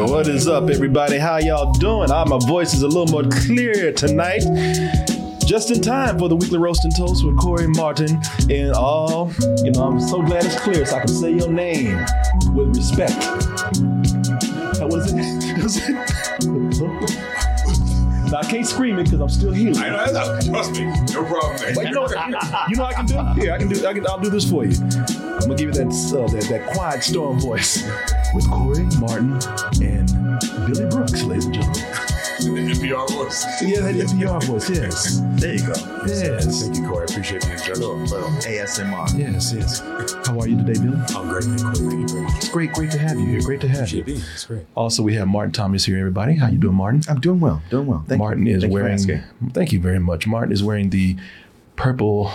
What is up, everybody? How y'all doing? My voice is a little more clear tonight. Just in time for the weekly roast and toast with Corey Martin and all. You know, I'm so glad it's clear so I can say your name with respect. How was it? Now, I can't scream it because I'm still healing. I know, trust me, no problem. But you know what I can do? Here, I'll do this for you. I'm gonna give you that quiet storm voice with Corey Martin and Billy Brooks, ladies and gentlemen. The NPR voice. Yeah, the NPR voice, yes. There you go. Yes. Thank you, Corey. I appreciate the intro. ASMR. Yes. How are you today, Billy? I'm great. Thank you very much. It's great to have you here. Great to have you. It's great. Also, we have Martin Thomas here, everybody. How you doing, Martin? I'm doing well. Thank Martin you. Is thank wearing... You thank you very much. Martin is wearing the purple...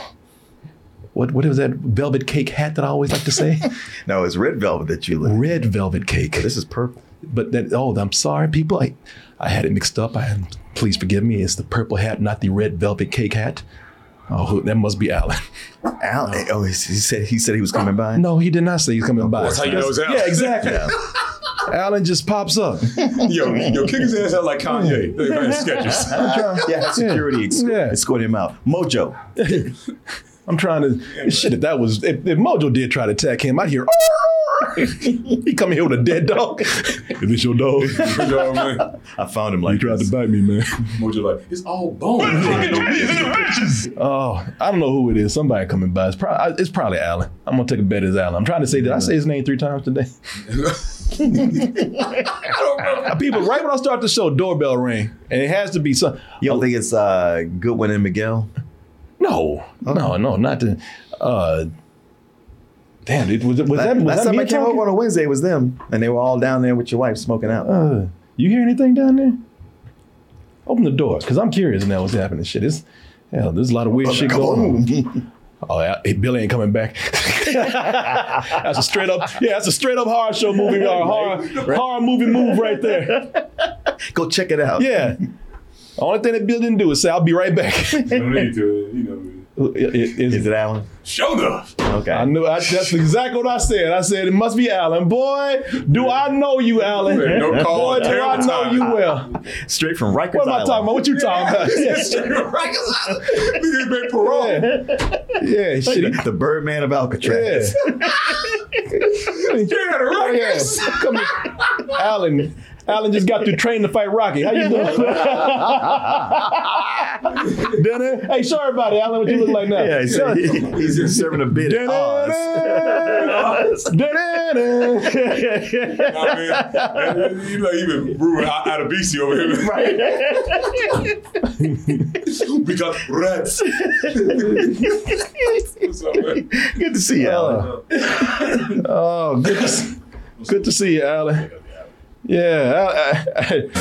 What is that velvet cake hat that I always like to say? No, it's red velvet that you like. Red velvet cake. But this is purple. But that, I'm sorry, people. I had it mixed up. Please forgive me. It's the purple hat, not the red velvet cake hat. Oh, that must be Allen. Allen. Oh, he said he was coming by. No, he did not say he was coming by. That's how you know it's Allen. Yeah, exactly. Allen just pops up. Yo, kick his ass out like Kanye. Security escorted him out. Mojo. I'm trying to. Yeah, shit, if that was if Mojo did try to attack him, I'd hear. He come here with a dead dog. Is this your dog? Man. I found him like he tried to bite me, man. Mojo like, it's all bone. Oh, I don't know who it is. Somebody coming by. It's probably Allen. I'm gonna take a bet it's Allen. I'm trying to say, did I say his name 3 times today? People, right when I start the show, doorbell ring, and it has to be some. You don't think it's Goodwin and Miguel? No, not the. Damn, was that me talking? I came up on a Wednesday, it was them. And they were all down there with your wife smoking out. You hear anything down there? Open the door, because I'm curious now what's happening. Shit, there's a lot of weird shit going on. Billy ain't coming back. That's a straight up horror show movie. Horror movie move right there. Go check it out. Yeah. The only thing that Bill didn't do is say, I'll be right back. You don't need to, you know. Is it Allen? Show them. Okay. I knew. That's exactly what I said. I said it must be Allen. Boy, do I know you, Allen? No call. Boy, do I know you well. Straight from Rikers Island. What am I talking about? What you talking about? Yeah. Straight from Rikers Island. Nigga made parole. Yeah, shit. The Birdman of Alcatraz. Yeah. Straight out of Rikers. Come here, Allen. Allen just got through training to fight Rocky. How you doing? Dinner? Hey, sorry about it, Allen. What you look like now? Yeah, he's just serving a bit of Oz. I mean, you know, you've been brewing out of BC over here. Right. We got rats. What's up, man? Good to see you, Allen. Oh, good to see you, Allen. Yeah, Alex, this is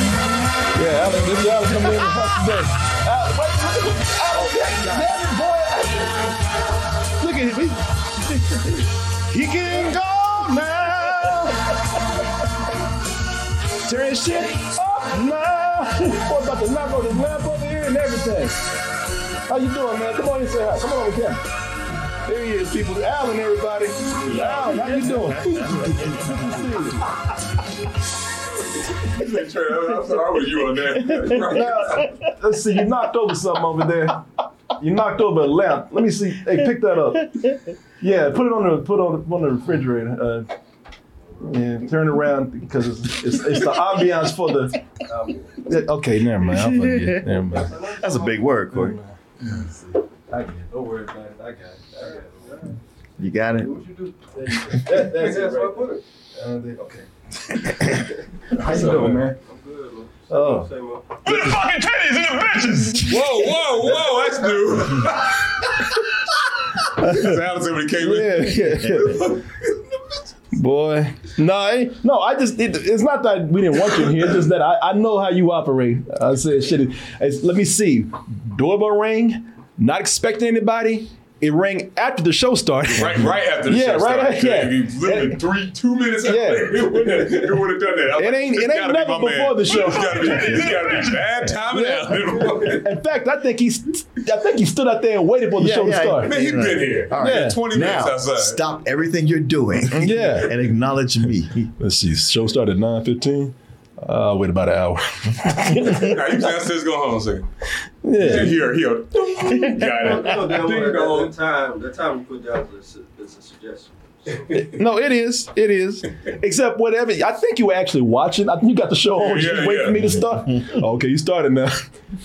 Alex coming in with us today. Alex, look at him. He can go now. Turn his shit up now. Boy, about to knock on his lamp over here and everything. How you doing, man? Come on and say hi. Come on over here. There he is, people. Allen, everybody. Allen, how you doing? I was you on that. Right. Now, let's see. You knocked over something over there. You knocked over a lamp. Let me see. Hey, pick that up. Yeah, put it on the refrigerator. Yeah, turn around because it's the ambiance for the. Okay, never mind. I'll forget. Never mind. That's a big word, Corey. I get it. Don't worry about it. I got it. You got it? What you do? That's it. That's where I put it. Okay. How you doing, man? I'm good, man. Oh. Look at the fucking titties and the bitches! Whoa, that's new. That's Allison when he came in. Yeah. Boy. No, I just, it's not that we didn't want you in here. It's just that I know how you operate. I said, shit, let me see. Doorbell ring, not expecting anybody. It rang after the show started. Right after the show started. Yeah, right after. If you literally 2 minutes after, it would have done that. It, like, it ain't never before man. The show. It's got to be bad timing out. In fact, I think he stood out there and waited for the show to start. Man, he's been here. All right. 20 minutes outside. Stop everything you're doing. Yeah. And acknowledge me. Let's see. Show started at 9:15. Wait about an hour. Now you downstairs, go home, sir. Yeah, here. Got it. The time you put down is a suggestion. No, it is. Except whatever. I think you were actually watching. I think you got the show on. You wait for me to start. Okay, you started now.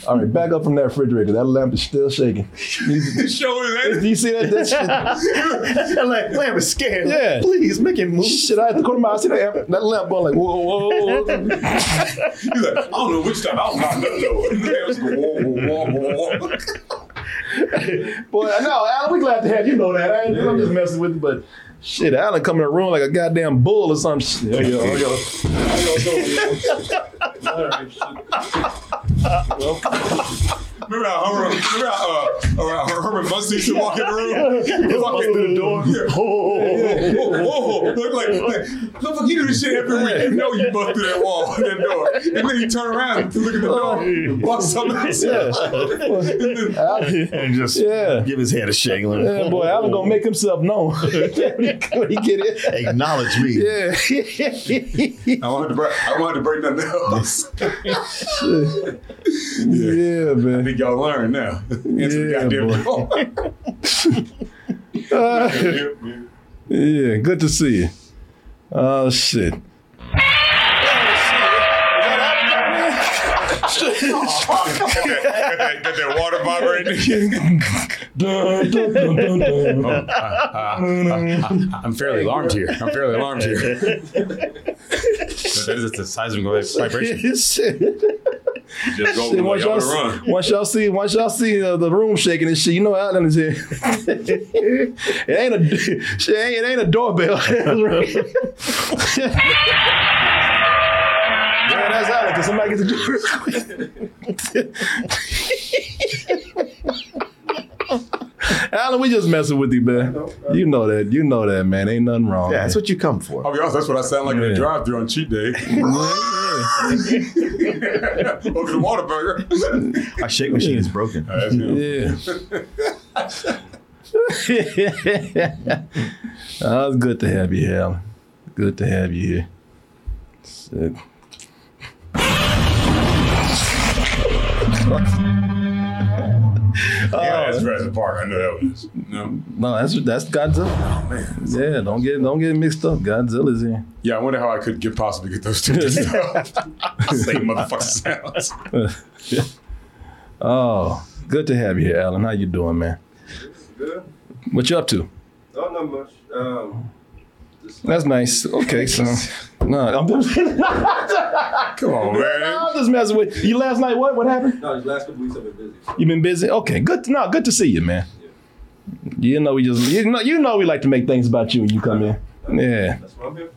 All right, back up from that refrigerator. That lamp is still shaking. The show is. Do you see that shit? I'm like, lamp is scared. Yeah. Please make it move. Shit, I had to go to my house. See that lamp going like, whoa. He's like, I don't know which time. I don't know. Whoa. Boy, no, Alan, we glad to have you know that. I'm just messing with you, but. Shit, Allen come in the room like a goddamn bull or some shit. There you go. All right, shit. Remember how Herman Munster used to walk in the room? He walked through the door. Yeah. Whoa. Look, motherfucker, you do this shit every week. You know you bust through that wall, that door. And then you turn around and look at the door and bust something out. And just give his head a shake. Yeah, boy, Allen gonna make himself known. When he get it, acknowledge me. Yeah, I wanted to break nothing else. yeah, man. I think y'all learn now. Yeah, good to see you. Oh shit. Got that water bobber in there. I'm fairly alarmed here. That is the seismic vibration. Just go once y'all run. Once y'all see the room shaking and shit, you know Allen is here. It ain't a doorbell. Yeah, that's Alex. Because somebody gets to do it. Allen, we just messing with you, man. You know that, man. Ain't nothing wrong. Yeah, that's what you come for. I'll be honest, that's what I sound like in the drive-thru on cheat day. Over the water burger. Our shake machine is broken. Right, oh, it's good to have you here, Allen. Good to have you here. Sick. That's Jurassic Park. I know that was. No, that's Godzilla. Oh man. Yeah, don't get mixed up. Godzilla's here. Yeah, I wonder how I could possibly get those two mixed up. Same motherfucking sounds. Oh, good to have you here, Allen. How you doing, man? Good. What you up to? Oh, not much. That's nice. Okay, so no, I'm just come on, man. No, I'm just messing with you. Last night, what happened? No, these last couple weeks I've been busy. You been busy? Okay, good. No, good to see you, man. Yeah. You know we like to make things about you when you come in. Yeah. That's what I'm here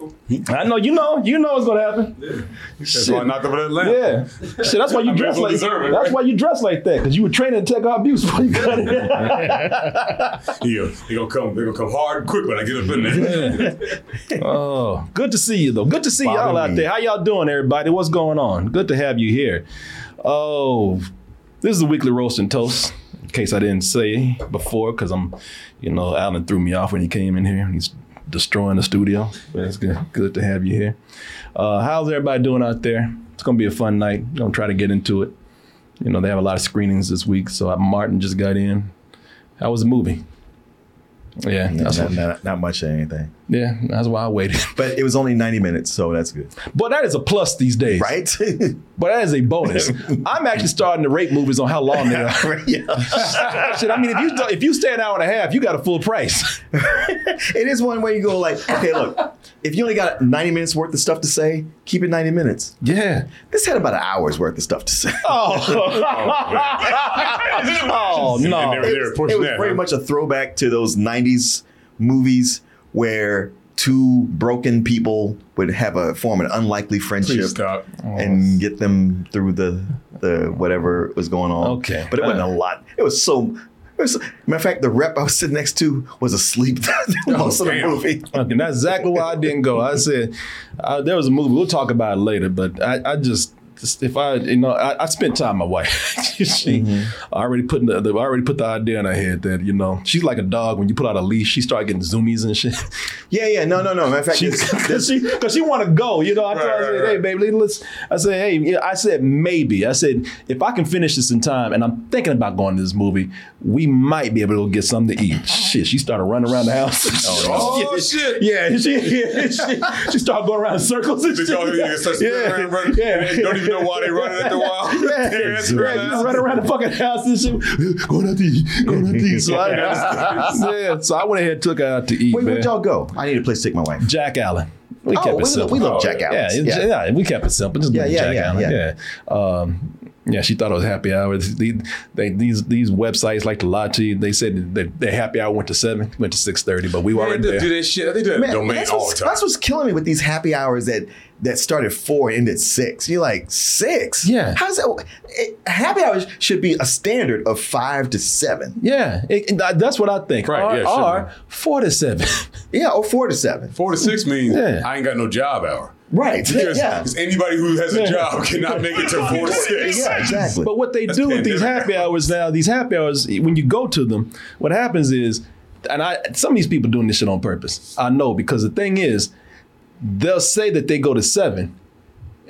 for. I know. You know what's gonna happen. Yeah. That's why I knocked over that lamp. Yeah. Shit. That's why you dress like. That's why you dress like that, because you were training to take our abuse before you got in. They gonna come hard and quick when I get up in there. Yeah. Oh, good to see you though. Good to see y'all out there. How y'all doing, everybody? What's going on? Good to have you here. Oh, this is the weekly roast and toast. In case I didn't say before, because Allen threw me off when he came in here. And he's destroying the studio. But it's good to have you here. How's everybody doing out there? It's going to be a fun night. I'm going to try to get into it. You know, they have a lot of screenings this week, so Martin just got in. How was the movie? Yeah. Not much of anything. Yeah, that's why I waited. But it was only 90 minutes, so that's good. But that is a plus these days. Right? But that is a bonus. I'm actually starting to rate movies on how long they are. Shit, I mean, if you stay an hour and a half, you got a full price. It is one way you go like, okay, look, if you only got 90 minutes worth of stuff to say, keep it 90 minutes. Yeah. This had about an hour's worth of stuff to say. Oh. Oh, no. It was very much a throwback to those 90s movies where two broken people would form an unlikely friendship and get them through the whatever was going on. Okay, but it wasn't a lot. It was so Matter of fact, the rep I was sitting next to was asleep also the movie. And that's exactly why I didn't go. I said, there was a movie, we'll talk about it later, but I spent time with my wife. I already put the idea in her head that, you know, she's like a dog. When you put out a leash, she starts getting zoomies and shit. Yeah, no. Matter of fact, because she want to go, you know. I told her, hey, baby, let's. I said, hey, you know, I said maybe. I said if I can finish this in time, and I'm thinking about going to this movie, we might be able to go get something to eat. Shit, she started running around the house. Oh shit! Yeah, she started going around in circles and shit. Don't even know why they running at the wall. Yeah, running around the fucking house and shit. Going out to eat. So I went ahead and took her out to eat. Wait, where'd y'all go? I need a place to take my wife. Jack Allen. We kept it simple. We love Jack Allen. Yeah, we kept it simple. Just Jack Allen. Yeah. She thought it was happy hour. These websites like to lie to you. They said their happy hour went to 7, went to 6:30, but we were already there. They do that shit. They do that domain all the time. That's what's killing me with these happy hours that started 4 and ended 6. You're like, 6? Yeah. How's that? Happy hours should be a standard of 5 to 7. Yeah, that's what I think. Right. Or 4 to 7. Yeah, or 4 to 7. 4 to 6 means I ain't got no job hour. Right. Because anybody who has a job cannot make it to 4 to 6. Yeah, exactly. But what they do with these happy hours now, when you go to them, what happens is, some of these people doing this shit on purpose. I know, because the thing is, they'll say that they go to 7.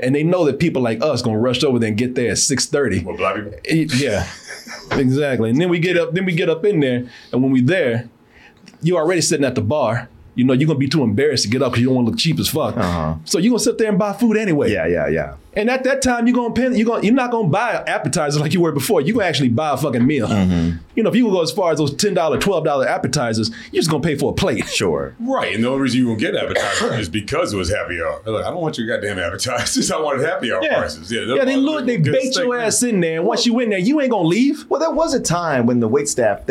And they know that people like us gonna rush over there and get there at 6:30. Well, black people. Yeah, exactly. And then we get up in there, and when we there, you're already sitting at the bar. You know, you're gonna be too embarrassed to get up because you don't wanna look cheap as fuck. Uh-huh. So you're gonna sit there and buy food anyway. Yeah. And at that time, you're not gonna buy an appetizer like you were before. You're gonna actually buy a fucking meal. Mm-hmm. You know, if you go as far as those $10, $12 appetizers, you're just gonna pay for a plate. Sure. Right, and the only reason you won't get appetizers is because it was happy hour. They're like, I don't want your goddamn appetizers. I wanted happy hour prices. They bait your ass in there, and once you in there, you ain't gonna leave. Well, there was a time when the waitstaff,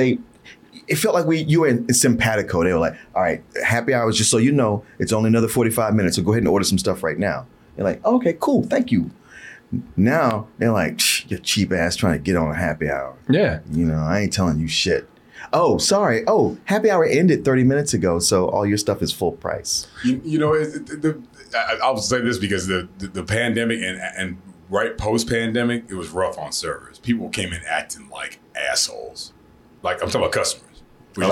it felt like you were in simpatico. They were like, all right, happy hours, just so you know, it's only another 45 minutes, so go ahead and order some stuff right now. You're like, oh, okay, cool, thank you. Now, they're like, your cheap ass trying to get on a happy hour. Yeah. You know, I ain't telling you shit. Oh, sorry. Oh, happy hour ended 30 minutes ago, so all your stuff is full price. You know, I'll say this because the pandemic and right post-pandemic, it was rough on servers. People came in acting like assholes. Like, I'm talking about customers. I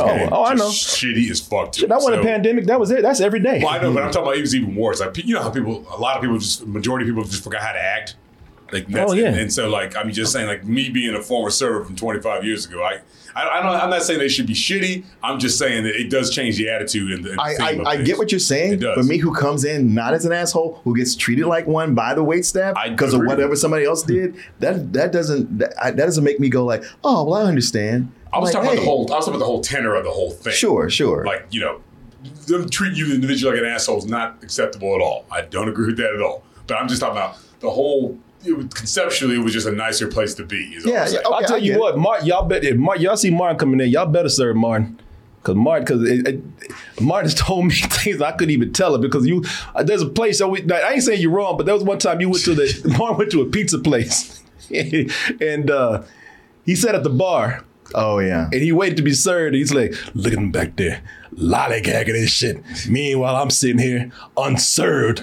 know. Shitty as fuck. Dude. Shit, I went to pandemic. That was it. That's every day. Well, I know, but I'm talking about it was even worse. Like, you know how majority of people just forgot how to act. Like, that's, and so, like, I'm just saying, like, me being a former server from 25 years ago, I'm not saying they should be shitty. I'm just saying that it does change the attitude. I get what you're saying. It does. But me, who comes in not as an asshole, who gets treated like one by the waitstaff because of whatever somebody else did, that doesn't make me go like, oh, well, I understand. I was talking about the whole tenor of the whole thing. Sure. Like, you know, them treating you individually like an asshole is not acceptable at all. I don't agree with that at all. But I'm just talking about the whole. Conceptually, it was just a nicer place to be. Okay, I'll tell you what, Martin. Y'all see Martin coming in, y'all better serve Martin. Because Martin's told me things I couldn't even tell her because there's a place I ain't saying you're wrong, but there was one time you went to Martin went to a pizza place, and he sat at the bar. Oh, yeah. And he waited to be served. He's like, look at him back there, lollygagging and shit. Meanwhile, I'm sitting here unserved.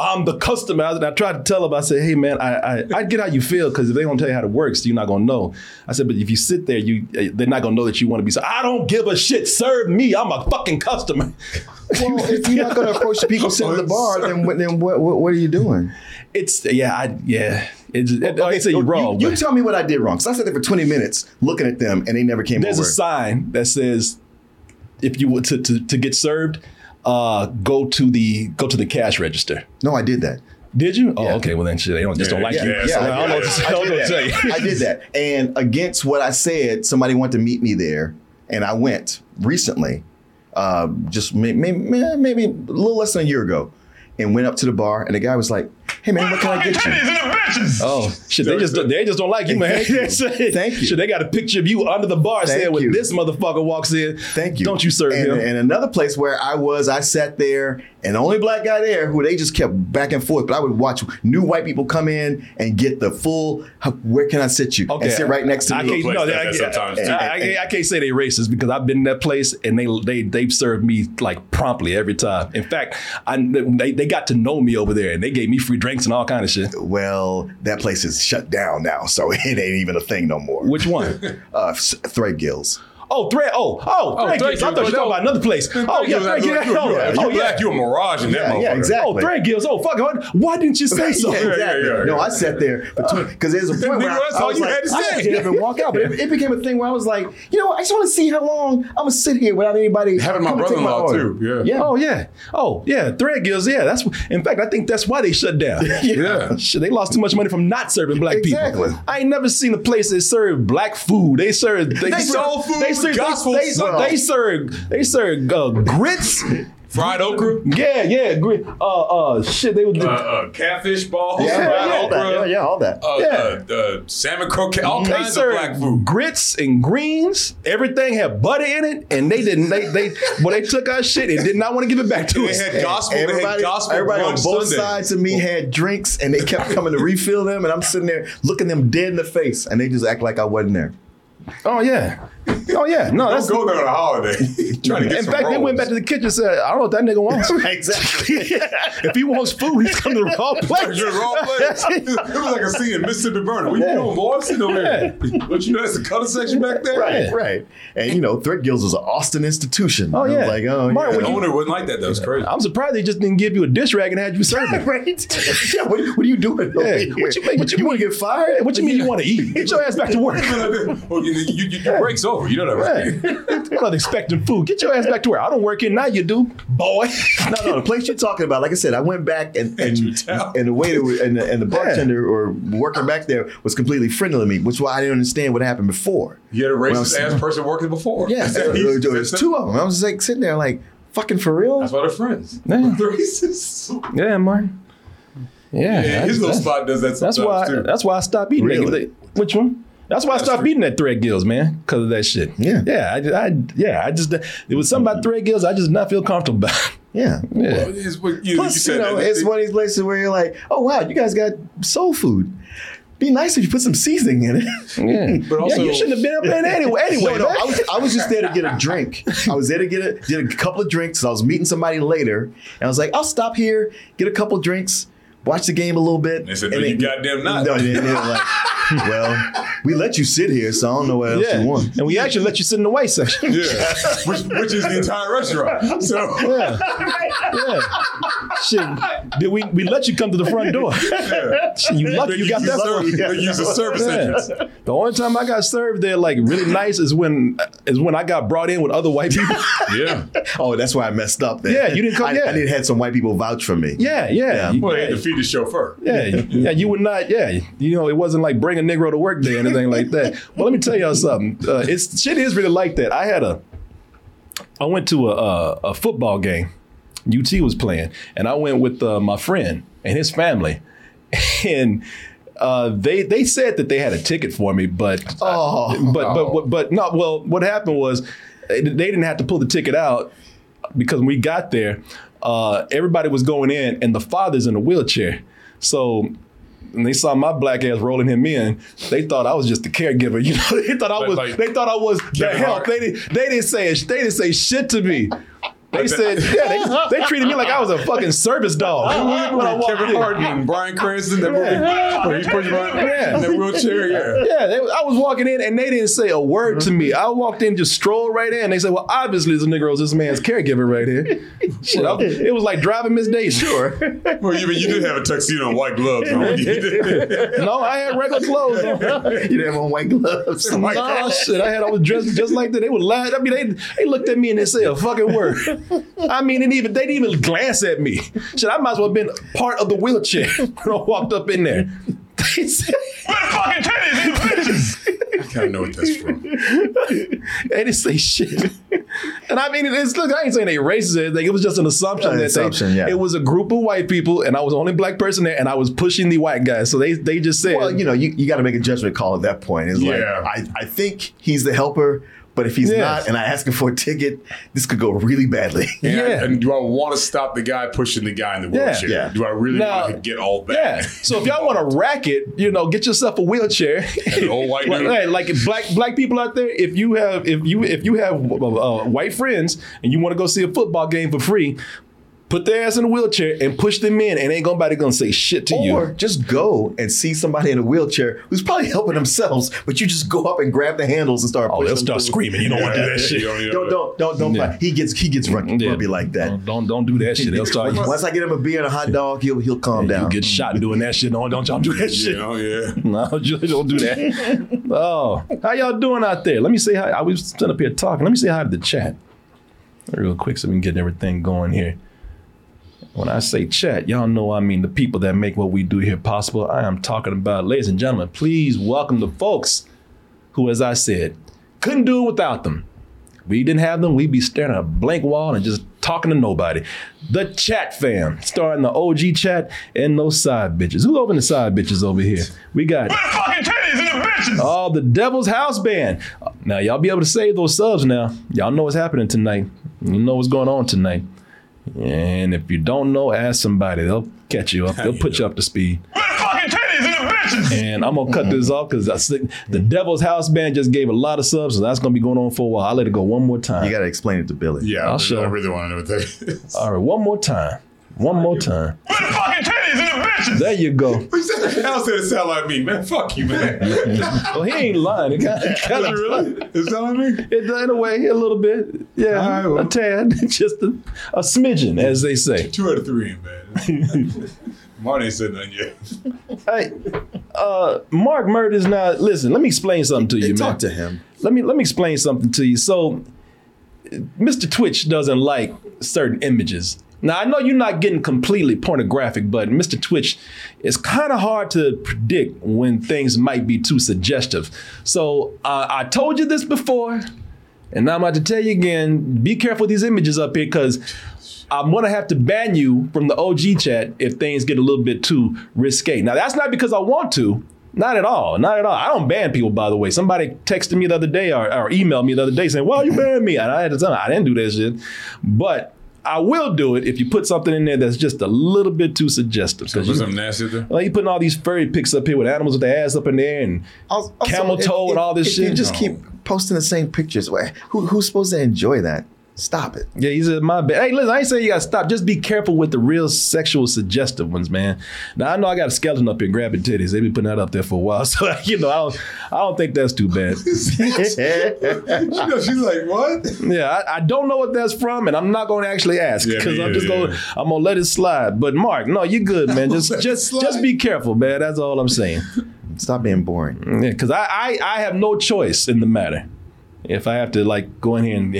I'm the customer. I tried to tell him, I said, hey, man, I get how you feel, because if they don't tell you how it works, you're not going to know. I said, but if you sit there, they're not going to know that you want to be served. I don't give a shit. Serve me. I'm a fucking customer. Well, if you're not going to approach the people sitting at the bar, then what are you doing? I say you're wrong. You tell me what I did wrong. So I sat there for 20 minutes looking at them, and they never came over. There's a sign that says, if you want to get served, go to the cash register. No, I did that. Did you? Oh, yeah. Okay. Well, then shit, they just don't like you. I don't know what to tell you. I did that. And against what I said, somebody wanted to meet me there, and I went recently, just maybe a little less than a year ago, and went up to the bar, and the guy was like, hey man, what can I get you? Oh shit, they just don't like you, man. Thank you. Shit, they got a picture of you under the bar saying when this motherfucker walks in. Thank you. Don't you serve him? And another place where I sat there, and the only black guy there who they just kept back and forth, but I would watch new white people come in and get the full, where can I sit you? Okay. And sit right next to me. I can't say they racist because I've been in that place and they've served me like promptly every time. In fact, they got to know me over there and they gave me free drinks and all kind of shit. Well, that place is shut down now, so it ain't even a thing no more. Which one? Threadgill's. Threadgill's. I thought you were talking about another place. You're black, you're a mirage in that motherfucker. Yeah, exactly. Oh, Threadgill's. Oh, fuck. Why didn't you say so? Yeah. No, I sat there because there's a point where I didn't even walk out. But it became a thing where I was like, you know what? I just want to see how long I'm going to sit here without anybody. Having my brother-in-law too. Yeah. Oh, yeah. Threadgill's. Yeah. That's. In fact, I think that's why they shut down. Yeah. Shit, they lost too much money from not serving black people. Exactly. I ain't never seen a place that served black food. They sold food. They serve grits. Fried okra? Yeah. They would do catfish balls, fried okra. All that. Salmon croquette, all kinds of black food. Grits and greens. Everything had butter in it, and they didn't. They took our shit and did not want to give it back to us. They had gospel. Everybody on both sides of me had drinks, and they kept coming to refill them, and I'm sitting there looking them dead in the face, and they just act like I wasn't there. Oh yeah. No, that's go there on a holiday. Trying to get in some fact, rolls. They went back to the kitchen and said, "I don't know what that nigga wants." Exactly. If he wants food, he's coming to the wrong place. You're the wrong place. It was like a scene in Mississippi Burning. What you doing, boy? I'm sitting over there. Don't you know that's the color section back there? Right. And you know, Threadgill's was an Austin institution. Oh yeah. Like, Martin, the owner wasn't like that. That was crazy. I'm surprised they just didn't give you a dish rag and had you serve it. Right. Yeah. What are you doing? Yeah. What you want to get fired? What you mean you want to eat? Get your ass back to work. Your break's over. You know that, right? I'm not expecting food. Get your ass back to where I don't work in. Now you do, boy. No. The place you're talking about, like I said, I went back and the waiter and the bartender or worker back there was completely friendly to me, which is why I didn't understand what happened before. You had a racist ass person working before. Yeah, there's two of them. I was like sitting there, like fucking for real. That's why they're friends. Yeah, they're racist. Yeah, Martin. Yeah, his little spot does that. That's why I stopped eating. Really? Which one? That's why I stopped eating at Threadgill's, man, because of that shit. I just it was something about Threadgill's I just did not feel comfortable about. Yeah. Well, it's what it's one of these places where you're like, oh wow, you guys got soul food. Be nice if you put some seasoning in it. Yeah, but also, you shouldn't have been up there anyway. No, I was just there to get a drink. I was there to get a couple of drinks. I was meeting somebody later, and I was like, I'll stop here, get a couple of drinks. Watch the game a little bit. They said, no, you goddamn not. No, they like, well, we let you sit here, so I don't know what else you want. And we actually let you sit in the white section. Yeah, which is the entire restaurant. So shit, we let you come to the front door. Yeah. Shit, you lucky you got that. They use a service entrance. The only time I got served there like really nice is when I got brought in with other white people. Yeah. Oh, that's why I messed up then. Yeah, you didn't come. I didn't have some white people vouch for me. Yeah. Well, they had to feed the chauffeur. Yeah, you would not. Yeah, you know, it wasn't like bring a Negro to work day or anything like that. But let me tell y'all something. Shit is really like that. I went to a football game. UT was playing, and I went with my friend and his family, and they said that they had a ticket for me, but not. Well, what happened was they didn't have to pull the ticket out because when we got there, everybody was going in, and the father's in a wheelchair, so. And they saw my black ass rolling him in. They thought I was just the caregiver. You know, they thought I was the help. They didn't say shit to me. They said, they treated me like I was a fucking service dog. Kevin Hart and Bryan Cranston, that movie. In that wheelchair, I was walking in and they didn't say a word to me. I walked in, just strolled right in. They said, well, obviously this Negro is this man's caregiver right here. Shit, it was like driving Miss Daisy. Sure. Well, you did have a tuxedo and white gloves on. No, I had regular clothes on. You didn't have on white gloves? No, shit, I was dressed just like that. They would laugh. I mean, they looked at me and they said a fucking word. I mean, they didn't even glance at me. Shit, I might as well have been part of the wheelchair when I walked up in there. They said, where the fucking titties? I kind of know what that's from. They didn't say shit. And I mean, it's, look, I ain't saying they racist or anything. It was just an assumption it was a group of white people, and I was the only black person there, and I was pushing the white guy. So they just said, well, you know, you got to make a judgment call at that point. It's like, I think he's the helper. But if he's not, and I ask him for a ticket, this could go really badly. And do I want to stop the guy pushing the guy in the wheelchair? Do I really want to get all bad? So if y'all want to rack it, you know, get yourself a wheelchair. Old white like black people out there, if you have white friends and you want to go see a football game for free, put their ass in a wheelchair and push them in, and ain't nobody gonna say shit to you. Or just go and see somebody in a wheelchair who's probably helping themselves, but you just go up and grab the handles and start pushing. Oh, they'll start screaming. You don't want to do that shit. Don't. Yeah. He gets rugby like that. Don't do that shit. They'll start. Once I get him a beer and a hot dog, he'll calm down. You get shot doing that shit. Don't y'all do that shit. No, don't do that. Oh, how y'all doing out there? Let me say hi. I was sitting up here talking. Let me say hi to the chat real quick so we can get everything going here. When I say chat, y'all know I mean the people that make what we do here possible. I am talking about, ladies and gentlemen, please welcome the folks who, as I said, couldn't do it without them. We didn't have them, we'd be staring at a blank wall and just talking to nobody. The Chat Fam, starting the OG chat and those side bitches. Who over the side bitches over here? We got fucking titties and the bitches. Oh, the Devil's House Band. Now, y'all be able to save those subs now. Y'all know what's happening tonight. You know what's going on tonight. And if you don't know, ask somebody. They'll catch you up. They'll put you up to speed. Fucking titties and the bitches. And I'm gonna cut this off because the Devil's House Band just gave a lot of subs, so that's gonna be going on for a while. I'll let it go one more time. You gotta explain it to Billy. Yeah, I really want to know what that is. All right, one more time. One more time. Man, fucking titties and the bitches. There you go. How said it sound like me, man? Fuck you, man. Well, he ain't lying. It really? It sound like me? In a way, a little bit. Yeah, right, well, a tad. Just a smidgen, as they say. 2 out of 3, man. Martin ain't said nothing yet. Hey, Mark Murder's now, listen, let me explain something to you, man. Talk to him. Let me explain something to you. So, Mr. Twitch doesn't like certain images. Now, I know you're not getting completely pornographic, but Mr. Twitch, it's kind of hard to predict when things might be too suggestive. So I told you this before, and now I'm about to tell you again, be careful with these images up here, because I'm going to have to ban you from the OG chat if things get a little bit too risque. Now, that's not because I want to. Not at all. Not at all. I don't ban people, by the way. Somebody texted me the other day or emailed me the other day saying, "Why you ban me?" And I had to tell them, I didn't do that shit. But I will do it if you put something in there that's just a little bit too suggestive. So put something nasty there? Like you putting all these furry pics up here with animals with their ass up in there and camel toe and all this shit. You just keep posting the same pictures. Who's supposed to enjoy that? Stop it. Yeah, he said, my bad. Hey, listen, I ain't saying you gotta stop. Just be careful with the real sexual suggestive ones, man. Now, I know I got a skeleton up here grabbing titties. They been putting that up there for a while. So, you know, I don't think that's too bad. She's like, what? Yeah, I don't know what that's from, and I'm not gonna actually ask because I'm gonna let it slide. But Mark, no, you're good, man. Just be careful, man. That's all I'm saying. Stop being boring. Yeah, because I have no choice in the matter. If I have to like go in here and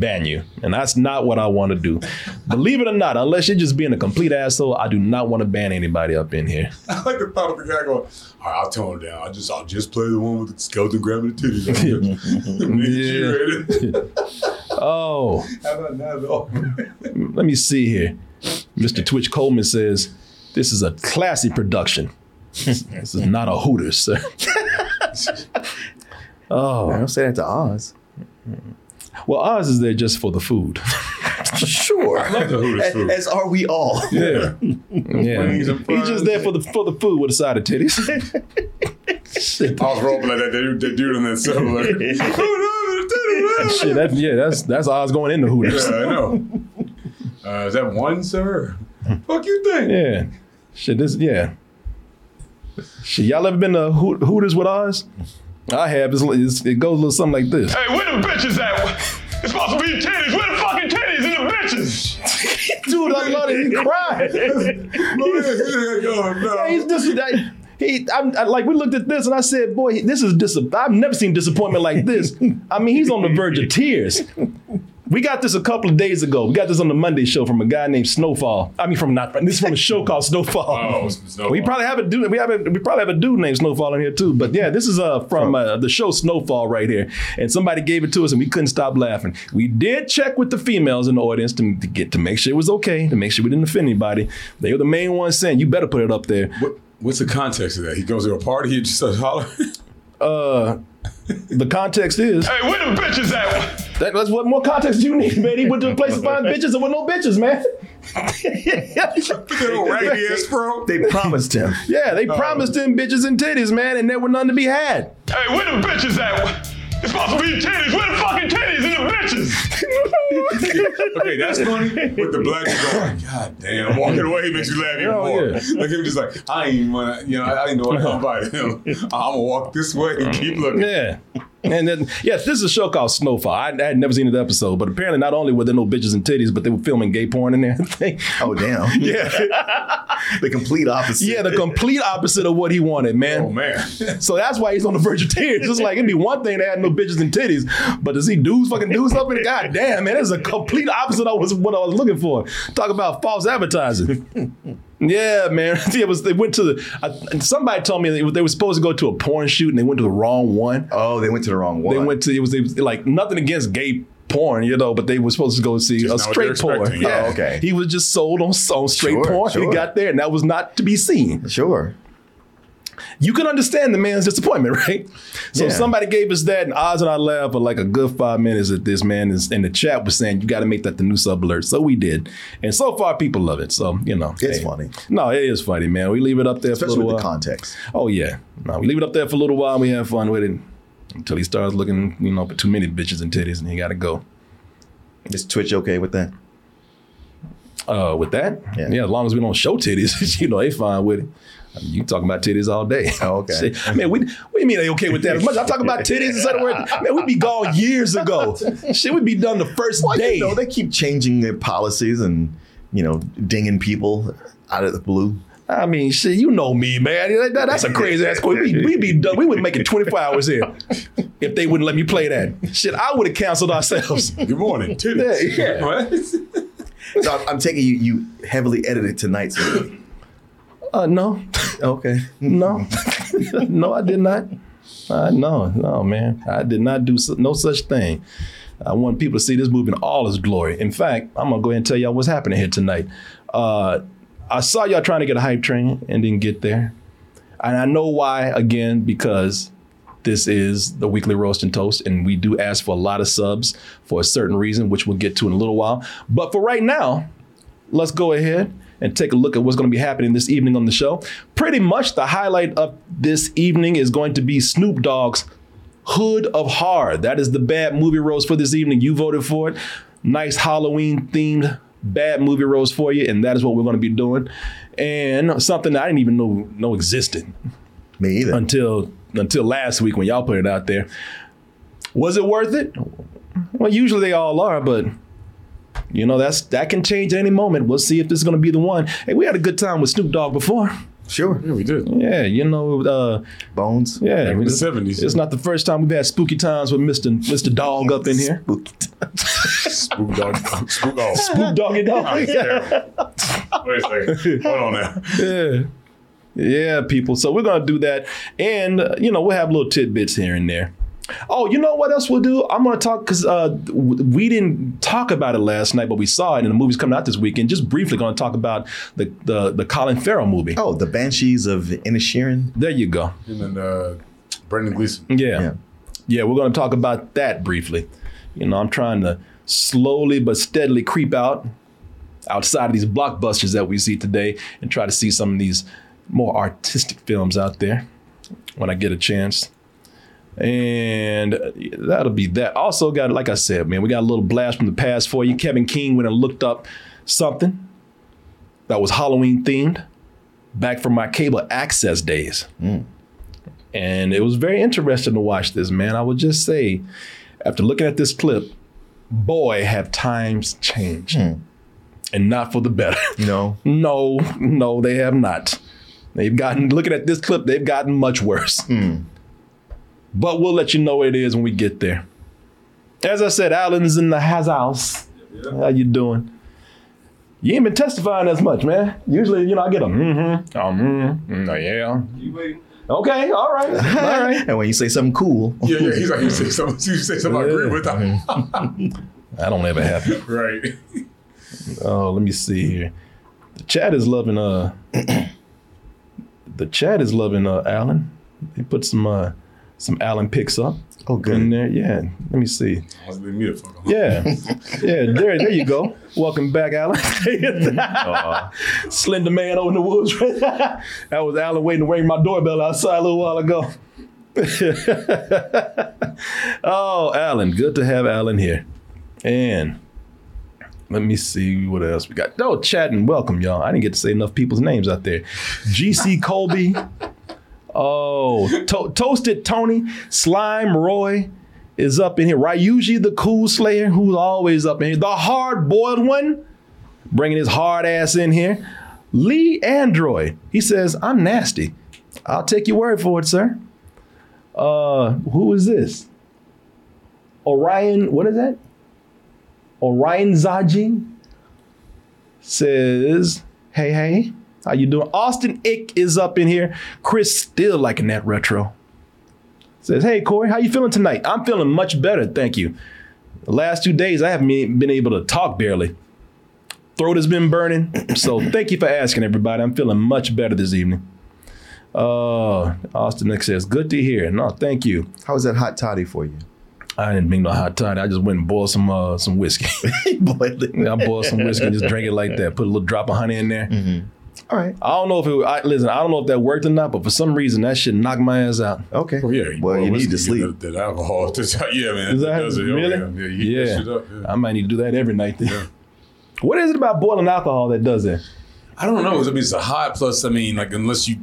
ban you, and that's not what I want to do. Believe it or not, unless you're just being a complete asshole, I do not want to ban anybody up in here. I like the thought of the guy going, "All right, I'll tone it down. I'll just play the one with the skeleton grabbing the titties." Oh, let me see here. Mr. Twitch Coleman says, "This is a classy production. This is not a Hooters, sir." Oh, I don't say that to Oz. Well, Oz is there just for the food. Sure. I love the Hooters food. As are we all. Yeah. He's just there for the food with a side of titties. I was rolling like that. They do it in that cellar. Like, shit, that's Oz going in the Hooters. Yeah, I know. Is that one, sir? Fuck you think? Yeah. Shit, Shit, y'all ever been to Hooters with Oz? I have. It goes a little something like this. Hey, where the bitches at? It's supposed to be titties. Where the fucking titties and the bitches? Dude, I love it. He cried. We looked at this and I said, boy, this is I've never seen disappointment like this. I mean, he's on the verge of tears. We got this a couple of days ago. We got this on the Monday show from a guy named Snowfall. I mean, this is from a show called Snowfall. Oh, Snowfall. We probably have a dude named Snowfall in here too. But yeah, this is from the show Snowfall right here. And somebody gave it to us, and we couldn't stop laughing. We did check with the females in the audience to make sure it was okay, to make sure we didn't offend anybody. They were the main ones saying, "You better put it up there." What's the context of that? He goes to a party. He just starts hollering. The context is, hey, where the bitches at? That's what more context you need, man. He went to a place to find bitches. There were no bitches, man. They promised him. Yeah, they promised him bitches and titties, man, and there were none to be had. Hey, where the bitches at? It's supposed to be titties. Where the fucking titties and the bitches? Okay, that's funny. With the black guy, God damn, walking away makes you laugh even more. Yeah. Like he was just like, I ain't even wanna, I didn't know what to invite him. I'm gonna walk this way and keep looking. Yeah. And then, yes, this is a show called Snowfall. I had never seen the episode, but apparently not only were there no bitches and titties, but they were filming gay porn in there. Oh, damn. Yeah. The complete opposite. Yeah, the complete opposite of what he wanted, man. Oh, man. So that's why he's on the verge of tears. It's like, it'd be one thing to have no bitches and titties, but to see dudes up in it, God damn, man, that's a complete opposite of what I was looking for. Talk about false advertising. Yeah, man. They went to somebody told me they were supposed to go to a porn shoot and they went to the wrong one. Oh, they went to the wrong one. It was like nothing against gay porn, but they were supposed to go see just a straight porn. Yeah. Oh, okay. He was just sold on straight porn. Sure. He got there and that was not to be seen. Sure. You can understand the man's disappointment, right? So somebody gave us that, and Oz and I laughed for like a good 5 minutes at this, man. And the chat was saying, you got to make that the new sub alert. So we did. And so far, people love it. So, It's funny. No, it is funny, man. We leave it up there especially for a little while. Especially with the context. Oh, yeah. No, we leave it up there for a little while, and we have fun with it. Until he starts looking, for too many bitches and titties, and he got to go. Is Twitch okay with that? With that? Yeah. Yeah, as long as we don't show titties, they fine with it. I mean, you talking about titties all day. Oh, okay. See, man, what do you mean they okay with that? As much as I talk about titties and such, man, we'd be gone years ago. Shit, we'd be done the first day. They keep changing their policies and, dinging people out of the blue. I mean, shit, you know me, man. That's a crazy ass question. We'd be done. We would make it 24 hours here if they wouldn't let me play that. Shit, I would have canceled ourselves. Good morning, titties. Yeah. What? So I'm taking you heavily edited tonight's movie. No. Okay. No. No, I did not. No, man. I did not do no such thing. I want people to see this movie in all its glory. In fact, I'm going to go ahead and tell y'all what's happening here tonight. I saw y'all trying to get a hype train and didn't get there. And I know why, again, because this is the weekly roast and toast, and we do ask for a lot of subs for a certain reason, which we'll get to in a little while. But for right now, let's go ahead and take a look at what's going to be happening this evening on the show. Pretty much the highlight of this evening is going to be Snoop Dogg's Hood of Horror. That is the bad movie roast for this evening. You voted for it. Nice Halloween themed bad movie roast for you. And that is what we're going to be doing. And something that I didn't even know existed. Me either. Until last week when y'all put it out there. Was it worth it? Well, usually they all are, but... that can change at any moment. We'll see if this is going to be the one. Hey, we had a good time with Snoop Dogg before. Sure. Yeah, we did. Yeah, Bones. Yeah. Back in the 70s. It's not the first time we've had spooky times with Mr. Dogg up in here. Spooky time. Spook Dogg. Spook Dogg. Spook Doggy Dogg. Wait a second. Hold on now. Yeah. Yeah, people. So we're going to do that. And, we'll have little tidbits here and there. Oh, you know what else we'll do? I'm going to talk because we didn't talk about it last night, but we saw it and the movie's coming out this weekend. Just briefly going to talk about the Colin Farrell movie. Oh, The Banshees of Inisherin. There you go. And then Brendan Gleeson. Yeah, we're going to talk about that briefly. I'm trying to slowly but steadily creep outside of these blockbusters that we see today and try to see some of these more artistic films out there when I get a chance. And that'll be that. Also got, like I said, man, we got a little blast from the past for you. Kevin King went and looked up something that was Halloween themed back from my cable access days. Mm. And it was very interesting to watch this, man. I would just say, after looking at this clip, boy, have times changed. Mm. And not for the better. No, they have not. Looking at this clip, they've gotten much worse. Mm. But we'll let you know what it is when we get there. As I said, Allen's in the house. Yeah. How you doing? You ain't been testifying as much, man. Usually, you know, I get a yeah. You waiting? Okay, all right, all right. And when you say something cool, yeah, he's like, you say something I agree with. That don't ever happen, right? Oh, let me see here. The chat is loving Allen. He put some Allen picks up. Oh, good. In there, yeah. Let me see. Yeah. There you go. Welcome back, Allen. Slender man over in the woods. That was Allen waiting to ring my doorbell outside a little while ago. Oh, Allen. Good to have Allen here. And let me see what else we got. Oh, chatting. Welcome, y'all. I didn't get to say enough people's names out there. GC Colby. Oh, Toasted Tony, Slime Roy is up in here. Ryuji the Cool Slayer, who's always up in here. The Hard-Boiled One, bringing his hard ass in here. Lee Android, he says, I'm nasty. I'll take your word for it, sir. Who is this? Orion, what is that? Orion Zaji says, hey. How you doing? Austin Ick is up in here. Chris still liking that retro. Says, hey, Corey, how you feeling tonight? I'm feeling much better, thank you. The last 2 days, I haven't been able to talk barely. Throat has been burning. So thank you for asking, everybody. I'm feeling much better this evening. Austin Ick says, good to hear. No, thank you. How was that hot toddy for you? I didn't make no hot toddy. I just went and boiled some whiskey. I boiled some whiskey and just drank it like that. Put a little drop of honey in there. Mm-hmm. All right. I don't know if I don't know if that worked or not, but for some reason that shit knocked my ass out. Okay. Well, yeah. Well, you need to sleep. That alcohol. Yeah, man. Really? Oh, yeah. Yeah. Shit up, yeah. I might need to do that every night then. Yeah. What is it about boiling alcohol that does that? I don't know. I mean, it's a hot plus. I mean, like unless you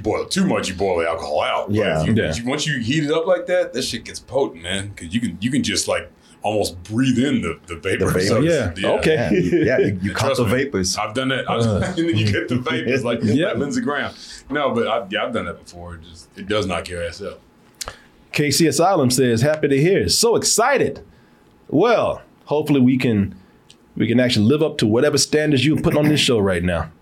boil too much, you boil the alcohol out. Yeah. Once you heat it up like that, that shit gets potent, man. Because you can just like almost breathe in the vapors. Yeah. Okay. You caught the vapors. I've done that. You get the vapors like Lindsey Graham. No, but I've done that before. It does knock your ass up. KC Asylum says, happy to hear. So excited. Well, hopefully we can actually live up to whatever standards you put on this show right now.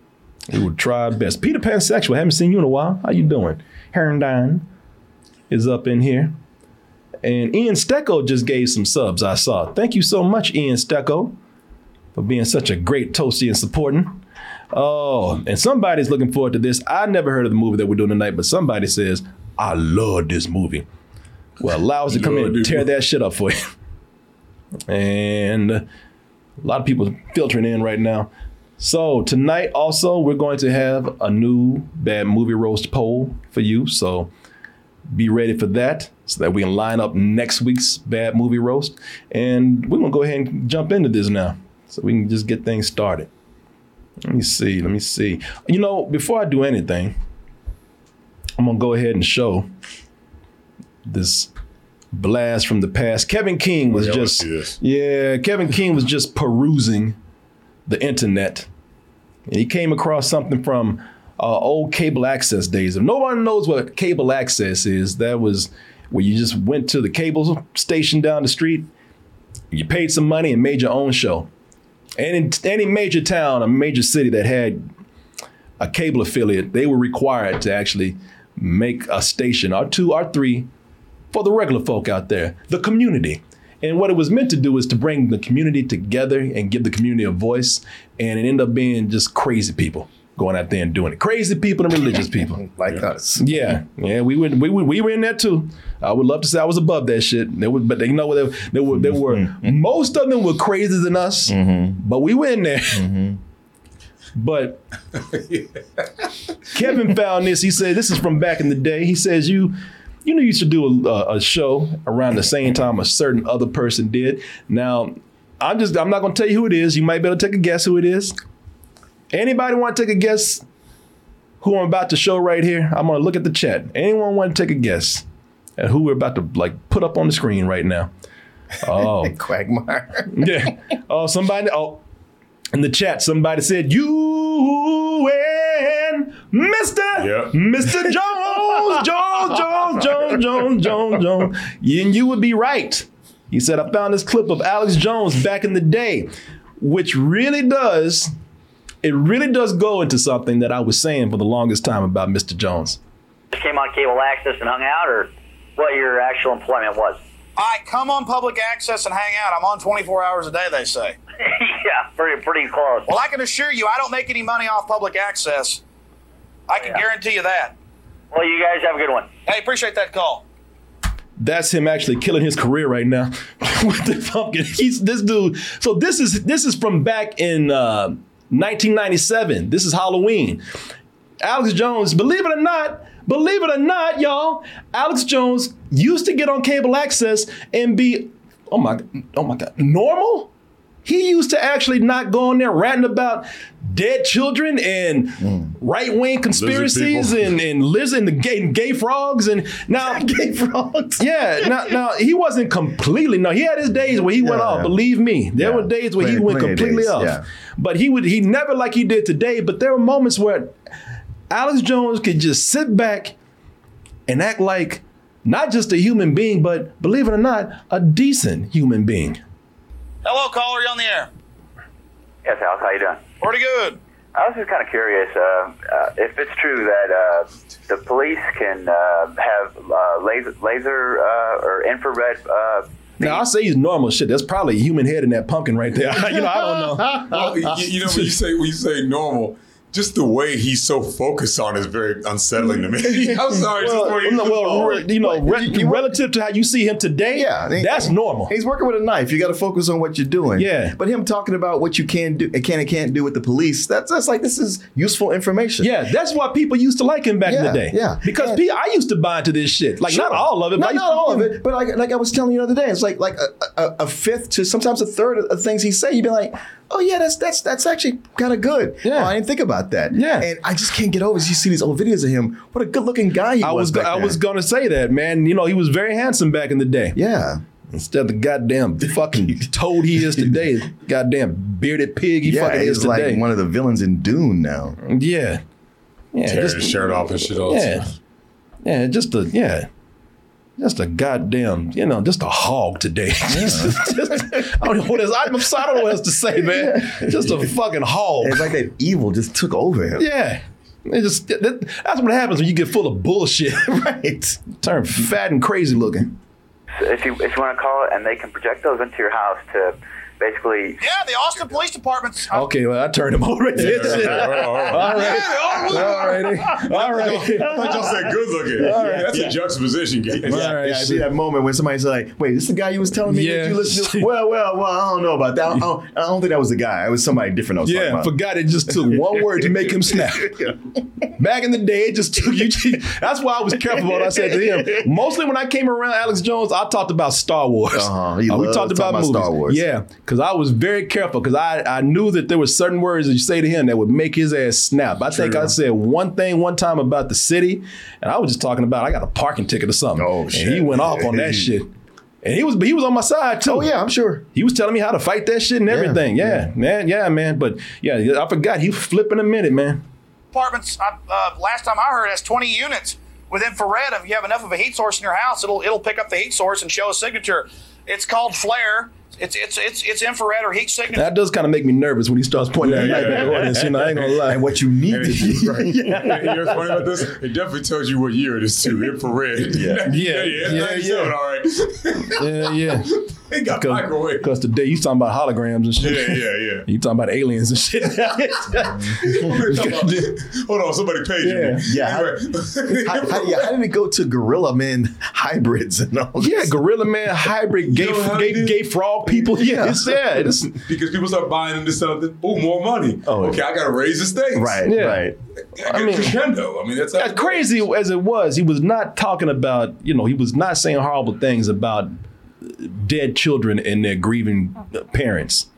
We will try our best. Peter Pansexual, haven't seen you in a while. How you doing? Herndine is up in here. And Ian Stecco just gave some subs, I saw. Thank you so much, Ian Stecco, for being such a great toasty and supporting. Oh, and somebody's looking forward to this. I never heard of the movie that we're doing tonight, but somebody says, I love this movie. Well, allow us to come in and tear that shit up for you. And a lot of people filtering in right now. So tonight also, we're going to have a new Bad Movie Roast poll for you. So be ready for that, so that we can line up next week's Bad Movie Roast. And we're gonna go ahead and jump into this now, so we can just get things started. Let me see. You know, before I do anything, I'm gonna go ahead and show this blast from the past. Kevin King was just perusing the internet, and he came across something from old cable access days. If no one knows what cable access is, that was where you just went to the cable station down the street, you paid some money and made your own show. And in any major town, a major city that had a cable affiliate, they were required to actually make a station or two or three for the regular folk out there, the community. And what it was meant to do is to bring the community together and give the community a voice, and it ended up being just crazy people going out there and doing it. Crazy people and religious people. Us. Yeah. Yeah, we were in that too. I would love to say I was above that shit. Most of them were crazier than us, mm-hmm. but we were in there. Mm-hmm. But Kevin found this. He said, this is from back in the day. He says, you know, you should do a show around the same time a certain other person did. Now, I'm not going to tell you who it is. You might be able to take a guess who it is. Anybody want to take a guess who I'm about to show right here? I'm going to look at the chat. Anyone want to take a guess at who we're about to put up on the screen right now? Oh, Quagmire. Yeah. Oh, somebody. Oh, in the chat, somebody said you and Mr. Jones. And you would be right. He said, I found this clip of Alex Jones back in the day, which really does, it really does go into something that I was saying for the longest time about Mr. Jones. Came on cable access and hung out, or what your actual employment was? I come on public access and hang out. I'm on 24 hours a day, they say. Yeah, pretty close. Well, I can assure you I don't make any money off public access. I can guarantee you that. Well, you guys have a good one. Hey, appreciate that call. That's him actually killing his career right now with the pumpkin. He's this dude. So this is from back in 1997. This is Halloween. Alex Jones, believe it or not, y'all, Alex Jones used to get on cable access and be, oh my God, normal? He used to actually not go on there ranting about dead children and right-wing conspiracies and lizard and the gay frogs and now gay frogs. Yeah, now he wasn't completely. No, he had his days where he went off. Yeah. Believe me, there were days where he went completely off. Yeah. But he never like he did today. But there were moments where Alex Jones could just sit back and act like not just a human being, but believe it or not, a decent human being. Hello, caller, you on the air? Yes, Alex, how you doing? Pretty good. I was just kind of curious if it's true that the police can have laser or infrared. Now, I say he's normal shit. That's probably a human head in that pumpkin right there. I don't know. Well, you know, when you say normal, just the way he's so focused on is very unsettling to me. I'm sorry. Relative to how you see him today, that's normal. He's working with a knife. You got to focus on what you're doing. Yeah. But him talking about what you can do and can't do with the police, that's like, this is useful information. Yeah, that's why people used to like him back in the day. Yeah. Because I used to buy into this shit. Like, not all of it. But like I was telling you the other day, it's like a fifth to sometimes a third of things he say, you'd be like, oh yeah, that's actually kind of good. Yeah. Oh, I didn't think about that. Yeah. And I just can't get over. You see these old videos of him. What a good looking guy he was. I was gonna say that, man. You know, he was very handsome back in the day. Yeah. Instead of the goddamn fucking toad he is today, goddamn bearded pig he is today. He's like one of the villains in Dune now. Yeah. Yeah. Tear his shirt off and shit also. Yeah. Yeah. Just a goddamn, just a hog today. I don't know what else to say, man. Just a fucking hog. It's like that evil just took over him. Yeah. That's what happens when you get full of bullshit, right? Turn fat and crazy looking. If you want to call it, and they can project those into your house to basically. Yeah, the Austin Police Department's. Okay, well, I turned him over. All right. I thought y'all said good looking. All right. That's a juxtaposition game. I see that moment when somebody's like, wait, this is the guy you was telling me that you listened to? Well, I don't know about that. I don't think that was the guy. It was somebody different I was talking about. Yeah, forgot it just took one word to make him snap. Back in the day, it just took you. That's why I was careful what I said to him. Mostly when I came around Alex Jones, I talked about Star Wars. We talked about movies. Star Wars. Yeah. Because I was very careful because I knew that there were certain words that you say to him that would make his ass snap. I think I said one thing one time about the city, and I was just talking about I got a parking ticket or something. Oh shit! And he went off on that shit. And he was on my side too. Oh yeah, I'm sure. He was telling me how to fight that shit and everything. Yeah, man. But yeah, I forgot he was flipping a minute, man. Apartments, last time I heard, that's 20 units with infrared. If you have enough of a heat source in your house, it'll pick up the heat source and show a signature. It's called flare. It's infrared or heat signature. That does kind of make me nervous when he starts pointing that knife at the audience. I ain't gonna lie. And what you need is right. You know what's funny about this? It definitely tells you what year it is too. Infrared. Yeah. All right. Yeah. They got microwave. Because today you talking about holograms and shit. Yeah. You talking about aliens and shit. Hold on, somebody paid you. Yeah. How did it go to Gorilla Man hybrids and all this? Yeah, Gorilla Man hybrid gay frog. People, because people start buying into something. Oh, more money. Oh, okay, I gotta raise the stakes. Right. I mean, that's as crazy as it was. He was not talking about, he was not saying horrible things about dead children and their grieving parents.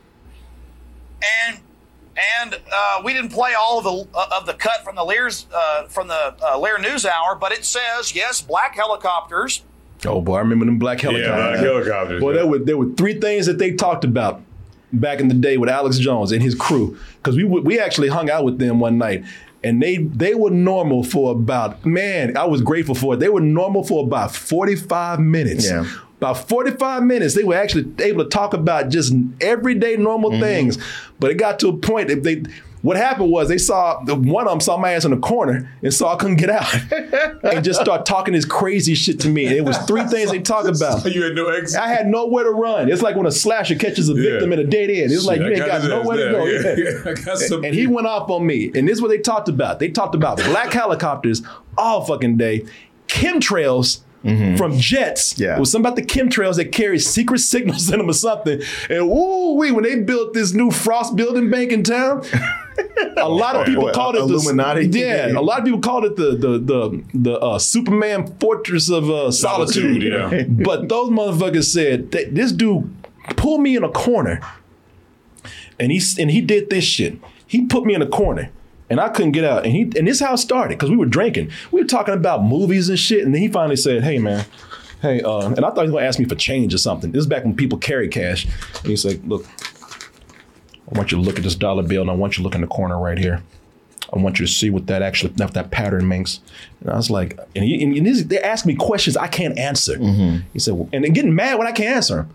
And we didn't play all of the cut from the Lear's Lear News Hour, but it says black helicopters. Oh boy, I remember them black helicopters. Yeah, black helicopters. Boy, there were three things that they talked about back in the day with Alex Jones and his crew. Because we actually hung out with them one night, and they were normal for about, I was grateful for it. They were normal for about 45 minutes. Yeah. About 45 minutes, they were actually able to talk about just everyday normal things. But it got to a point that they, what happened was they saw, one of them saw my ass in the corner and saw I couldn't get out and just start talking this crazy shit to me. And it was three things they talked about. So you had no exit. I had nowhere to run. It's like when a slasher catches a victim in a dead end. It's like, you ain't got nowhere to go. Yeah. And he went off on me. And this is what they talked about. They talked about black helicopters all fucking day, chemtrails, from jets. It was something about the chemtrails that carry secret signals in them or something. And ooh-wee, when they built this new Frost Bank in town, a lot of people called it Illuminati. A lot of people called it the Superman Fortress of Solitude. But those motherfuckers said that this dude pulled me in a corner, and he did this shit. He put me in a corner. And I couldn't get out. And this is how it started, because we were drinking. We were talking about movies and shit. And then he finally said, hey, man. Hey, and I thought he was going to ask me for change or something. This is back when people carry cash. And he's like, look, I want you to look at this dollar bill, and I want you to look in the corner right here. I want you to see what that pattern makes. And I was like, they're asking me questions I can't answer. He said, well, and they're getting mad when I can't answer them.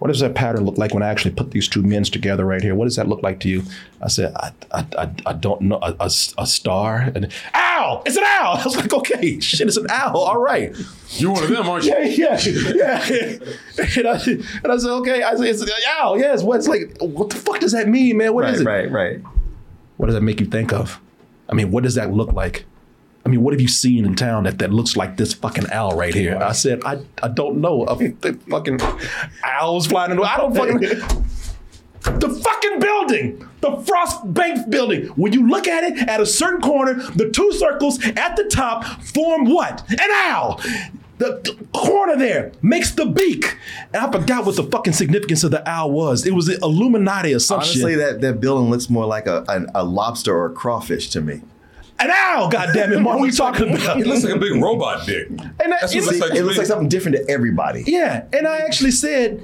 What does that pattern look like when I actually put these two men's together right here? What does that look like to you? I said, I don't know, a star? And owl! It's an owl! I was like, okay, shit, it's an owl, all right. You're one of them, aren't you? Yeah. And I said, okay, it's an owl, yes. What the fuck does that mean, man? What is it? Right. What does that make you think of? I mean, what does that look like? I mean, what have you seen in town that looks like this fucking owl right here? Wow. I said, I don't know. Fucking owls flying into, I don't fucking, the fucking building, the Frost Bank building. When you look at it at a certain corner, the two circles at the top form what? An owl. The corner there makes the beak. And I forgot what the fucking significance of the owl was. It was the Illuminati or some shit. Honestly, that building looks more like a lobster or a crawfish to me. An owl, goddammit, Mark, what are we talking about? It looks like a big robot dick. And it looks like something different to everybody. Yeah, and I actually said,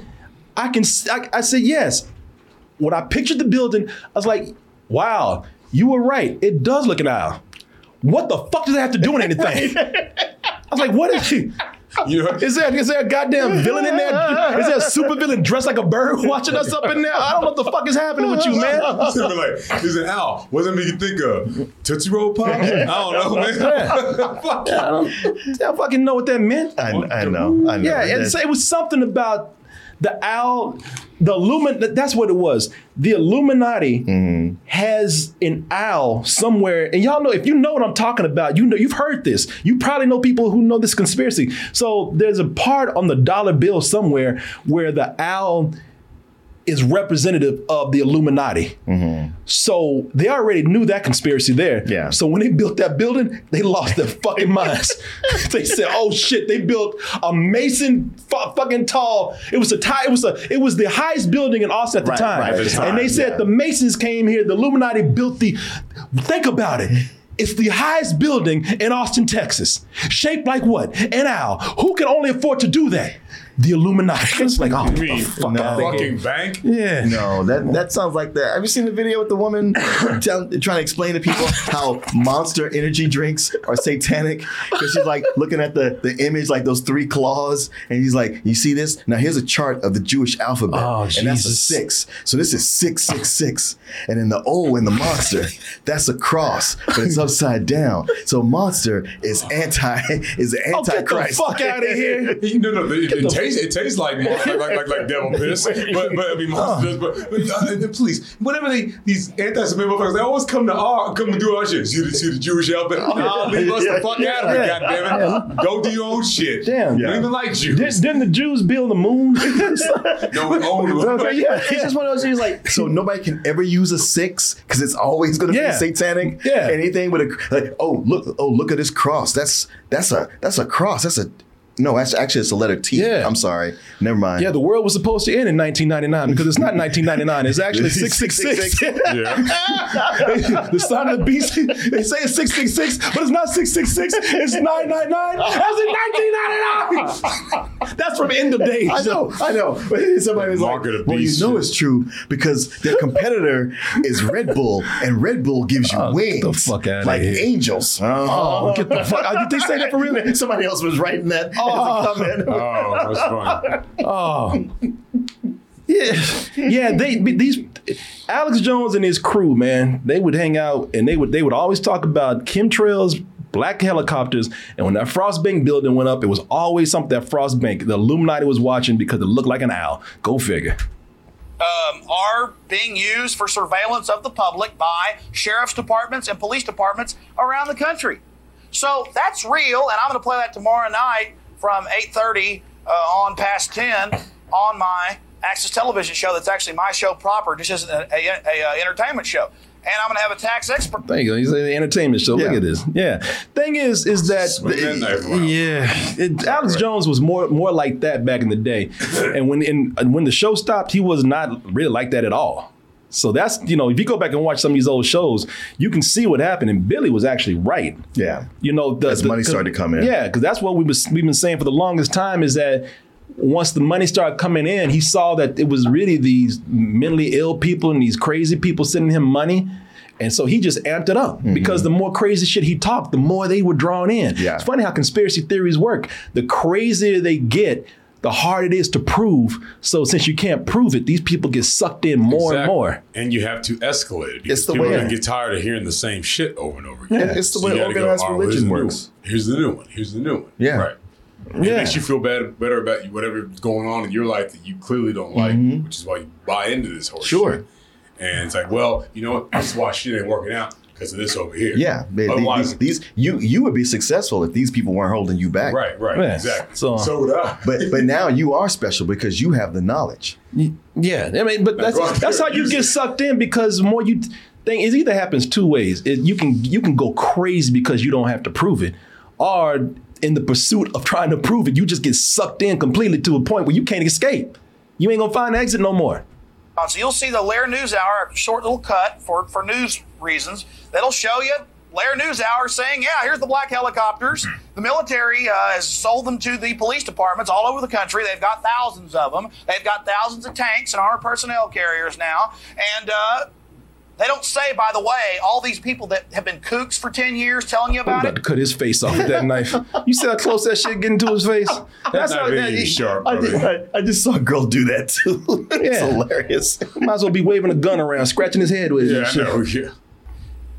I said yes. When I pictured the building, I was like, wow, you were right. It does look an owl. What the fuck does it have to do with anything? I was like, what is she? Is there a goddamn villain in there? Is there a super villain dressed like a bird watching us up in there? I don't know what the fuck is happening with you, man. He's an owl. What does that make you think of? Tootsie Roll Pop? I don't know, man. I don't fucking know what that meant. I know. Yeah, and so it was something about the owl, that's what it was. The Illuminati has an owl somewhere. And y'all know, if you know what I'm talking about, you know, you've heard this. You probably know people who know this conspiracy. So there's a part on the dollar bill somewhere where the owl is representative of the Illuminati. So they already knew that conspiracy there. Yeah. So when they built that building, they lost their fucking minds. They said, oh shit, they built a Mason fucking tall. It was the highest building in Austin at the time. And they said the Masons came here, the Illuminati built think about it. It's the highest building in Austin, Texas. Shaped like what? An owl. Who can only afford to do that? The Illuminati. It's like, oh, the fuck fucking bank? Yeah. No, that sounds like that. Have you seen the video with the woman trying to explain to people how Monster energy drinks are satanic? Because she's like looking at the image, like those three claws, and he's like, you see this? Now here's a chart of the Jewish alphabet. Oh, Jesus. And that's a 6. So this is 666. And then the O in the monster, that's a cross, but it's upside down. So monster is antichrist. Get the fuck out of here. It tastes like devil piss, but I mean, monsters, but please, whenever these anti-Semitic motherfuckers, they always come to do our shit. See the Jewish outfit. Nah, leave us the fuck out of it, goddammit. Go do your own shit. Damn, yeah. We even like Jews. Didn't the Jews build the moon? No, we own them. Yeah, it's just one of those things like, so nobody can ever use a 6 because it's always going to be satanic. Yeah, anything with a like, look at this cross. That's a cross. That's a. No, actually, it's the letter T. Yeah. I'm sorry. Never mind. Yeah, the world was supposed to end in 1999 because it's not 1999. It's actually 666. Yeah. The sign of the beast, they say it's 666, but it's not 666. It's 999. That's in 1999. That's from End of Days. I know. But somebody was like, well, you know it's true because their competitor is Red Bull, and Red Bull gives you wings. Get the fuck out of here. Like angels. Oh, get the fuck. Did they say that for real? Somebody else was writing that. doesn't come in. Oh, that's fun. Oh. Yeah, these Alex Jones and his crew, man, they would hang out and they would always talk about chemtrails, black helicopters, and when that Frost Bank building went up, it was always something that Frost Bank, the Illuminati was watching because it looked like an owl. Go figure. Are being used for surveillance of the public by sheriff's departments and police departments around the country. So that's real, and I'm going to play that tomorrow night from 8:30 on past 10 on my Access Television show. That's actually my show proper, just isn't an entertainment show. And I'm going to have a tax expert. Thank you. He's an entertainment show. Yeah. Look at this. Yeah. Thing is that Alex Jones was more like that back in the day, and when the show stopped, he was not really like that at all. So that's, you know, if you go back and watch some of these old shows, you can see what happened. And Billy was actually right. Yeah. You know, as money started to come in. Yeah, because that's what we've been saying for the longest time, is that once the money started coming in, he saw that it was really these mentally ill people and these crazy people sending him money. And so he just amped it up, because the more crazy shit he talked, the more they were drawn in. Yeah. It's funny how conspiracy theories work. The crazier they get, the harder it is to prove. So since you can't prove it, these people get sucked in more and more. And you have to escalate it, because it's the people get tired of hearing the same shit over and over again. Yeah. It's the way organized religion works. Here's the new one. Yeah. Right. It makes you feel better about whatever's going on in your life that you clearly don't like, which is why you buy into this horse shit. And it's like, well, you know what? That's why shit ain't working out, because of this over here. Yeah. Otherwise, you would be successful if these people weren't holding you back. Right, yes. Exactly. So would I. But now you are special because you have the knowledge. Yeah. I mean, but that's how you get sucked in, because the more you think, it either happens two ways. You can go crazy because you don't have to prove it, or in the pursuit of trying to prove it, you just get sucked in completely to a point where you can't escape. You ain't gonna find an exit no more. So you'll see the Lair News Hour, a short little cut for news reasons. That'll show you Lair News Hour saying, yeah, here's the black helicopters. The military has sold them to the police departments all over the country. They've got thousands of them. They've got thousands of tanks and armored personnel carriers now. And they don't say, by the way, all these people that have been kooks for 10 years telling you about it. About to cut his face off with that knife. You see how close that shit getting to his face? That's not really sharp. I just saw a girl do that too. It's hilarious. Might as well be waving a gun around, scratching his head with it. Yeah, I know. Yeah.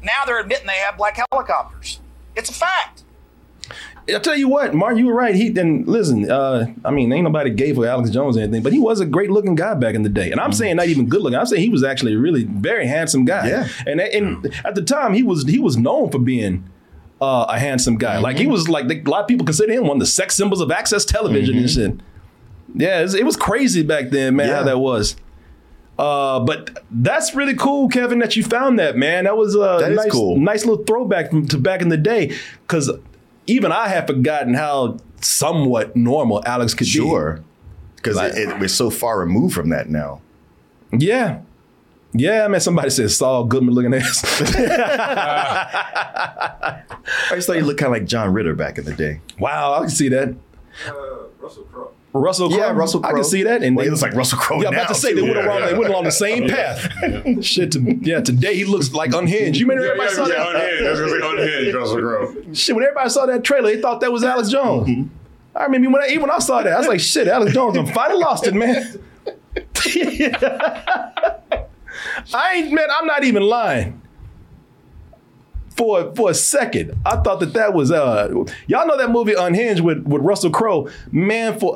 Now they're admitting they have black helicopters. It's a fact. I'll tell you what, Martin, you were right. Ain't nobody gay for Alex Jones or anything, but he was a great-looking guy back in the day. And I'm saying not even good-looking. I'm saying he was actually a really very handsome guy. Yeah. And at the time, he was known for being a handsome guy. Like, he was a lot of people consider him one of the sex symbols of Access Television and shit. Yeah, it was crazy back then, man, how that was. But that's really cool, Kevin, that you found that, man. That was a nice little throwback to back in the day, because even I have forgotten how somewhat normal Alex could be. Sure, because we're so far removed from that now. Yeah. Yeah, man, somebody says Saul Goodman looking ass. I just thought you looked kind of like John Ritter back in the day. Wow, I can see that. Russell Crowe. Yeah, Russell Crowe. I can see that. And he looks like Russell Crowe now. Yeah, I was about to say, they went along the same path. Yeah. Shit, today he looks like unhinged. You remember everybody saw that? Yeah, unhinged Russell Crowe. Shit, when everybody saw that trailer, they thought that was Alex Jones. I remember when I saw that, I was like, shit, Alex Jones, I'm finally lost it, man. I'm not even lying. For a second, I thought that was y'all know that movie Unhinged with Russell Crowe. Man, for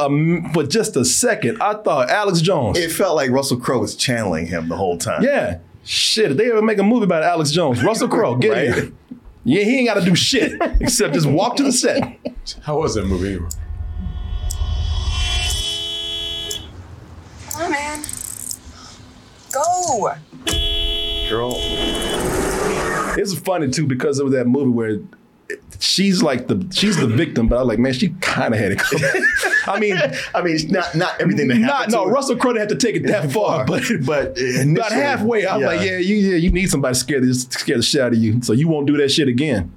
just a second, I thought Alex Jones. It felt like Russell Crowe was channeling him the whole time. Yeah, shit. If they ever make a movie about Alex Jones, Russell Crowe, get in. Yeah, he ain't got to do shit except just walk to the set. How was that movie? Come on, man. Go, girl. It's funny too, because of that movie where she's the victim, but I was like, man, she kind of had it coming. I mean, not everything that happened. No, Russell Crowe had to take it that far, but about halfway, I was like, you need somebody to scare the shit out of you, so you won't do that shit again.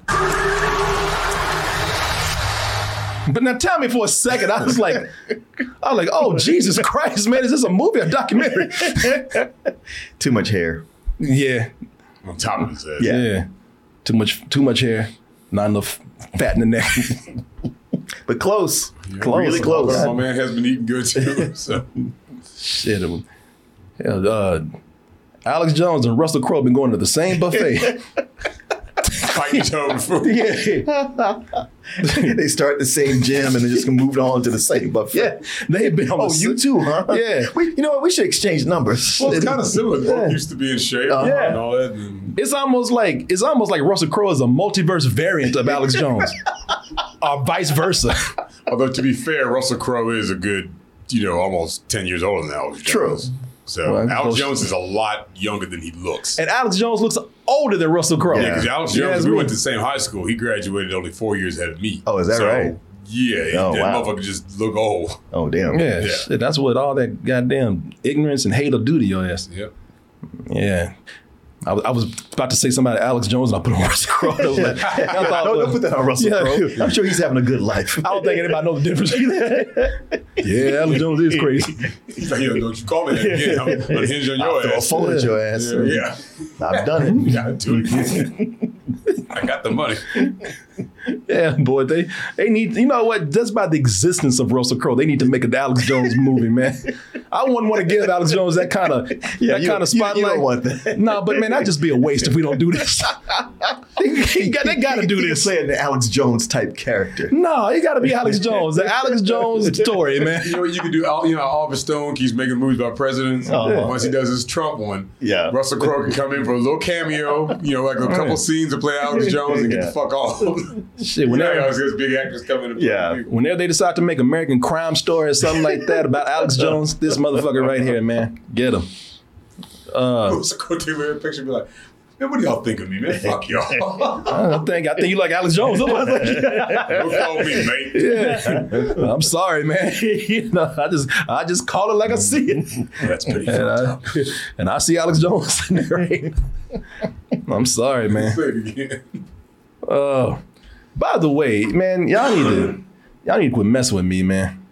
But now tell me for a second, I was like, oh Jesus Christ, man, is this a movie or a documentary? Too much hair. Yeah. On top of his head. Yeah. Too much hair, not enough fat in the neck. But But close. Yeah, close. Really close. My man has been eating good too. So. Shit. Hell, Alex Jones and Russell Crowe have been going to the same buffet. Fighting each other for food. Yeah. They start the same gym and they just moved on to the same buffet. Yeah. They've been on you too, huh? Yeah. You know what? We should exchange numbers. Well, it's kind of similar. Both used to be in shape and all that. And... It's almost like Russell Crowe is a multiverse variant of Alex Jones. Or vice versa. Although, to be fair, Russell Crowe is a good, almost 10 years older than Alex Jones. True. So, well, Alex Jones is a lot younger than he looks. And Alex Jones looks older than Russell Crowe. Yeah, because Alex Jones, we went to the same high school. He graduated only 4 years ahead of me. Oh, is that right? Yeah, motherfucker just look old. Oh, damn. Yeah, shit, that's what all that goddamn ignorance and hate will do to your ass. Yep. Yeah. I was about to say somebody Alex Jones and I put on Russell Crowe. Don't put that on Russell Crowe. I'm sure he's having a good life. I don't think anybody knows the difference either. Yeah, Alex Jones is crazy. He's like, don't you call me that again. I'm going to hinge on your ass. I'll throw a phone at your ass. Yeah. I've done it. Gotta do it. I got the money. Yeah, boy, they need, you know what? Just by the existence of Russell Crowe, they need to make an Alex Jones movie, man. I wouldn't want to give Alex Jones that kind of spotlight. You don't want that. No, but man, that'd just be a waste if we don't do this. They got to do this. Playing the Alex Jones type character. No, it got to be Alex Jones. The Alex Jones story, man. You know what you could do? Oliver Stone keeps making movies about presidents. Once he does his Trump one, Russell Crowe can come in for a little cameo. Like a couple scenes to play Alex Jones and get the fuck off. Shit, whenever big actors come in. Yeah, whenever they decide to make American Crime Story or something like that about Alex Jones, this motherfucker right here, man, get him. So go take a picture and be like, man, what do y'all think of me, man? Fuck y'all. I think you like Alex Jones. Don't call me, mate. Yeah. I'm sorry, man. I just call it like I see it. That's pretty fucked up. And I see Alex Jones in there, right? I'm sorry, man. Say it again. Oh. By the way, man, y'all need to quit messing with me, man.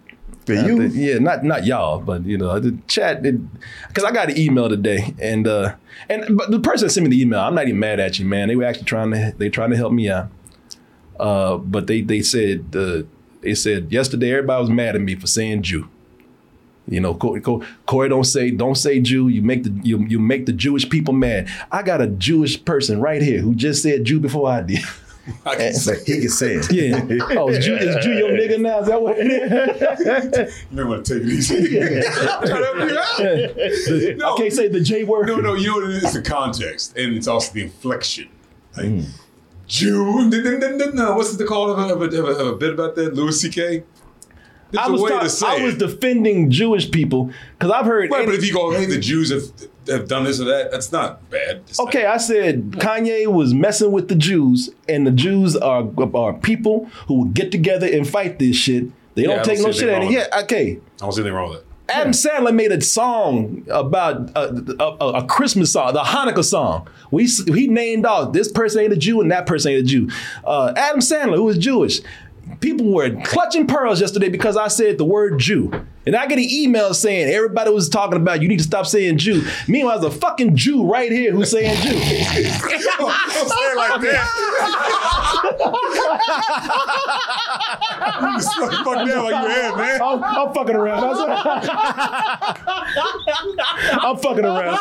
Not y'all, but the chat. Because I got an email today, but the person that sent me the email, I'm not even mad at you, man. They were actually trying to help me out. But they said yesterday everybody was mad at me for saying Jew. Corey, don't say Jew. You make the Jewish people mad. I got a Jewish person right here who just said Jew before I did. He can say it. Yeah. Oh, is Jew your nigga now? Is that what it is? You want to take it easy. I'm trying to help you out. No. I can't say the J word. No. You know what it is? It's the context, and it's also the inflection. Like Jew. No. What's the call of a bit about that? Louis C.K. I was defending Jewish people because I've heard. Right, but if you go, hey, the Jews have done this or that, that's not bad. I said Kanye was messing with the Jews, and the Jews are people who will get together and fight this shit. They don't take no shit at it. Yeah, okay. I don't see anything wrong with it. Adam Sandler made a song about a Christmas song, the Hanukkah song. He named off this person ain't a Jew and that person ain't a Jew. Adam Sandler, who is Jewish. People were clutching pearls yesterday because I said the word Jew. And I get an email saying everybody was talking about you need to stop saying Jew. Meanwhile, there's a fucking Jew right here who's saying Jew. Don't say it like that. You just fuck down like you had, man. I'm fucking around. I'm fucking around.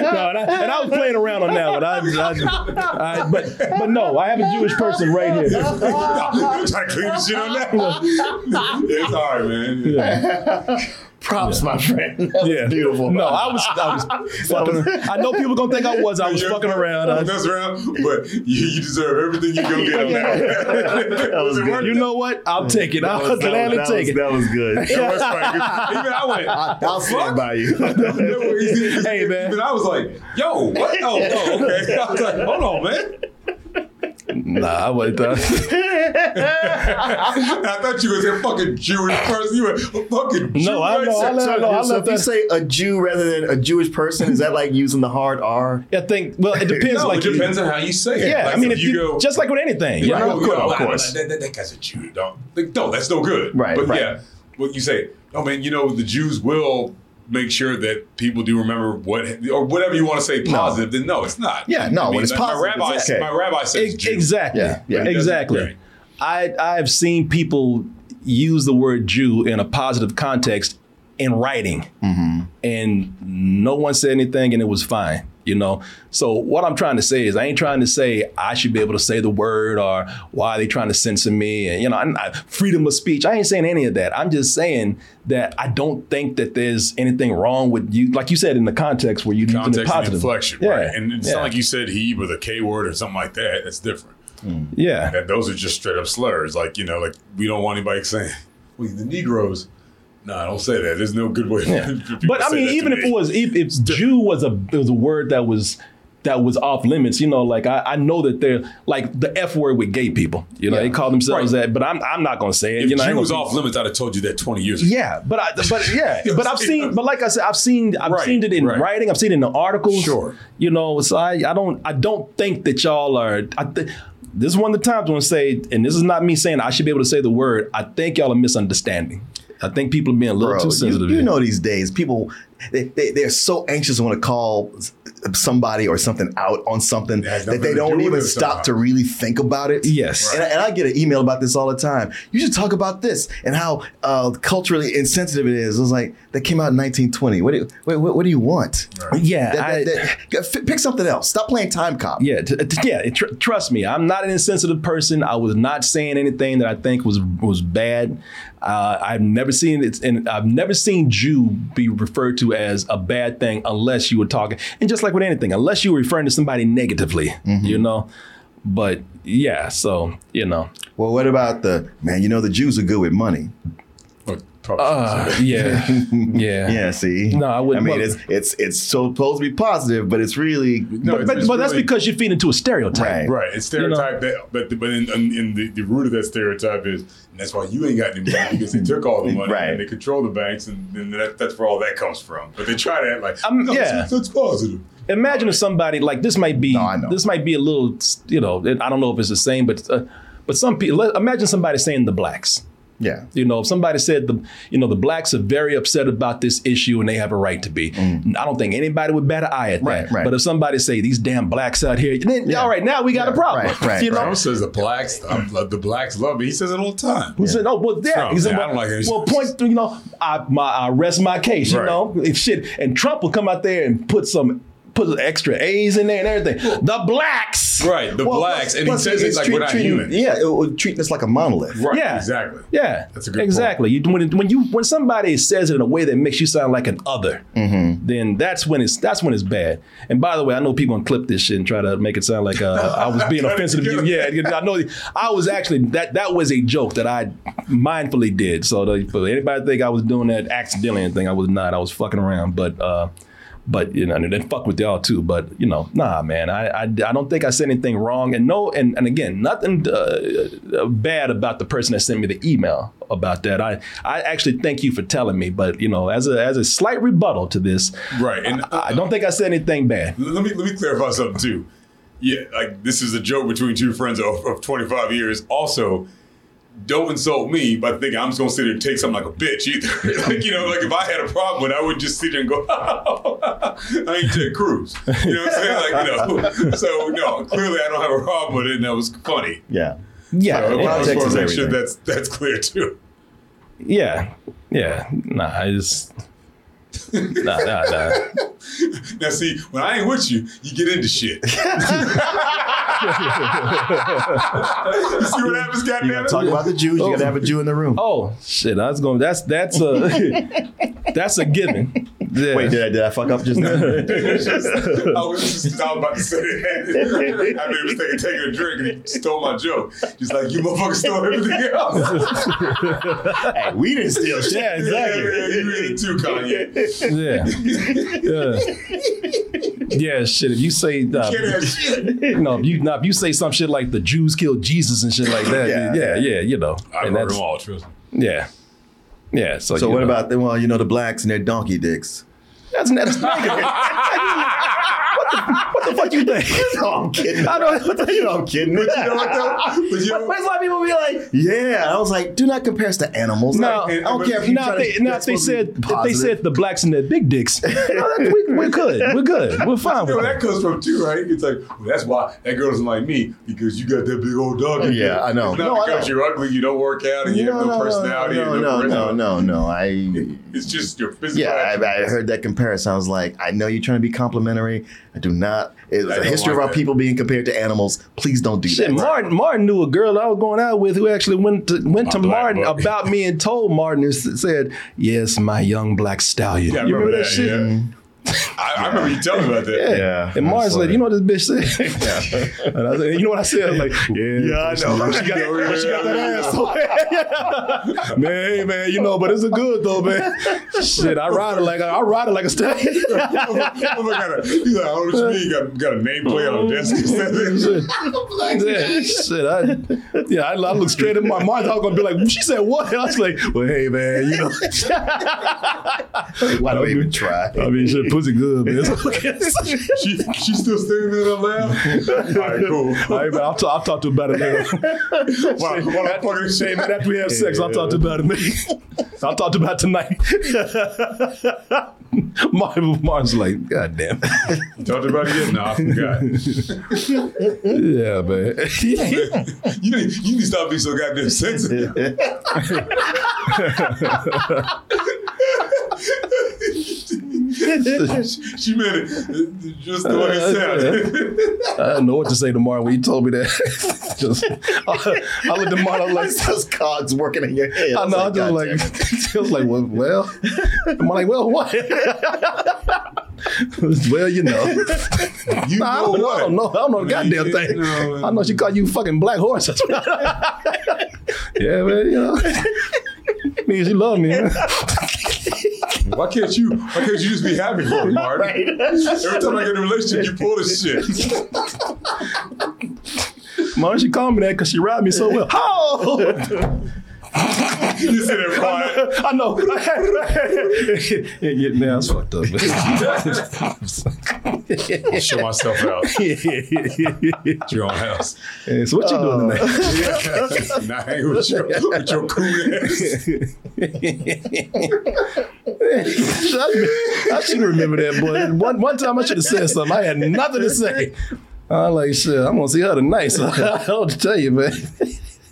No, and I was playing around on that one. But no, I have a Jewish person right here. No, try to clean the shit on that one. It's hard, man. Yeah. Props, my friend. That was beautiful. No, I was fucking around. I know people gonna think I was fucking around. That's around, but you deserve everything you're gonna get on that. That was good. You know what? I'll take it. I was glad to take it. That was good. That was fucking good. Even I went, I'll stand by you. Hey, man. Even I was like, yo, what? Oh, okay. I was like, hold on, man. Nah, I wasn't. I thought you were going to say fucking Jewish person. You were fucking Jewish. No, I know. So if you say a Jew rather than a Jewish person, is that like using the hard R? I think, well, it depends. It depends on how you say it. Yeah, like, I mean, if you go, just like with anything. Yeah, of course. That guy's a Jew, dog. Like, no, that's no good. Right, but yeah, what you say, oh man, the Jews will make sure that people do remember what, or whatever you want to say positive, then no, it's not. Yeah, no, I mean, when it's positive, my rabbi says Jew. Exactly. Yeah. Exactly. I've seen people use the word Jew in a positive context in writing, and no one said anything, and it was fine. You know, so what I'm trying to say is I ain't trying to say I should be able to say the word or why are they trying to censor me, and you know, freedom of speech. I ain't saying any of that. I'm just saying that I don't think that there's anything wrong with you, like you said, in the context where you use it positive. Inflection, yeah. Right? And it's not like you said he with a K word or something like that. That's different. Yeah, that those are just straight up slurs. Like, you know, like we don't want anybody saying the Negroes. No, I don't say that. There's no good way. Yeah. But I mean, even if it was, if Jew was a word that was off limits, you know, like I know that they're like the F word with gay people, you know, they call themselves that, but I'm not going to say it. If you know, Jew was off limits, I'd have told you that 20 years ago. Yeah. But I've seen it in writing. I've seen it in the articles, you know, so I don't think that y'all are, this is one of the times when I say, and this is not me saying I should be able to say the word. I think y'all are misunderstanding. I think people are being a little too sensitive. You know, these days, people, they're so anxious to want to call somebody or something out on something that they don't even stop to really think about it. Yes. Right. And I get an email about this all the time. You should talk about this and how culturally insensitive it is. It was like, that came out in 1920. What do you want? Right. Yeah. Pick something else. Stop playing time cop. Yeah. Trust me, I'm not an insensitive person. I was not saying anything that I think was bad. I've never seen it, and I've never seen Jew be referred to as a bad thing unless you were talking, and just like with anything, unless you were referring to somebody negatively, you know. But yeah, so you know. Well, what about the Jews are good with money. Yeah. See, no, I wouldn't. I mean, it's supposed to be positive, but it's really. But that's really, because you feed into a stereotype, right? It's stereotype, you know? But in the root of that stereotype is, and that's why you ain't got any money because they took all the money and they control the banks, and that's where all that comes from. But they try to act like it's positive. Imagine if somebody like this might be a little, you know, I don't know if it's the same, but some people imagine somebody saying the blacks. Yeah. You know, if somebody said, the blacks are very upset about this issue and they have a right to be. I don't think anybody would bat an eye at that. Right. But if somebody say these damn blacks out here, then all right, now we got a problem. Right, you know? Trump says the blacks love me. He says it all the time. He said, Trump, he said, I don't like it. Well, point, you know, I rest my case, you know, if shit. And Trump will come out there and put extra A's in there and everything. The blacks. Right, blacks. And he says it's like, we're not human. Yeah, it would treat us like a monolith. Right, exactly. Yeah, that's a good point. When somebody says it in a way that makes you sound like an other, then that's when it's bad. And by the way, I know people gonna clip this shit and try to make it sound like I was being offensive to you. Yeah, I know. I was actually, that was a joke that I mindfully did. So for anybody think I was doing that accidentally or anything, I was not. I was fucking around, but you know, and then fuck with y'all too. But you know, nah, man, I don't think I said anything wrong, and no, and again, nothing bad about the person that sent me the email about that. I actually thank you for telling me, but you know, as a slight rebuttal to this, right? And I don't think I said anything bad. Let me clarify something too. Yeah, like this is a joke between two friends of 25 years. Also, don't insult me by thinking I'm just going to sit there and take something like a bitch either. Like, you know, like if I had a problem with it, I would just sit there and go, I ain't Ted Cruz. You know what I'm saying? Like, you know, so no, clearly I don't have a problem with it, and that was funny. Yeah. Yeah. So I just want to make sure that's clear too. Yeah. Yeah. Nah, I just... Nah. Now see, when I ain't with you, you get into shit. You see what happens, goddamn? You gotta talk about the Jews. You gotta have a Jew in the room. Oh shit! I was going. That's a that's a given. Yeah. Wait, did I fuck up just now? I was about to say it. I made a mistake of taking a drink and he stole my joke. Just like, you motherfuckers stole everything else. Hey, we didn't steal shit. Yeah, exactly. Yeah, you did too, Kanye. Yeah. Yeah, shit. If you say if you say some shit like the Jews killed Jesus and shit like that, you know. I heard them all, trust me. Yeah. Yeah. So what about them? Well, you know, the blacks and their donkey dicks. That's negative. What What the fuck you think? No, I'm kidding. I know. You know I'm kidding. But you know what though? But you know, there's a lot of people be like, yeah. I was like, do not compare us to animals. No, like, I don't care if you try to. Now if they said the blacks and their big dicks, we're good. We're good. We're fine. You know, that comes from too, right? It's like, well, that's why that girl doesn't like me because you got that big old dog. Yeah, I know. It's not because you're ugly, you don't work out, and you have no personality. No. It's just your physical. Yeah, I heard that comparison. I was like, I know you're trying to be complimentary. I do not. It's a history of our people being compared to animals. Please don't do that. Martin knew a girl I was going out with who actually went to Martin about me and told Martin and said, "Yes, my young black stallion." Yeah, I remember that shit? Yeah. I remember you telling me about that. Yeah. And Martin's like, you know what this bitch said? Yeah. And I said, you know what I said? I'm like, yeah, I know. She got that ass. man, you know, but it's a good though, man. Shit, I ride it like a stallion. You got a nameplate on the desk. Shit, I look straight at my mind. I was gonna be like, she said what? And I was like, well, hey man, you know. Why don't even try? I mean, shit. Pussy good, man. She's still standing there and laughing. All right, cool. All right, man, I'll talk to her about it later. Wow, shame that after we have sex, I'll talk to her about it later. I'll talk to her about tonight. Martin's like, God damn. Talked about it again? No, I forgot. Yeah, man. You need to stop being so goddamn sensitive. She meant it just the way it sounded. I don't know what to say to Martin when you told me that. I looked at Martin, I was like, those cards working in your head. I know, I was like, well. I'm like, well, what? Well, you know. I don't know the goddamn thing. I know she called you fucking black horse. Yeah, man, you know. Man, she loved me, man. Why can't you just be happy for it, Martin? Right. Every time I get in a relationship, you pull this shit. Martin, she called me that because she robbed me so well. Oh! You sit there quiet. I know. Now it's fucked up. I'll show myself out. It's your own house. Hey, so what you doing tonight? Nah, hang with your cool ass. I should remember that, boy. One time I should have said something. I had nothing to say. I'm like, shit, I'm going to see her tonight. So I don't to tell you, man.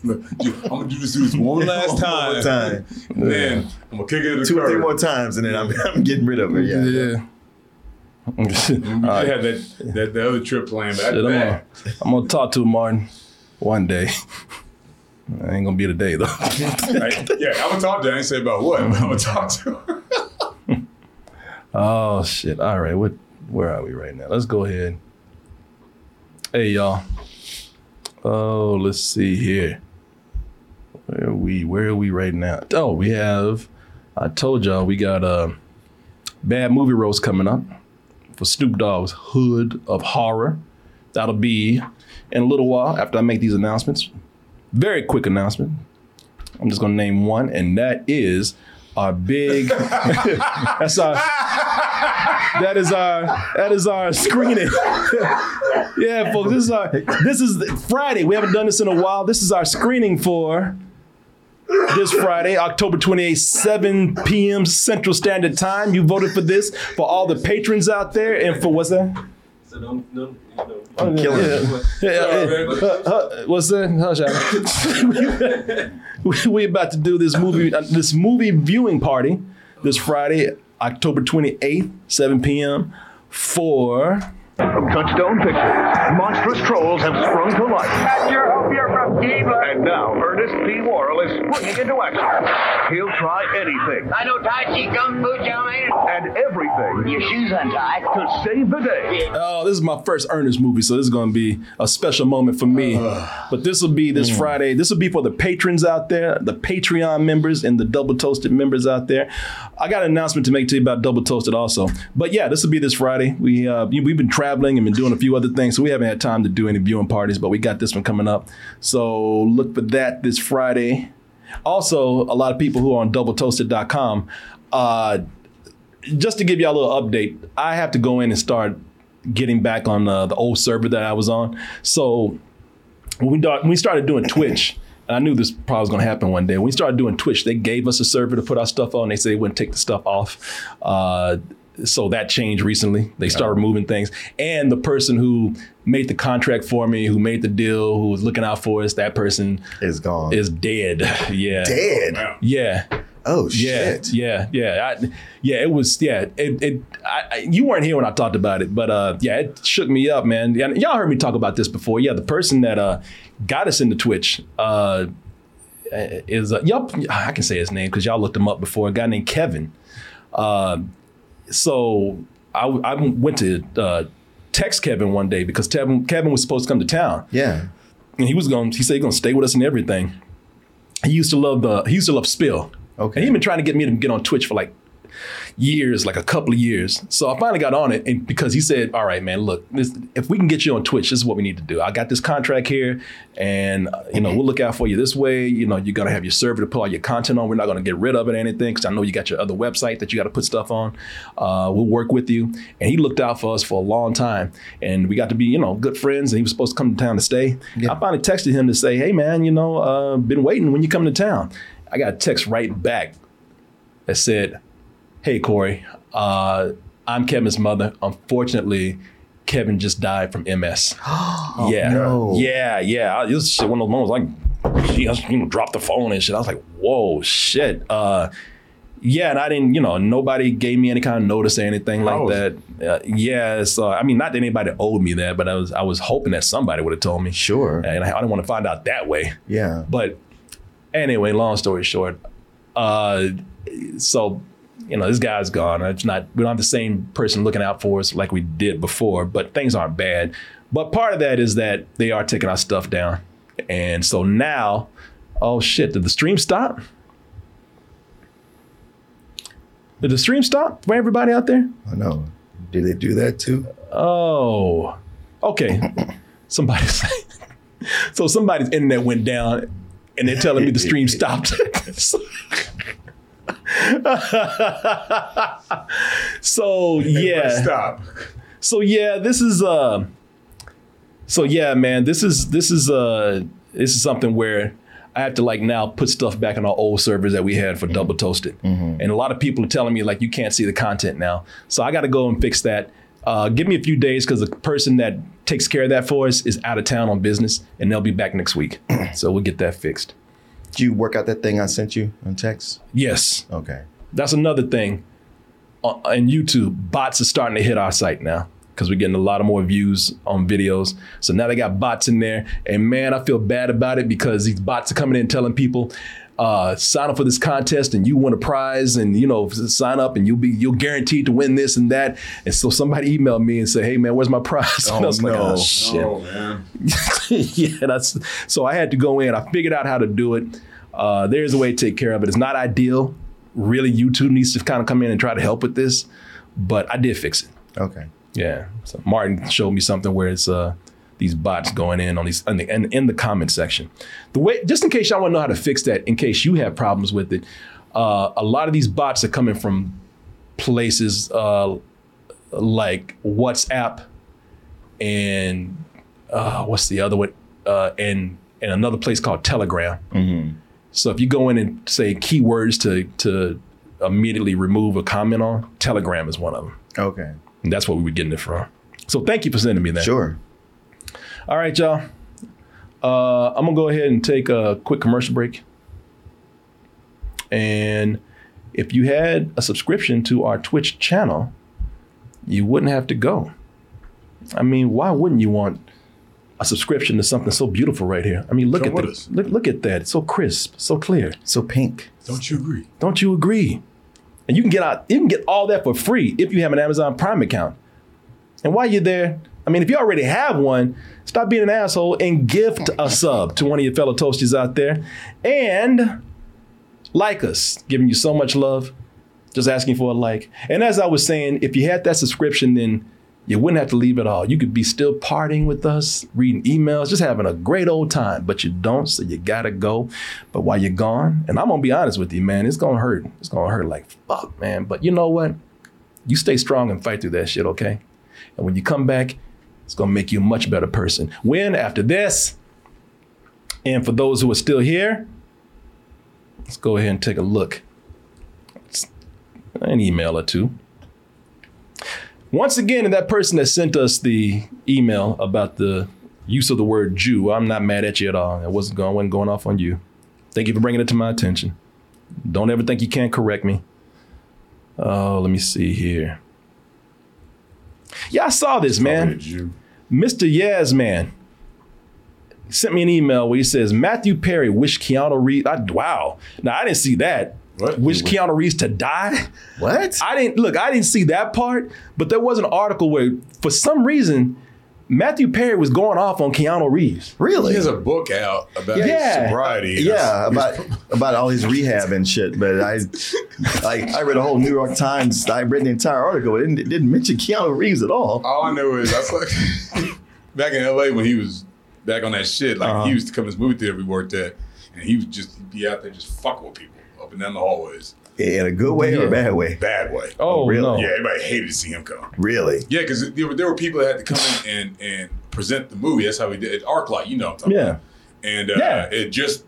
I'm gonna do this one last time. And then I'm gonna kick it to the curb. Two or three more times, and then I'm getting rid of it. Yeah. We had that other trip planned back there. I'm gonna talk to Martin one day. I ain't gonna be today though. I'm gonna talk to her. I ain't say about what, but I'm gonna talk to her. Oh shit! All right, where are we right now? Let's go ahead. Hey y'all. Oh, let's see here. Where are we right now? Oh, we have, I told y'all, we got a bad movie roast coming up for Snoop Dogg's Hood of Horror. That'll be in a little while after I make these announcements. Very quick announcement. I'm just gonna name one, and that is our big, that is our screening. Yeah, folks, this is Friday. We haven't done this in a while. This is our screening for this Friday, October 28th, 7 p.m. Central Standard Time. You voted for this, for all the patrons out there, and for what's that? So don't. I'm killing it. Yeah. What's that? Hush up. We're about to do this movie viewing party this Friday, October 28th, 7 p.m. for... From Touchstone Pictures, monstrous trolls have sprung to life. Catcher, hope you're from Cleveland. And now Ernest P. Worrell is swinging into action. He'll try anything. I know Tai Chi Kung Fu Chow Man. And everything. Your shoes untied. To save the day. Oh, this is my first Ernest movie, so this is going to be a special moment for me. But this will be this Friday. This will be for the patrons out there, the Patreon members, and the Double Toasted members out there. I got an announcement to make to you about Double Toasted also. But yeah, this will be this Friday. We've been traveling and been doing a few other things, so we haven't had time to do any viewing parties, but we got this one coming up. So look for that this Friday. Also, a lot of people who are on doubletoasted.com, just to give y'all a little update, I have to go in and start getting back on the old server that I was on. So when we started doing Twitch, and I knew this probably was gonna happen one day. When we started doing Twitch, they gave us a server to put our stuff on. They said they wouldn't take the stuff off. So that changed recently. They started removing things. And the person who made the contract for me, who made the deal, who was looking out for us, that person is gone. Is dead. Yeah. Dead? Wow. Yeah. Oh, shit. You weren't here when I talked about it, but it shook me up, man. Y'all heard me talk about this before. Yeah, the person that got us into Twitch is, I can say his name because y'all looked him up before, a guy named Kevin. So I went to text Kevin one day because Kevin was supposed to come to town. Yeah. And he said he's gonna stay with us and everything. He used to love Spill. Okay. And he'd been trying to get me to get on Twitch for a couple of years. So I finally got on it, and because he said, all right, man, look, if we can get you on Twitch, this is what we need to do. I got this contract here, and we'll look out for you this way. You're going to have your server to put all your content on. We're not going to get rid of it or anything, because I know you got your other website that you got to put stuff on. We'll work with you. And he looked out for us for a long time, and we got to be, good friends, and he was supposed to come to town to stay. Yeah. I finally texted him to say, hey, man, been waiting when you come to town. I got a text right back that said, hey, Corey, I'm Kevin's mother. Unfortunately, Kevin just died from MS. Oh, yeah. No. Yeah. This shit, one of those moments she dropped the phone and shit. I was like, whoa, shit. And I didn't, nobody gave me any kind of notice or anything that. Not that anybody owed me that, but I was hoping that somebody would have told me. Sure. And I didn't want to find out that way. Yeah. But anyway, long story short, this guy's gone. We don't have the same person looking out for us like we did before, but things aren't bad. But part of that is that they are taking our stuff down. And so now, oh shit, did the stream stop? Did the stream stop for everybody out there? I know. Did they do that too? Oh, okay. Somebody's internet went down. And they're telling me the stream stopped. This is something where I have to now put stuff back on our old servers that we had for Double Toasted. Mm-hmm. And a lot of people are telling me you can't see the content now. So I got to go and fix that. Give me a few days because the person that takes care of that for us is out of town on business, and they'll be back next week. So we'll get that fixed. Did you work out that thing I sent you on text? Yes. Okay. That's another thing. On YouTube, bots are starting to hit our site now because we're getting a lot of more views on videos. So now they got bots in there. And man, I feel bad about it because these bots are coming in telling people, sign up for this contest and you win a prize and sign up and you're guaranteed to win this and that. And so somebody emailed me and said, hey man, where's my prize? And I was oh shit. Oh, man. So I had to go in. I figured out how to do it. There's a way to take care of it. It's not ideal. Really, YouTube needs to kind of come in and try to help with this, but I did fix it. Okay. Yeah. So Martin showed me something where it's these bots going in on these and in the comment section. The way, just in case y'all want to know how to fix that, in case you have problems with it, a lot of these bots are coming from places like WhatsApp and what's the other one? And another place called Telegram. Mm-hmm. So if you go in and say keywords to immediately remove a comment on, Telegram is one of them. Okay. And that's what we were getting it from. So thank you for sending me that. Sure. All right, y'all. I'm gonna go ahead and take a quick commercial break. And if you had a subscription to our Twitch channel, you wouldn't have to go. I mean, why wouldn't you want a subscription to something so beautiful right here? I mean, look at that. It's so crisp, so clear, so pink. Don't you agree? Don't you agree? And you can get all that for free if you have an Amazon Prime account. And while you're there, I mean, if you already have one, stop being an asshole and gift a sub to one of your fellow Toasties out there. And like us, giving you so much love, just asking for a like. And as I was saying, if you had that subscription, then you wouldn't have to leave at all. You could be still partying with us, reading emails, just having a great old time, but you don't, so you gotta go. But while you're gone, and I'm gonna be honest with you, man, it's gonna hurt. It's gonna hurt like fuck, man. But you know what? You stay strong and fight through that shit, okay? And when you come back, it's gonna make you a much better person. Win after this. And for those who are still here, let's go ahead and take a look. It's an email or two. Once again, and that person that sent us the email about the use of the word Jew, I'm not mad at you at all. I wasn't going off on you. Thank you for bringing it to my attention. Don't ever think you can't correct me. Oh, let me see here. Yeah, I saw this, man. Mr. Yazman sent me an email where he says, Matthew Perry wished Keanu Reeves, wow. Now, I didn't see that. What? Wished Keanu Reeves to die? What? I didn't see that part, but there was an article where, for some reason, Matthew Perry was going off on Keanu Reeves. Really? He has a book out about his sobriety. Yeah, about all his rehab and shit. But I read a whole New York Times. I read the entire article. It didn't mention Keanu Reeves at all. All I know is I was back in LA when he was back on that shit. Like he used to come to this movie theater we worked at, and he would just be out there just fucking with people up and down the hallways. In a good way or a bad way? Bad way. Oh, really? No. Yeah, everybody hated to see him come. Really? Yeah, because there were people that had to come in and present the movie. That's how we did it. ArcLight, you know what I'm talking about. And it just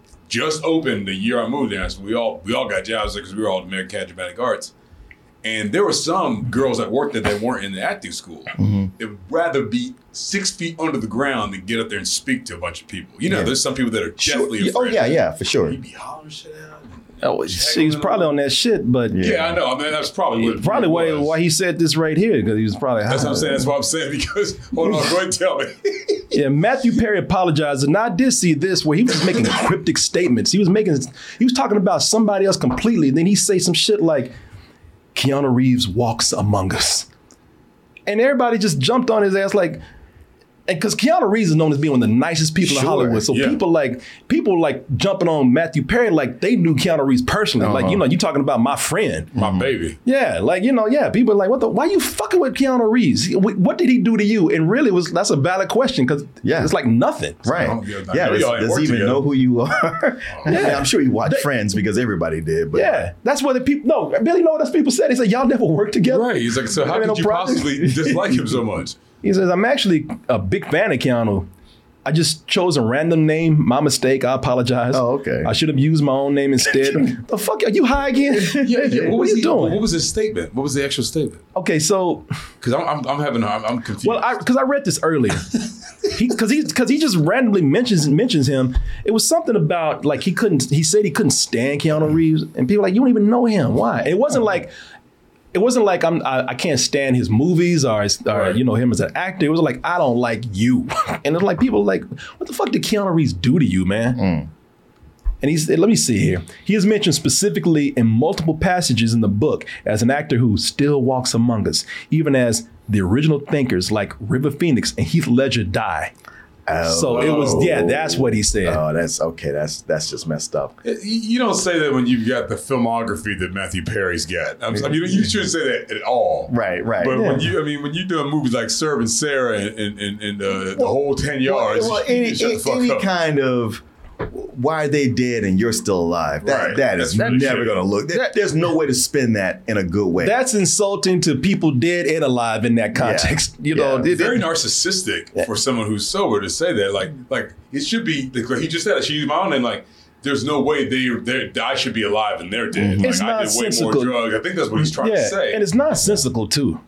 opened the year I moved there. So we all got jobs because we were all at American Academy of Dramatic Arts. And there were some girls that worked there that weren't in the acting school. Mm-hmm. They would rather be 6 feet under the ground than get up there and speak to a bunch of people. You know, there's some people that are definitely afraid. Oh, yeah, for sure. He'd be hollering shit out. He was probably on that shit, but yeah, I know. I mean, that's probably what why he said this right here, because he was probably high. That's what I'm saying. That's what I'm saying. Because hold on, go ahead and tell me. Yeah, Matthew Perry apologized, and I did see this where he was making cryptic statements. He was talking about somebody else completely, and then he say some shit like, "Keanu Reeves walks among us," and everybody just jumped on his ass like. And because Keanu Reeves is known as being one of the nicest people in Hollywood. So people like jumping on Matthew Perry like they knew Keanu Reeves personally. Like, you know, you talking about my friend. My baby. Yeah. Like, you know, people are like, why you fucking with Keanu Reeves? What did he do to you? And really, that's a valid question because it's like nothing. Right. Yeah. Does he even know who you are? Yeah. I'm sure you watched Friends because everybody did. But yeah. That's what the people, Billy knows what people said. They said, y'all never worked together. Right. He's like, so how could you possibly dislike him so much? He says, I'm actually a big fan of Keanu. I just chose a random name. My mistake. I apologize. Oh, okay. I should have used my own name instead. The fuck? Are you high again? Yeah. What are you doing? What was his statement? What was the actual statement? Okay, so. Because I'm confused. Well, because I read this earlier. Because he just randomly mentions him. It was something about, like, he said he couldn't stand Keanu Reeves. And people were like, you don't even know him. Why? And it wasn't like. It wasn't like I can't stand his movies or you know, him as an actor. It was like, I don't like you. And it's like, people are like, what the fuck did Keanu Reeves do to you, man? Mm. And let me see here. He is mentioned specifically in multiple passages in the book as an actor who still walks among us, even as the original thinkers like River Phoenix and Heath Ledger die. Oh. So it was, that's what he said. Oh, that's okay. That's just messed up. You don't say that when you've got the filmography that Matthew Perry's got. You shouldn't say that at all. Right. But when you do movies like Serve and Sarah and the whole 10 yards, any kind of why they dead and you're still alive. That's never going to look. There's no way to spin that in a good way. That's insulting to people dead and alive in that context. Yeah. You know, it's very narcissistic for someone who's sober to say that. Like it should be. Like he just said, I should use my own name. Like there's no way I should be alive and they're dead. Mm-hmm. Like, I did way more drugs. I think that's what he's trying to say. And it's nonsensical too.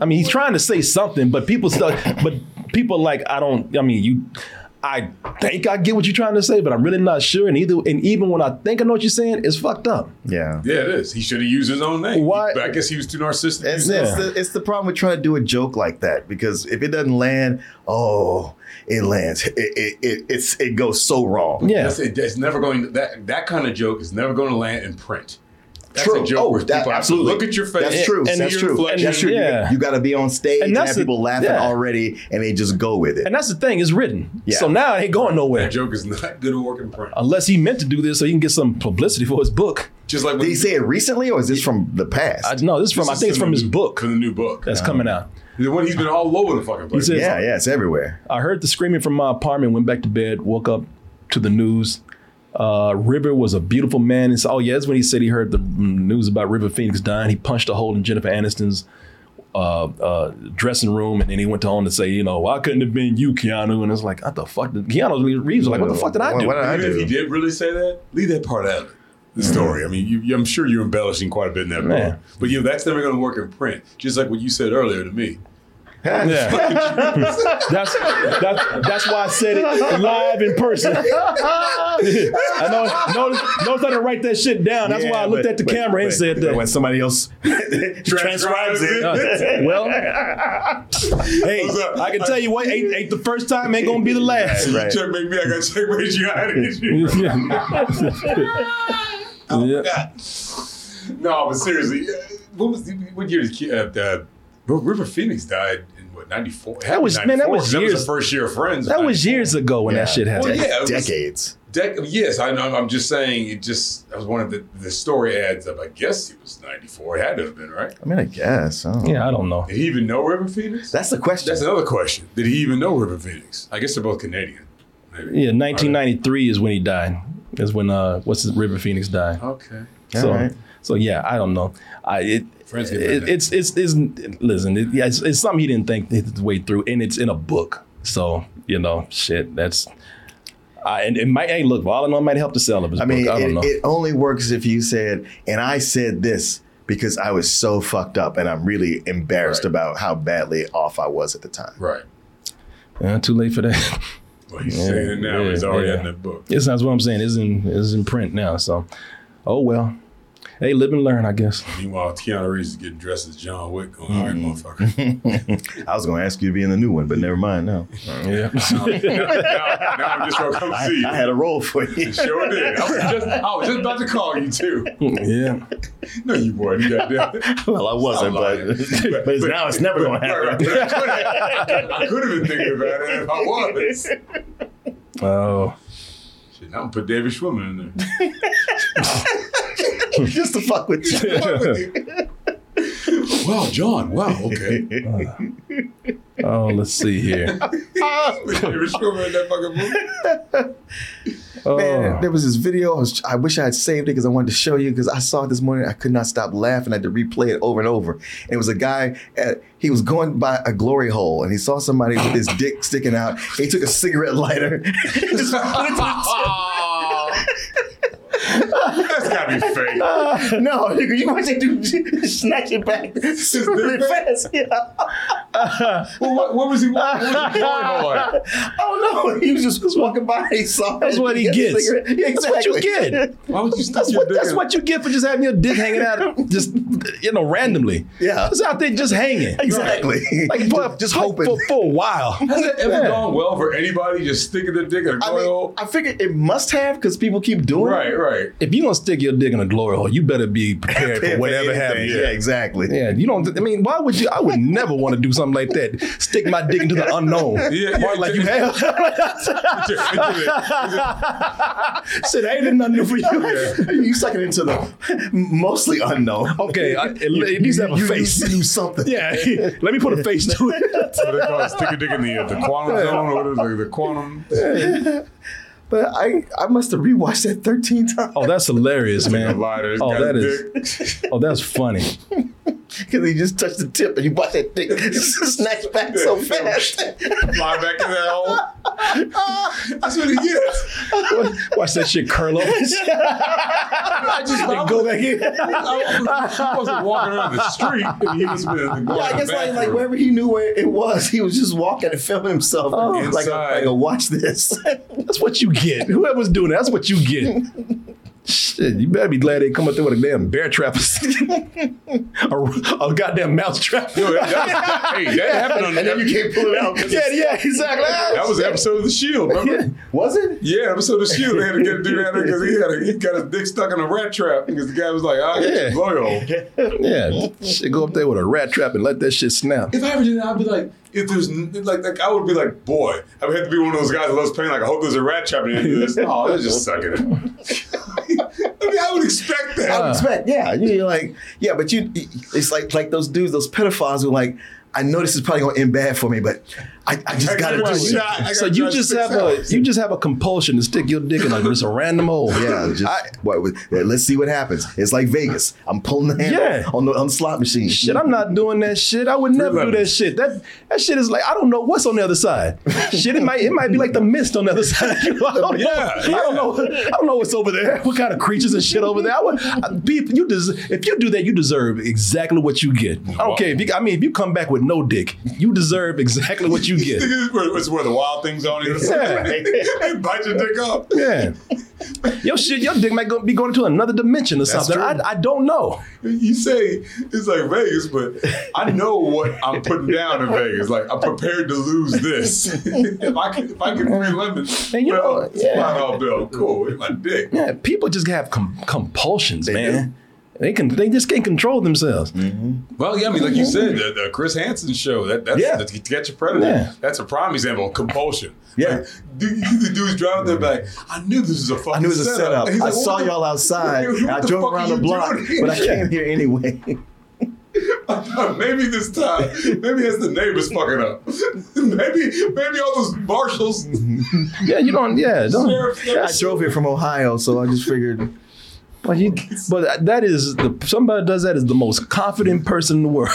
I mean, he's trying to say something, but people still. But people like I think I get what you're trying to say, but I'm really not sure. And even when I think I know what you're saying, it's fucked up. Yeah, it is. He should have used his own name. Why? I guess he was too narcissistic. It's the problem with trying to do a joke like that, because if it doesn't land, it lands. It goes so wrong. Yeah, it's never going to, that kind of joke is never going to land in print. That's true. A joke. Absolutely. Look at your face. That's true. And that's true. That's true. Yeah. You got to be on stage and have people laughing already, and they just go with it. And that's the thing. It's written. Yeah. So now it ain't going nowhere. That joke is not good at working print. Unless he meant to do this so he can get some publicity for his book. Just like did he say it recently, or is this from the past? No, this is from his book. From the new book. That's coming out. The one he's been all over the fucking place. Says, yeah, it's everywhere. I heard the screaming from my apartment, went back to bed, woke up to the news. River was a beautiful man. And so, that's when he said he heard the news about River Phoenix dying. He punched a hole in Jennifer Aniston's dressing room, and then he went on to say, you know, I couldn't have been you, Keanu. And it's like, what the fuck? Keanu Reeves was like, what the fuck did I do? What did I do? If he did really say that, leave that part out of the story. I mean, I'm sure you're embellishing quite a bit in that part. But that's never going to work in print. Just like what you said earlier to me. That's why I said it live in person. I noticed I didn't write that shit down. That's why I looked at the camera and said that. When somebody else transcribes it. Hey, I can tell you what, ain't the first time, ain't gonna be the last. Right. Checkmate me, I gotta checkmate you out of you. No, but seriously, what year did River Phoenix died in what, 94? That was the first year of Friends. That was years ago when that shit happened. Well, decades. Yes, I know. I'm just saying. I was one of the story adds up. I guess it was 94. It had to have been, right? I mean, I guess. I don't know. Did he even know River Phoenix? That's the question. That's another question. Did he even know River Phoenix? I guess they're both Canadian. Maybe. Yeah, 1993 is when he died. Is when River Phoenix died. Okay. So, all right. So yeah, I don't know. It's something he didn't think his way through, and it's in a book. So shit. And it might look. All in all, might help to sell it. I don't know. It only works if you said, and I said this because I was so fucked up, and I'm really embarrassed about how badly off I was at the time. Right. Too late for that. Well, he's saying it now. It's already in the book. That's what I'm saying. It's in print now. So, oh well. Hey, live and learn, I guess. Meanwhile, Keanu Reeves is getting dressed as John Wick. Going, all right, motherfucker. I was going to ask you to be in the new one, but never mind now. Yeah. Now I'm just going to come see you. I had a role for you. Sure did. I was just about to call you, too. Yeah. No, you weren't. Well, I wasn't, but now it's never going to happen. I could have been thinking about it if I was. Oh. Shit, now I'm going to put David Schwimmer in there. Just to fuck with you. Wow, John. Wow, okay. Let's see here. Man, there was this video. I wish I had saved it because I wanted to show you because I saw it this morning. I could not stop laughing. I had to replay it over and over. And it was a guy, he was going by a glory hole and he saw somebody with his dick sticking out. He took a cigarette lighter. That's gotta be fake. No, you want to do snatch it back really fast. Yeah. Well, what was he walking on? Oh no, he was just walking by. He saw. That's what he gets. Cigarette. Yeah, exactly. That's what you get. Why would you snatch your dick? That's what you get for just having your dick hanging out, just randomly. Yeah, it's out there just hanging. Exactly. Right. Like just hoping for a while. Has it ever gone well for anybody just sticking their dick in a glory hole? I figured it must have because people keep doing it. Right. If you don't stick your dick in a glory hole, you better be prepared for whatever happens. Yeah, exactly. Yeah, you don't. I mean, why would you? I would never want to do something like that. Stick my dick into the unknown. Shit, ain't nothing for you. You sucking into the mostly unknown. Okay, at least have a face. You do something. Yeah, let me put a face to it. That's what they call it. Stick a dick in the quantum zone or whatever. The quantum. Yeah. But I must have rewatched that 13 times. Oh, that's hilarious, man. That's funny. Because he just touched the tip and you watch that thing snatch back so fast. Fly back in that hole. That's what he gets. Watch that shit curl up. Go back in. I wasn't walking around the street. And he was I guess like wherever he knew where it was, he was just walking and filming himself. Like a watch this. That's what you get. Whoever's doing that's what you get. Shit, you better be glad they come up there with a damn bear trap or a goddamn mouse trap. Yo, that happened on the and then you can't pull it out. Yeah, exactly. That was the episode of The Shield, remember? Yeah. Was it? Yeah, episode of The Shield. They had to get a dude out there because he got his dick stuck in a rat trap because the guy was like, I'll get you loyal. Yeah, shit, go up there with a rat trap and let that shit snap. If I ever did that, I'd be like, if there's I would be like, boy, I would have to be one of those guys that loves pain. Like, I hope there's a rat trap in this. Oh, they're just sucking it. I mean, I would expect that. You're like, but it's like those dudes, those pedophiles who are like, I know this is probably going to end bad for me, but I just got to do it. So you just have a compulsion to stick your dick in like just a random hole. Yeah. Let's see what happens. It's like Vegas. I'm pulling the handle on the slot machine. Shit, I'm not doing that shit. I would never do that shit. That shit is like, I don't know what's on the other side. Shit, it might be like the mist on the other side. I don't know what's over there. What kind of creatures and shit over there? If you do that, you deserve exactly what you get. I don't care. If you come back with no dick, you deserve exactly what you get. It's where the wild things on you. Yeah. And bite your dick up. Yeah. Your dick might be going to another dimension or something. I don't know. You say it's like Vegas, but I know what I'm putting down in Vegas. Like, I'm prepared to lose this. if I can free lemons, cool, it's my dick. Yeah, people just have compulsions, man. They just can't control themselves. Mm-hmm. Well, yeah, like you said, the Chris Hansen show, that's To Catch a Predator. Yeah. That's a prime example of compulsion. Yeah. Like, the dude's driving there like, I knew this was a fucking setup. I like, saw y'all outside. I drove around the block, but I came here anyway. I thought maybe this time, it's the neighbors fucking up. Maybe all those marshals. Yeah, I drove here from Ohio, so I just figured... But that is somebody does that is the most confident person in the world.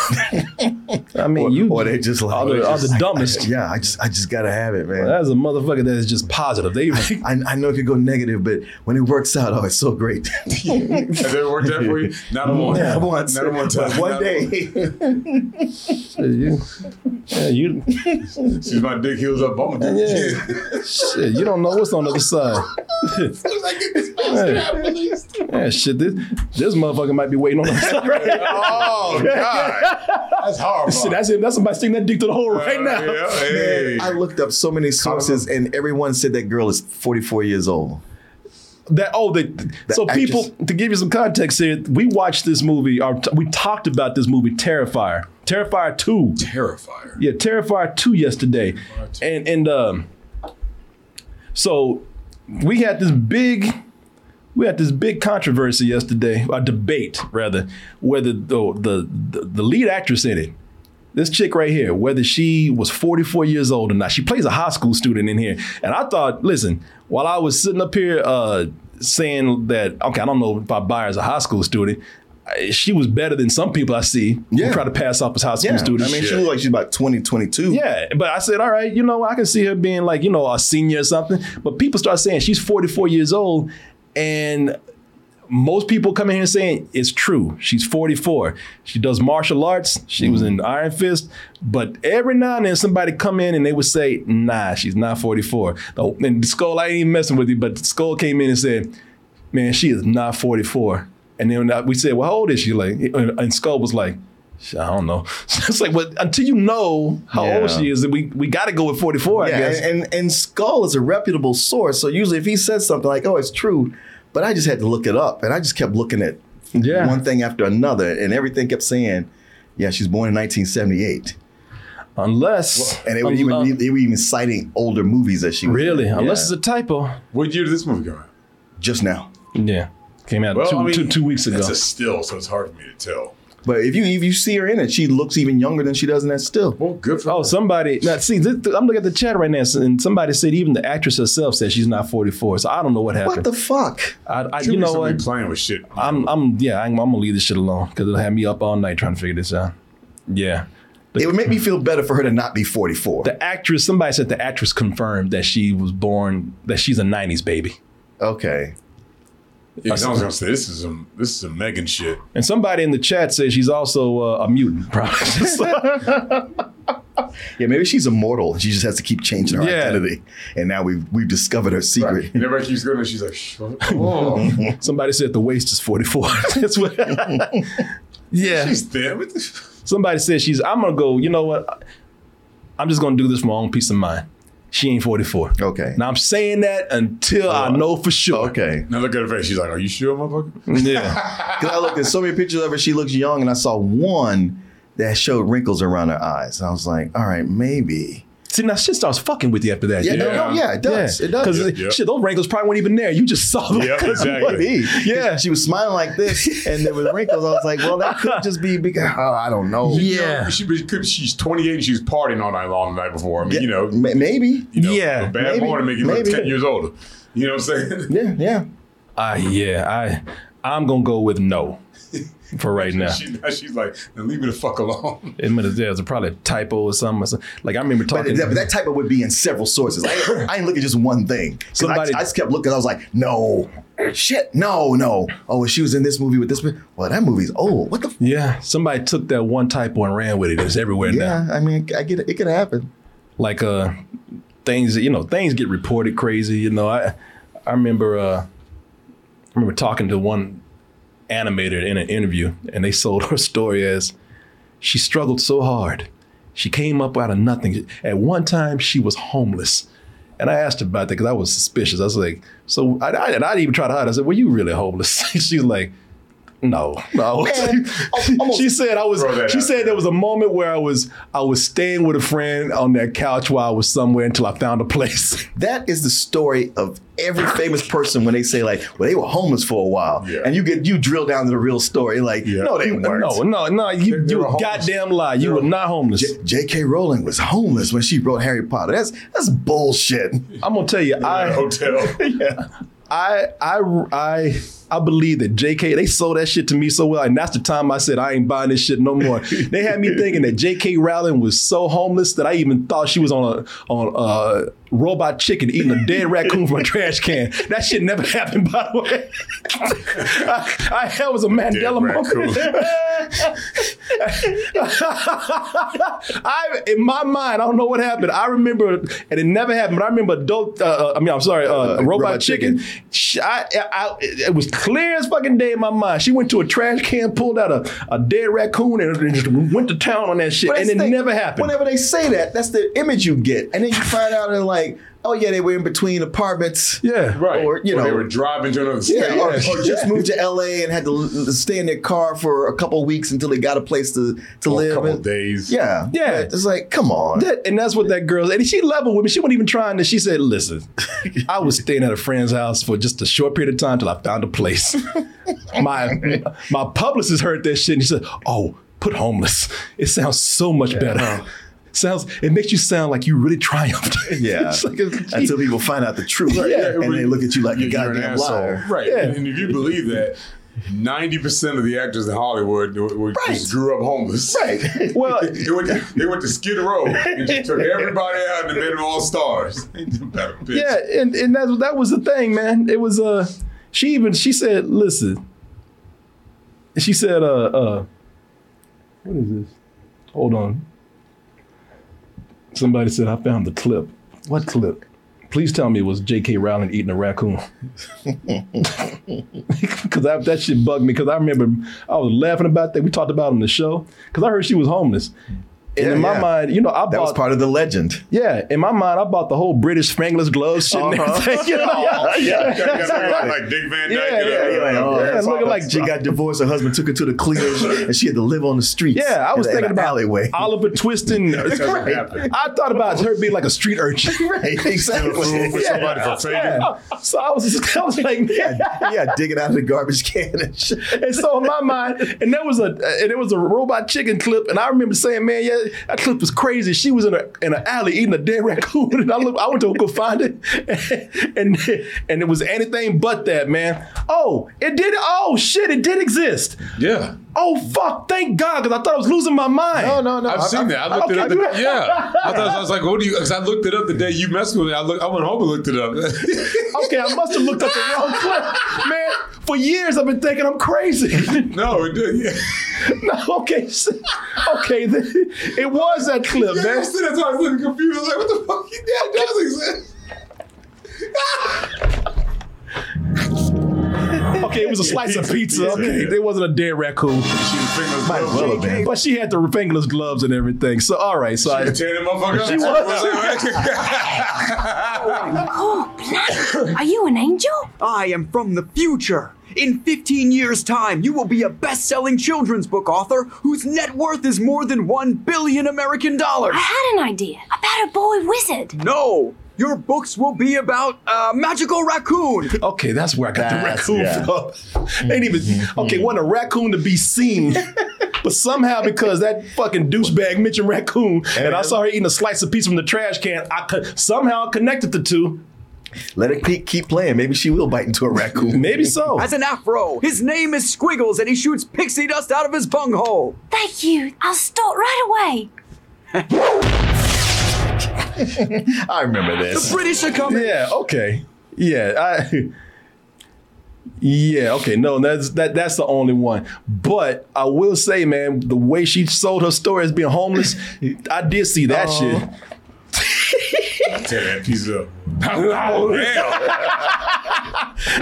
I mean, or they just are the dumbest. I just gotta have it, man. Well, that's a motherfucker that is just positive. I know it could go negative, but when it works out, it's so great. Has it worked out for you? Not once. One day. You. She's my dick heels up. Shit, you don't know what's on the other side. Yeah, shit, this motherfucker might be waiting on us. Oh, God. That's horrible. Shit, that's him. That's somebody sticking that dick to the hole right now. Yeah, hey. Man, I looked up so many sources, and everyone said that girl is 44 years old. To give you some context here, we watched this movie, we talked about this movie, Terrifier 2. Terrifier. Yeah, Terrifier 2 yesterday. So we had this big... controversy yesterday, a debate rather, whether the lead actress in it, this chick right here, whether she was 44 years old or not. She plays a high school student in here. And I thought, listen, while I was sitting up here saying that, okay, I don't know if I buy her as a high school student, she was better than some people I see who try to pass off as high school students. I mean, she looked like she's about 20, 22. Yeah, but I said, all right, I can see her being like, a senior or something. But people start saying she's 44 years old. And most people come in here saying it's true. She's 44. She does martial arts. She was in Iron Fist. But every now and then somebody come in and they would say, nah, she's not 44. And Skull, I ain't even messing with you, but Skull came in and said, man, she is not 44. And then we said, well, how old is she? Like, and Skull was like, I don't know. It's like, well, until you know how old she is, we got to go with 44, I guess. And Skull is a reputable source. So usually if he says something like, oh, it's true, but I just had to look it up. And I just kept looking at one thing after another. And everything kept saying, yeah, she's born in 1978. They were even citing older movies that she was in. Unless it's a typo. What year did this movie go out? Just now. Yeah. Came out 2 weeks ago. It's a still, so it's hard for me to tell. But if you see her in it, she looks even younger than she does in that still. Well, good for her. Oh, somebody. Now, see, I'm looking at the chat right now, and somebody said even the actress herself said she's not 44. So I don't know what happened. What the fuck? I'm playing with shit. I'm gonna leave this shit alone because it'll have me up all night trying to figure this out. Yeah. It would make me feel better for her to not be 44. Somebody said the actress confirmed that she's a 90s baby. Okay. Yeah, I was gonna say this is a Megan shit. And somebody in the chat says she's also a mutant, probably. Yeah, maybe she's immortal. She just has to keep changing her identity. And now we've discovered her secret. Right. And everybody keeps going, and she's like, "Shut up." Somebody said the waist is 44. That's what. Yeah, she's thin. Somebody said she's. I'm gonna go. You know what? I'm just gonna do this for my own peace of mind. She ain't 44. Okay. Now I'm saying that until I know for sure. Okay. Now look at her face. She's like, are you sure, motherfucker? Yeah. Because I looked at so many pictures of her. She looks young. And I saw one that showed wrinkles around her eyes. And I was like, all right, maybe. See, now shit starts fucking with you after that. Yeah, it does. Yeah. It does. Because shit, those wrinkles probably weren't even there. You just saw them. Yep, exactly. Yeah, she was smiling like this, and there was wrinkles. I was like, well, that could just be because I don't know. Yeah, she's 28. And she was partying all night long the night before. I mean, maybe. A bad boy to make you look 10 years older. You know what I'm saying? Yeah, yeah. I'm gonna go with no. For right now. She's like, leave me the fuck alone. There's probably a typo or something. Like I remember talking. But that typo would be in several sources. I ain't look at just one thing. I just kept looking. I was like, no. Shit, no. Oh, she was in this movie with this. Well, that movie's old. What the fuck? Yeah, somebody took that one typo and ran with it. It's everywhere now. Yeah, I mean, I get it. It could happen. Like things get reported crazy. I remember talking to one animated in an interview, and they sold her story as she struggled so hard. She came up out of nothing. At one time, she was homeless. And I asked her about that because I was suspicious. I was like, so I didn't even try to hide. I said, were you really homeless? She's like, no. She said I was. She said there was a moment where I was staying with a friend on their couch while I was somewhere until I found a place. That is the story of every famous person when they say like, well, they were homeless for a while, and you drill down to the real story. Like, no, they weren't. No. You goddamn lie. You were not homeless. J.K. Rowling was homeless when she wrote Harry Potter. That's bullshit. I'm gonna tell you, I believe that JK, they sold that shit to me so well, and that's the time I said, I ain't buying this shit no more. They had me thinking that JK Rowling was so homeless that I even thought she was on a robot chicken eating a dead raccoon from a trash can. That shit never happened, by the way. That was a Mandela moment. In my mind, I don't know what happened. I remember, and it never happened, but I remember robot chicken. It was clear as fucking day in my mind. She went to a trash can, pulled out a dead raccoon, and just went to town on that shit. And it never happened. Whenever they say that, that's the image you get. And then you find out and like, oh yeah, they were in between apartments. Yeah, right. Or they were driving to another state. Yeah, or just moved to LA and had to stay in their car for a couple of weeks until they got a place to live. A couple of days. Yeah, yeah. It's like, come on. And that's what that girl. And she leveled with me. She wasn't even trying to. She said, "Listen, I was staying at a friend's house for just a short period of time till I found a place." My publicist heard that shit and she said, "Oh, put homeless. It sounds so much better." It makes you sound like you really triumphed. Yeah. Until people find out the truth. Right? Yeah. And they look at you like you're goddamn liar. Right. Yeah. And if you believe that, 90% of the actors in Hollywood just grew up homeless. Right. Well, they went to Skid Row and just took everybody out and made them all stars. Yeah, and that was the thing, man. It was she said, listen. She said, what is this? Hold on. Somebody said, I found the clip. What clip? Please tell me it was J.K. Rowling eating a raccoon. Because that shit bugged me. Because I remember I was laughing about that. We talked about it on the show. Because I heard she was homeless. And in my mind, that was part of the legend. Yeah, in my mind, I bought the whole British Spanglish gloves shit and everything. Like Dick Van Dyke. Looking like she got divorced, her husband took her to the cleaners, and she had to live on the streets. Yeah, I was thinking about alleyway. Oliver Twist and I thought about her being like a street urchin. Right, exactly. So I was like, digging out of the garbage can and shit. And so in my mind, and there was a robot chicken clip, and I remember saying, man, yeah. That clip was crazy. She was in an alley eating a dead raccoon, and I went to go find it, and it was anything but that, man. Oh, it did. Oh shit, it did exist. Yeah. Oh fuck! Thank God, because I thought I was losing my mind. No. I've seen that. I looked it up. I was like, what do you? Because I looked it up the day you messed with me. I went home and looked it up. Okay, I must have looked up the wrong clip, man. For years, I've been thinking I'm crazy. No, it did. Yeah. No, okay. It was that clip, man. That's why I was looking confused. I was like, what the fuck? That does exist. Okay, it was a slice of pizza. Okay, there wasn't a dead raccoon. She was fingerless gloves, but she had the fingerless gloves and everything. So all right, so I tear that motherfucker. She was. Oh, are you an angel? I am from the future. In 15 years' time, you will be a best-selling children's book author whose net worth is more than $1 billion. I had an idea about a boy wizard. No, your books will be about a magical raccoon. Okay, that's where I got the raccoon from. Ain't even, okay, want a raccoon to be seen. But somehow, because that fucking douchebag mentioned raccoon, and I saw her eating a slice of pizza from the trash can, I somehow connected the two. Let it keep playing. Maybe she will bite into a raccoon. Maybe so. As an afro, his name is Squiggles, and he shoots pixie dust out of his bunghole. Thank you. I'll start right away. I remember this. The British are coming. Yeah, okay. Yeah, okay. No, that's the only one. But I will say, man, the way she sold her story as being homeless, I did see that shit. Tear that piece up.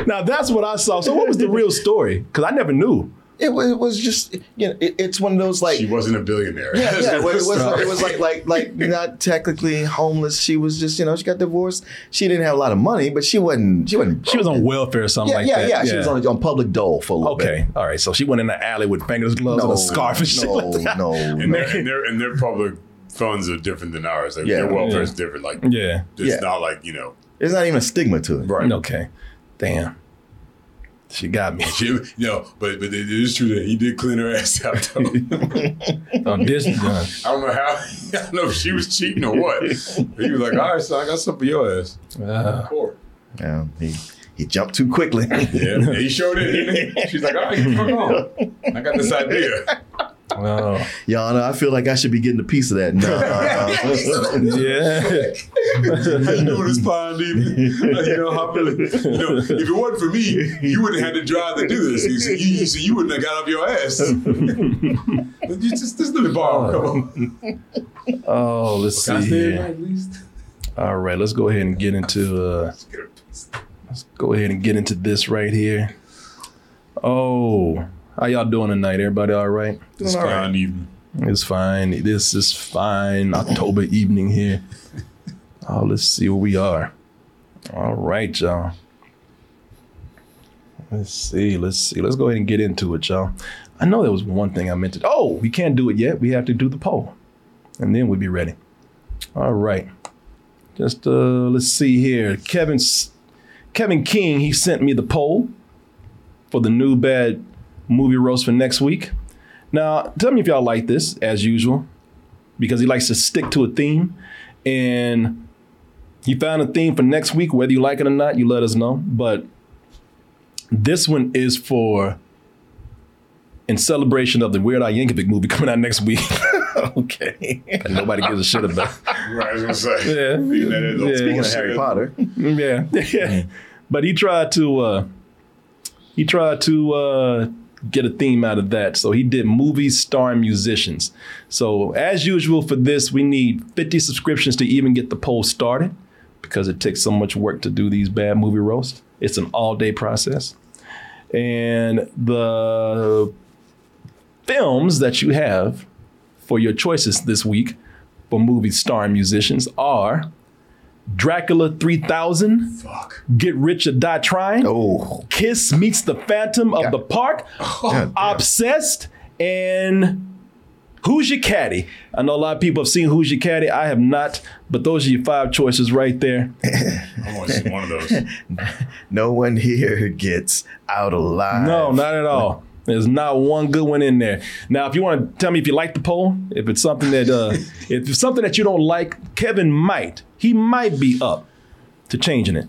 Now that's what I saw. So what was the real story? Because I never knew. It was just, you know, it's one of those like... She wasn't a billionaire. Yeah, yeah. It was like not technically homeless. She was just, you know, she got divorced. She didn't have a lot of money, but she wasn't... She was on welfare or something like that. Yeah, she was on public dole for a little bit. Okay, all right. So she went in the alley with fingers, gloves, and a scarf and shit like that. And their public funds are different than ours. Like, their welfare is different. Like, it's not like, you know... There's not even a stigma to it. Right. Okay. Damn. She got me. But it is true that he did clean her ass out though. On this done. I don't know if she was cheating or what. But he was like, all right, son, I got something for your ass. Cool. Yeah, he jumped too quickly. Yeah, he showed it, didn't he? She's like, all right, come on. I got this idea. Wow. Y'all know, I feel like I should be getting a piece of that. No. Yeah. How you doing this pond, even? Like, you know, how really, you know, if it wasn't for me, you wouldn't have had to drive to do this. You wouldn't have got up your ass. Just let me borrow. Come on. Oh, let's see. Here. All right, let's go ahead and get into. Let's go ahead and get into this right here. Oh. How y'all doing tonight? Everybody all right? It's all fine right. Evening. It's fine. This is fine October evening here. Oh, let's see where we are. All right, y'all. Let's see. Let's go ahead and get into it, y'all. I know there was one thing I meant to... Oh, we can't do it yet. We have to do the poll. And then we'll be ready. All right. Just let's see here. Kevin King, he sent me the poll for the new bad... movie roast for next week. Now, tell me if y'all like this, as usual, because he likes to stick to a theme. And he found a theme for next week. Whether you like it or not, you let us know. But this one is for in celebration of the Weird Al Yankovic movie coming out next week. Okay. And nobody gives a shit about it. Right, I was going to say. Yeah. Speaking of Harry Potter. Yeah. But he tried to get a theme out of that. So he did movies starring musicians. So as usual for this, we need 50 subscriptions to even get the poll started because it takes so much work to do these bad movie roasts. It's an all-day process. And the films that you have for your choices this week for movies starring musicians are Dracula 3000, fuck. Get Rich or Die Trying, Kiss Meets the Phantom of the Park, Obsessed, and Who's Your Caddy? I know a lot of people have seen Who's Your Caddy. I have not, but those are your 5 choices right there. I want to see one of those. No one here gets out alive. No, not at all. There's not one good one in there. Now, if you want to tell me if you like the poll, if it's something that if it's something that you don't like, Kevin might. He might be up to changing it.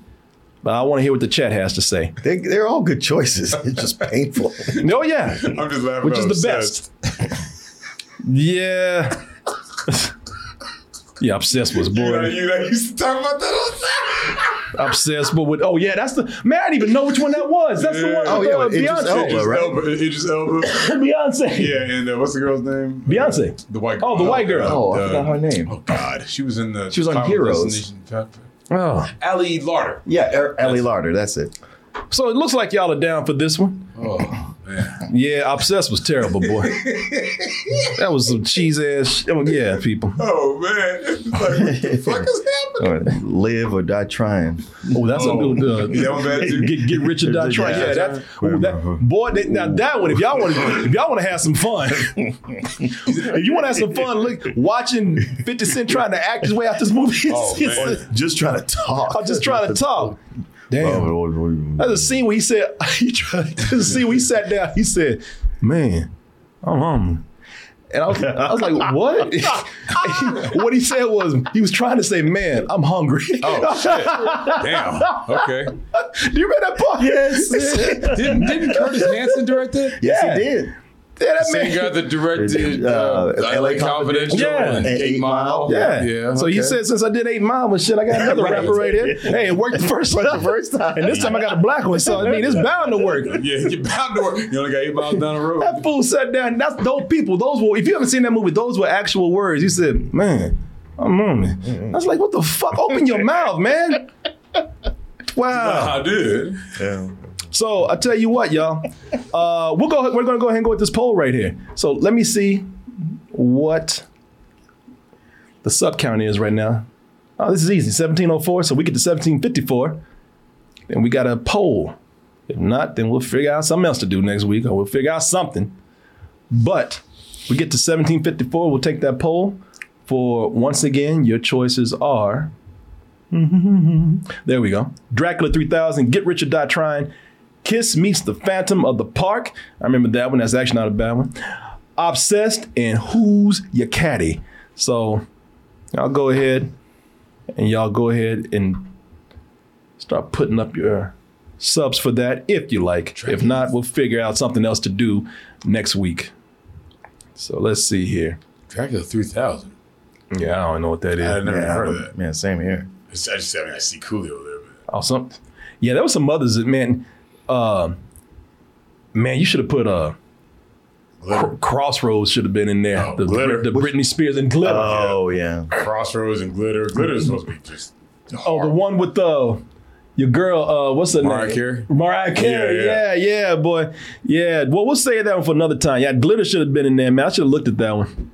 But I want to hear what the chat has to say. They're all good choices. It's just painful. Oh, yeah. I'm just laughing. Which is obsessed. The best. Yeah. Yeah, Obsessed was boring. You used to talk about that all the time. Obsessed, but with that's the man. I didn't even know which one that was. That's the one. Beyonce. Idris Elba. Beyonce. Yeah, and what's the girl's name? Beyonce. The white girl. The white girl. I forgot her name. Oh God, she was in the. She was on Heroes. Allie Larder. Yeah, Allie Larder. That's it. So it looks like y'all are down for this one. Man. Yeah, Obsessed was terrible, boy. That was some cheese-ass shit. Oh, yeah, people. Oh, man. It's like, what the fuck is happening? Live or die trying. Oh, that's a good get rich or die trying. Yeah, that one, if y'all want to have some fun, if you want to have some fun, look, watching 50 Cent trying to act his way out this movie. Oh, just trying to talk. I'm just trying to talk. Damn. That's a scene where he said, he sat down, he said, man, I'm hungry. And I was like, what? What he said was, he was trying to say, man, I'm hungry. Oh, shit. Damn. Okay. Do you remember that part? Yes. Didn't Curtis Hanson direct it? Yes, he did. Yeah, that same guy that directed L.A. Confidential and 8 Mile. Yeah. So you said, since I did 8 Mile and shit, I got another rapper right here. Hey, it worked the first time. And this time I got a black one, so I mean, it's bound to work. Yeah, you're bound to work. You only got 8 miles down the road. That fool sat down. That's those people. Those were, if you haven't seen that movie, those were actual words. He said, man, I'm on it. I was like, what the fuck? Open your mouth, man. Wow. I did. Yeah. So I tell you what, y'all, we're gonna go ahead and go with this poll right here. So let me see what the sub count is right now. Oh, this is easy, 1704, so we get to 1754. Then we got a poll. If not, then we'll figure out something else to do next week, or we'll figure out something. But we get to 1754, we'll take that poll. For once again, your choices are, there we go. Dracula 3000, Get Rich or Die Trying, Kiss Meets the Phantom of the Park. I remember that one. That's actually not a bad one. Obsessed and Who's Your Caddy? So y'all go ahead and start putting up your subs for that if you like. If not, we'll figure out something else to do next week. So let's see here. Dracula 3000. Yeah, I don't know what that is. I've never heard of that. Man, same here. I see Coolio there. Awesome. Yeah, there was some others that, man. Man, you should have put Crossroads should have been in there. Oh, the Britney Spears and Glitter. Oh, yeah. Crossroads and Glitter. Glitter is supposed to be just hard. Oh, the one with your girl, what's her name? Mariah Carey. Yeah, boy. Yeah. Well, we'll save that one for another time. Yeah, Glitter should have been in there, man. I should have looked at that one.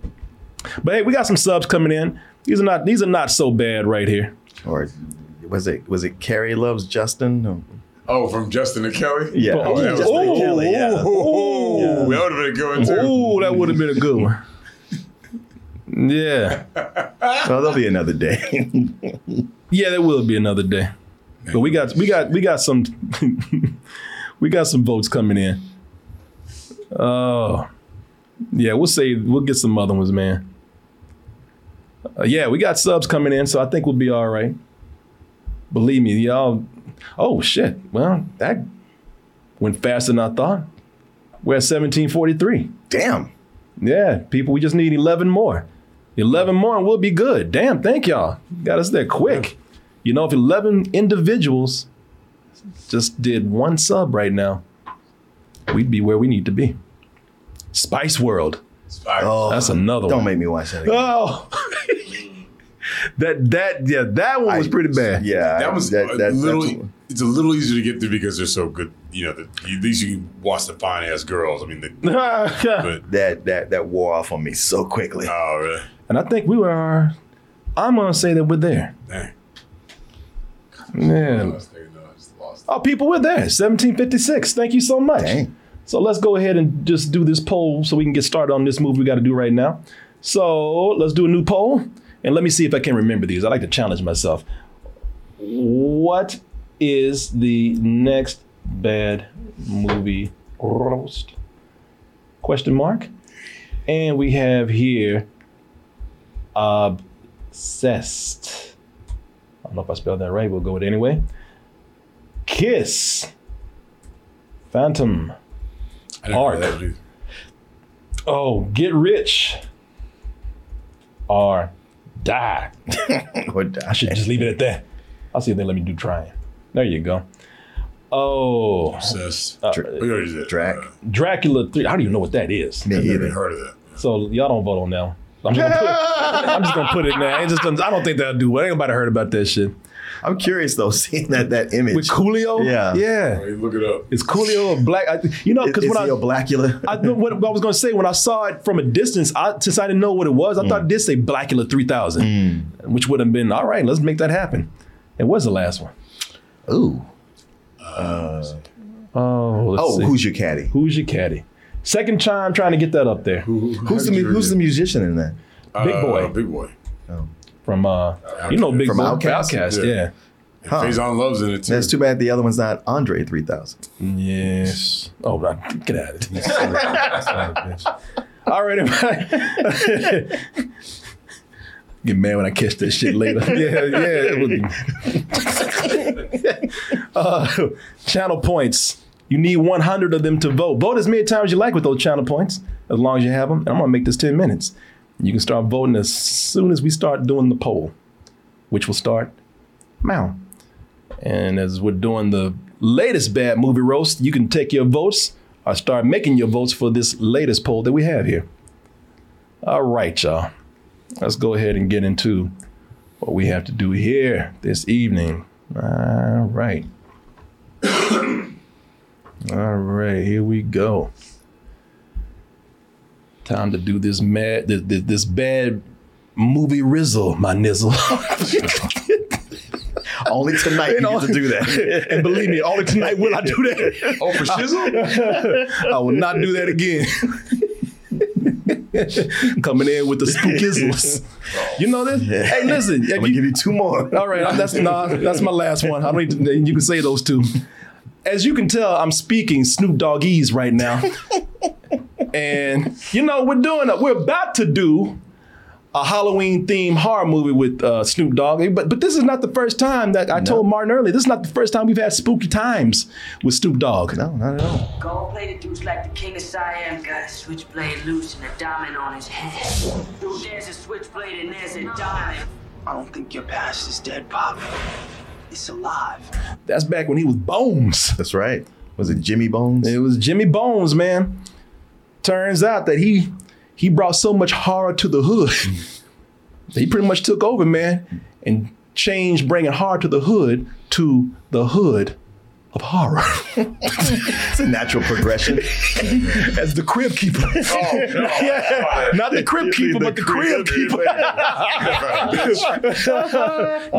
But hey, we got some subs coming in. These are not so bad right here. Or was it Carrie Loves Justin? No. Oh, from Justin and Kelly? Yeah. Kelly, yeah. Ooh, that would have been a good one too. Ooh, that would have been a good one. Yeah. Well, there'll be another day. Yeah, there will be another day. But we got some we got some votes coming in. Oh. Yeah, we'll get some other ones, man. Yeah, we got subs coming in, so I think we'll be all right. Believe me, y'all. Oh, shit. Well, that went faster than I thought. We're at 1743. Damn. Yeah, people, we just need 11 more. 11 more and we'll be good. Damn, thank y'all. Got us there quick. You know, if 11 individuals just did one sub right now, we'd be where we need to be. Spice World. Oh, that's another one. Don't make me watch that again. Oh. that one was pretty bad. Yeah. It's a little easier to get through because they're so good. You know, at least you can watch the fine ass girls. I mean, but that wore off on me so quickly. Oh, really? And I think I'm going to say that we're there. Dang. Man. Oh, people, we're there. 1756. Thank you so much. Dang. So let's go ahead and just do this poll so we can get started on this move we got to do right now. So let's do a new poll. And let me see if I can remember these. I like to challenge myself. What is the next bad movie roast? Question mark. And we have here Obsessed. I don't know if I spelled that right. We'll go with it anyway. Kiss. Phantom. Arc. Oh, Get Rich or Die. Or Die. I should just leave it at that. I'll see if they let me do Trying. There you go. Oh. Obsessed. Dracula 3. How do you know what that is? I've never heard of that. So y'all don't vote on that one. I'm just going to put it now. I don't think that'll do well. Ain't nobody heard about that shit. I'm curious though, seeing that image with Coolio. Yeah. Right, look it up. It's Coolio a black? Because when I Blackula. I know what I was gonna say when I saw it from a distance. Since I didn't know what it was, I thought it did say Blackula 3000, which would have been all right. Let's make that happen. It was the last one. Ooh. Let's see. Who's Your Caddy? Who's Your Caddy? Second time trying to get that up there. Who's the musician in that? Big Boy. Big Boy. Oh. Big Boy. Outcast. Yeah. Faison Love's in it too. That's too bad the other one's not Andre 3000. Yes. Oh, get out of it. All right, everybody. Get mad when I catch this shit later. Yeah. Channel points. You need 100 of them to vote. Vote as many times as you like with those channel points, as long as you have them. And I'm gonna make this 10 minutes. You can start voting as soon as we start doing the poll, which will start now. And as we're doing the latest bad movie roast, you can take your votes or start making your votes for this latest poll that we have here. All right, y'all. Let's go ahead and get into what we have to do here this evening. All right. All right, here we go. Time to do this this bad movie rizzle, my nizzle. Only tonight you get to do that. And believe me, only tonight will I do that. Oh, for shizzle? I will not do that again. Coming in with the spookisms. You know this? Yeah. Hey, listen. I'm going to give you two more. All right, that's my last one. I don't need to, you can say those two. As you can tell, I'm speaking Snoop Doggese right now. And, we're about to do a Halloween-themed horror movie with Snoop Dogg. But this is not the first time that I told Martin earlier. This is not the first time we've had spooky times with Snoop Dogg. No, not at all. Go and play the dudes like the king of Siam. Got a switchblade loose and a diamond on his head. Dude, there's a switchblade and there's a diamond. I don't think your past is dead, Pop. It's alive. That's back when he was Bones. That's right. Was it Jimmy Bones? It was Jimmy Bones, man. Turns out that he brought so much horror to the hood that he pretty much took over, man, and changed bringing horror to the hood of horror. It's a natural progression. As the crib keeper. Oh, yeah. Not the crib keeper, but the crib keeper.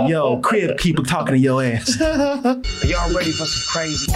Yo, crib keeper talking to your ass. Are y'all ready for some crazy?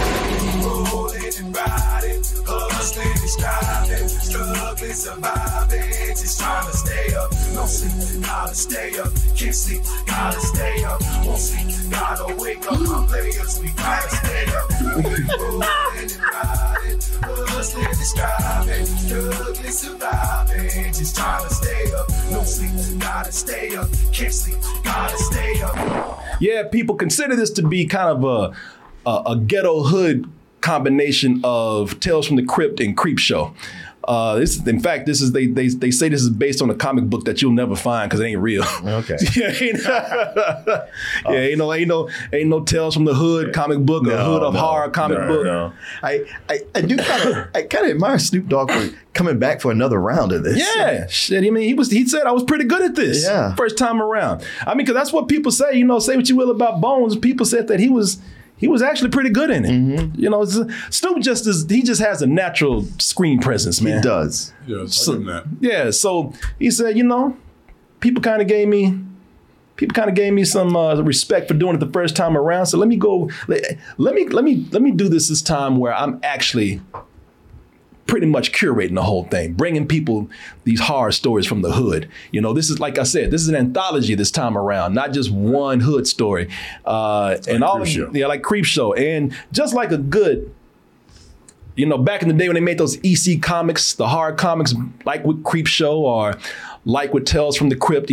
Yeah, people consider this to be kind of a ghetto hood combination of Tales from the Crypt and Creepshow. They say this is based on a comic book that you'll never find because it ain't real. Okay. Ain't no Tales from the Hood comic book or Hood of Horror comic book. No. I do kind of admire Snoop Dogg for coming back for another round of this. Yeah. Shit. I mean, he said I was pretty good at this. Yeah. First time around. I mean, because that's what people say. Say what you will about Bones. People said that he was actually pretty good in it. Mm-hmm. Snoop just has a natural screen presence, man. He does. Yeah, so he said, people kind of gave me some respect for doing it the first time around. So let me do this time where I'm actually pretty much curating the whole thing, bringing people these horror stories from the hood. This is, like I said, this is an anthology this time around, not just one hood story. Like Creepshow. And just like a good, back in the day when they made those EC comics, the horror comics, like with Creepshow or like with Tales from the Crypt,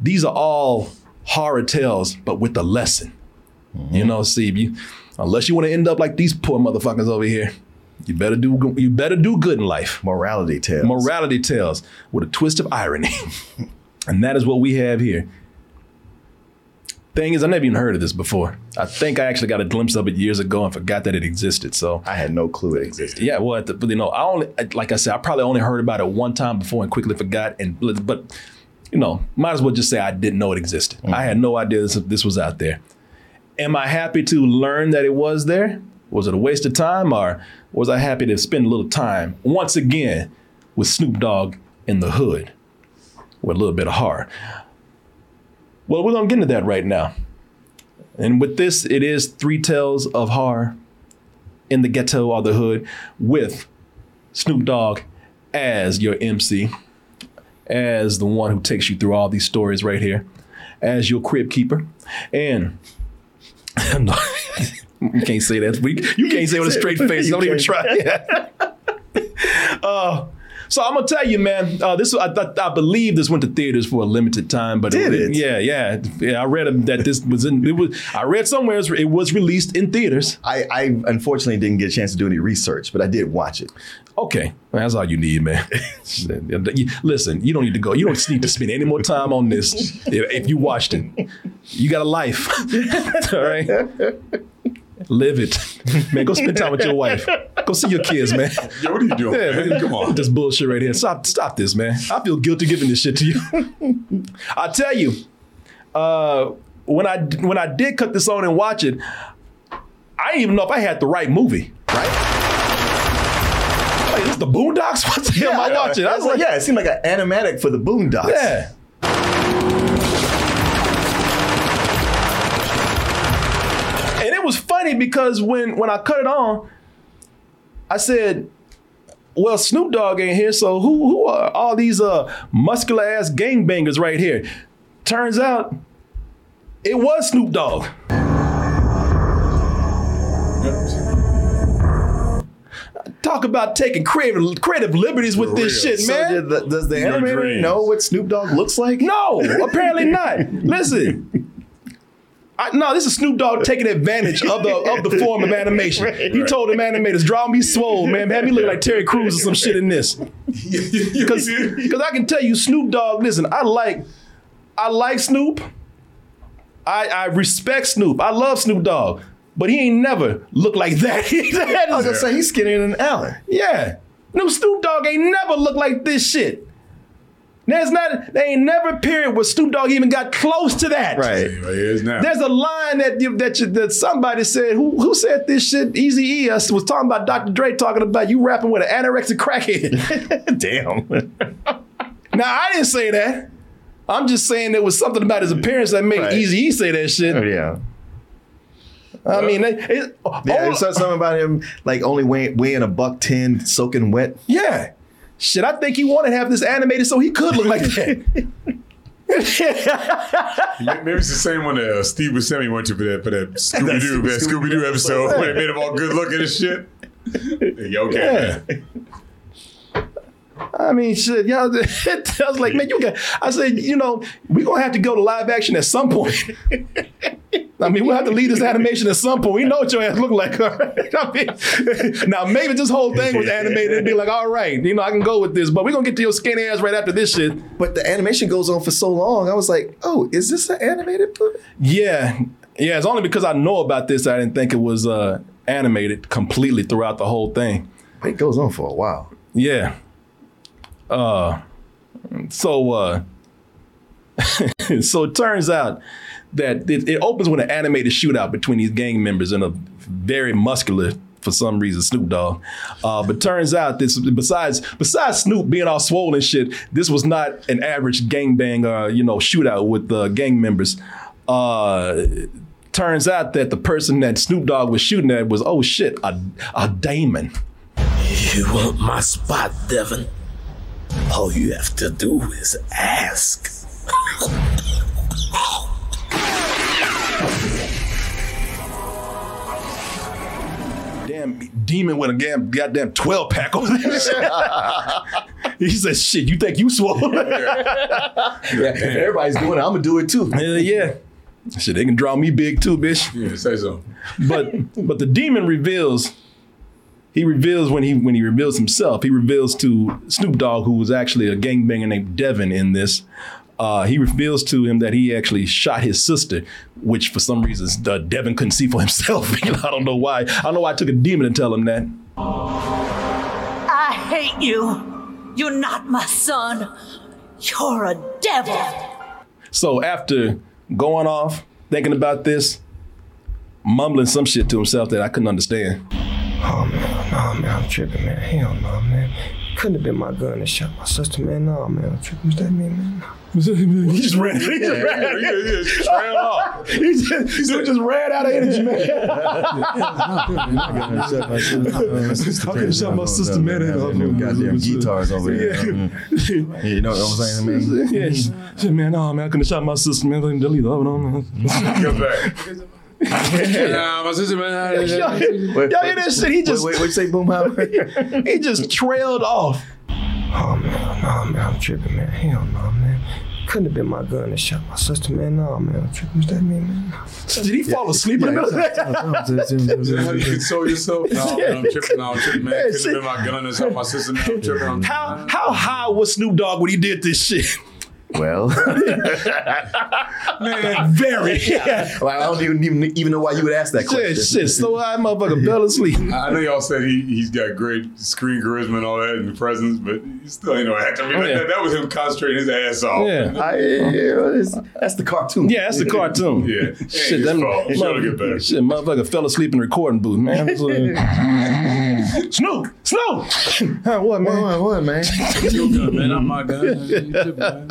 these are all horror tales, but with a lesson. Mm-hmm. Unless you want to end up like these poor motherfuckers over here, You better do good in life. Morality tales with a twist of irony. And that is what we have here. Thing is, I never even heard of this before. I think I actually got a glimpse of it years ago and forgot that it existed. So I had no clue it existed. Yeah, well, I probably only heard about it one time before and quickly forgot. But might as well just say I didn't know it existed. Mm-hmm. I had no idea this was out there. Am I happy to learn that it was there? Was it a waste of time, or was I happy to spend a little time once again with Snoop Dogg in the hood with a little bit of horror? Well, we're gonna get into that right now. And with this, it is three tales of horror in the ghetto or the hood with Snoop Dogg as your MC, as the one who takes you through all these stories right here, as your crib keeper. And you can't say that. You can't say it with a straight face. Don't even try. So I'm gonna tell you, man. I believe this went to theaters for a limited time, but did it? Yeah. I read that this was in. It was. I read somewhere it was released in theaters. I unfortunately didn't get a chance to do any research, but I did watch it. Okay, that's all you need, man. Listen, you don't need to go. You don't need to spend any more time on this. If you watched it, you got a life. All right. Live it. Man, go spend time with your wife. Go see your kids, man. Yo, what are you doing? Yeah, man, come on. This bullshit right here. Stop this, man. I feel guilty giving this shit to you. I tell you, when I did cut this on and watch it, I didn't even know if I had the right movie, right? Like, is this the Boondocks? What the hell am I watching? I was like, it seemed like an animatic for the Boondocks. Yeah. Funny because when I cut it on, I said, well, Snoop Dogg ain't here, so who are all these muscular ass gangbangers right here? Turns out it was Snoop Dogg. Talk about taking creative liberties with this shit, man. So does the animator know what Snoop Dogg looks like? No, apparently not. Listen. No, this is Snoop Dogg taking advantage of the form of animation. Right. He told them animators, draw me swole, man. Have me look like Terry Crews or some shit in this. Because I can tell you, Snoop Dogg, listen, I like Snoop. I respect Snoop. I love Snoop Dogg. But he ain't never looked like that. I was going to say, he's skinnier than Allen. Yeah. No, Snoop Dogg ain't never looked like this shit. There ain't never a period where Snoop Dogg even got close to that. Right. Now. There's a line that somebody said, who said this shit? Eazy-E was talking about Dr. Dre talking about you rapping with an anorexic crackhead. Damn. Now, I didn't say that. I'm just saying there was something about his appearance that made Eazy-E say that shit. Oh, yeah. I said something about him like only weighing $110, soaking wet. Yeah. Shit, I think he wanted to have this animated so he could look like that. Maybe it's the same one that Steve Buscemi went to for that Scooby-Doo episode where they made him all good looking and shit. Okay. Yeah. I mean, shit, y'all. I was like, man, we're going to have to go to live action at some point. I mean, we'll have to leave this animation at some point. We know what your ass look like. Right? I mean, now, maybe this whole thing was animated and be like, all right, I can go with this, but we're going to get to your skinny ass right after this shit. But the animation goes on for so long. I was like, oh, is this an animated movie? Yeah. Yeah, it's only because I know about this I didn't think it was animated completely throughout the whole thing. It goes on for a while. Yeah. So it turns out that it opens with an animated shootout between these gang members and a very muscular, for some reason, Snoop Dogg. But turns out this, besides Snoop being all swollen shit, this was not an average gangbang shootout with gang members. Turns out that the person that Snoop Dogg was shooting at was a daemon. You want my spot, Devin? All you have to do is ask. Demon with a goddamn 12-pack on this shit. He said, shit, you think you swole? Yeah, if everybody's doing it, I'm going to do it too. Yeah. Shit, they can draw me big too, bitch. Yeah, say so. But the demon reveals himself, he reveals to Snoop Dogg, who was actually a gangbanger named Devin in this, he reveals to him that he actually shot his sister, which for some reason Devin couldn't see for himself. I don't know why. I don't know why I took a demon to tell him that. I hate you. You're not my son. You're a devil. So after going off, thinking about this, mumbling some shit to himself that I couldn't understand. Oh, man, nah, man, I'm tripping, man. Hell no, man. Couldn't have been my gun that shot my sister, man. No, man, I'm tripping. What's that mean, man? He just ran. He just ran. He just ran off. He just ran out of energy, man. He's talking to shot my sister, man. And goddamn guitars over here. Yeah, you know what I'm saying, man? Yeah, man. No, man, I couldn't have shot my sister, man. Don't delete that. Come back. Nah, my sister, man. Y'all hear that shit? He just. Wait, say Boomhauer. He just trailed off. Oh, man, nah, man, I'm tripping, man. Hell no, man. Couldn't have been my gun that shot my sister, man. No, man, I'm tripping. What's that mean, man? So did he fall asleep in the middle of that? How do you console yourself? No, I'm tripping, man. Couldn't have been my gun that shot my sister, man. I'm tripping. How high was Snoop Dogg when he did this shit? Well, man, very. Yeah. Like, I don't even know why you would ask that question. Shit, so high, motherfucker, fell asleep. I know y'all said he's got great screen charisma and all that and presence, but he still ain't no actor. I mean, that was him concentrating his ass off. Yeah, that's the cartoon. Yeah, that's the cartoon. Yeah, shit, that motherfucker fell asleep in the recording booth, man. Snoop. What, man? It's your gun, man. Not my gun. You too, man.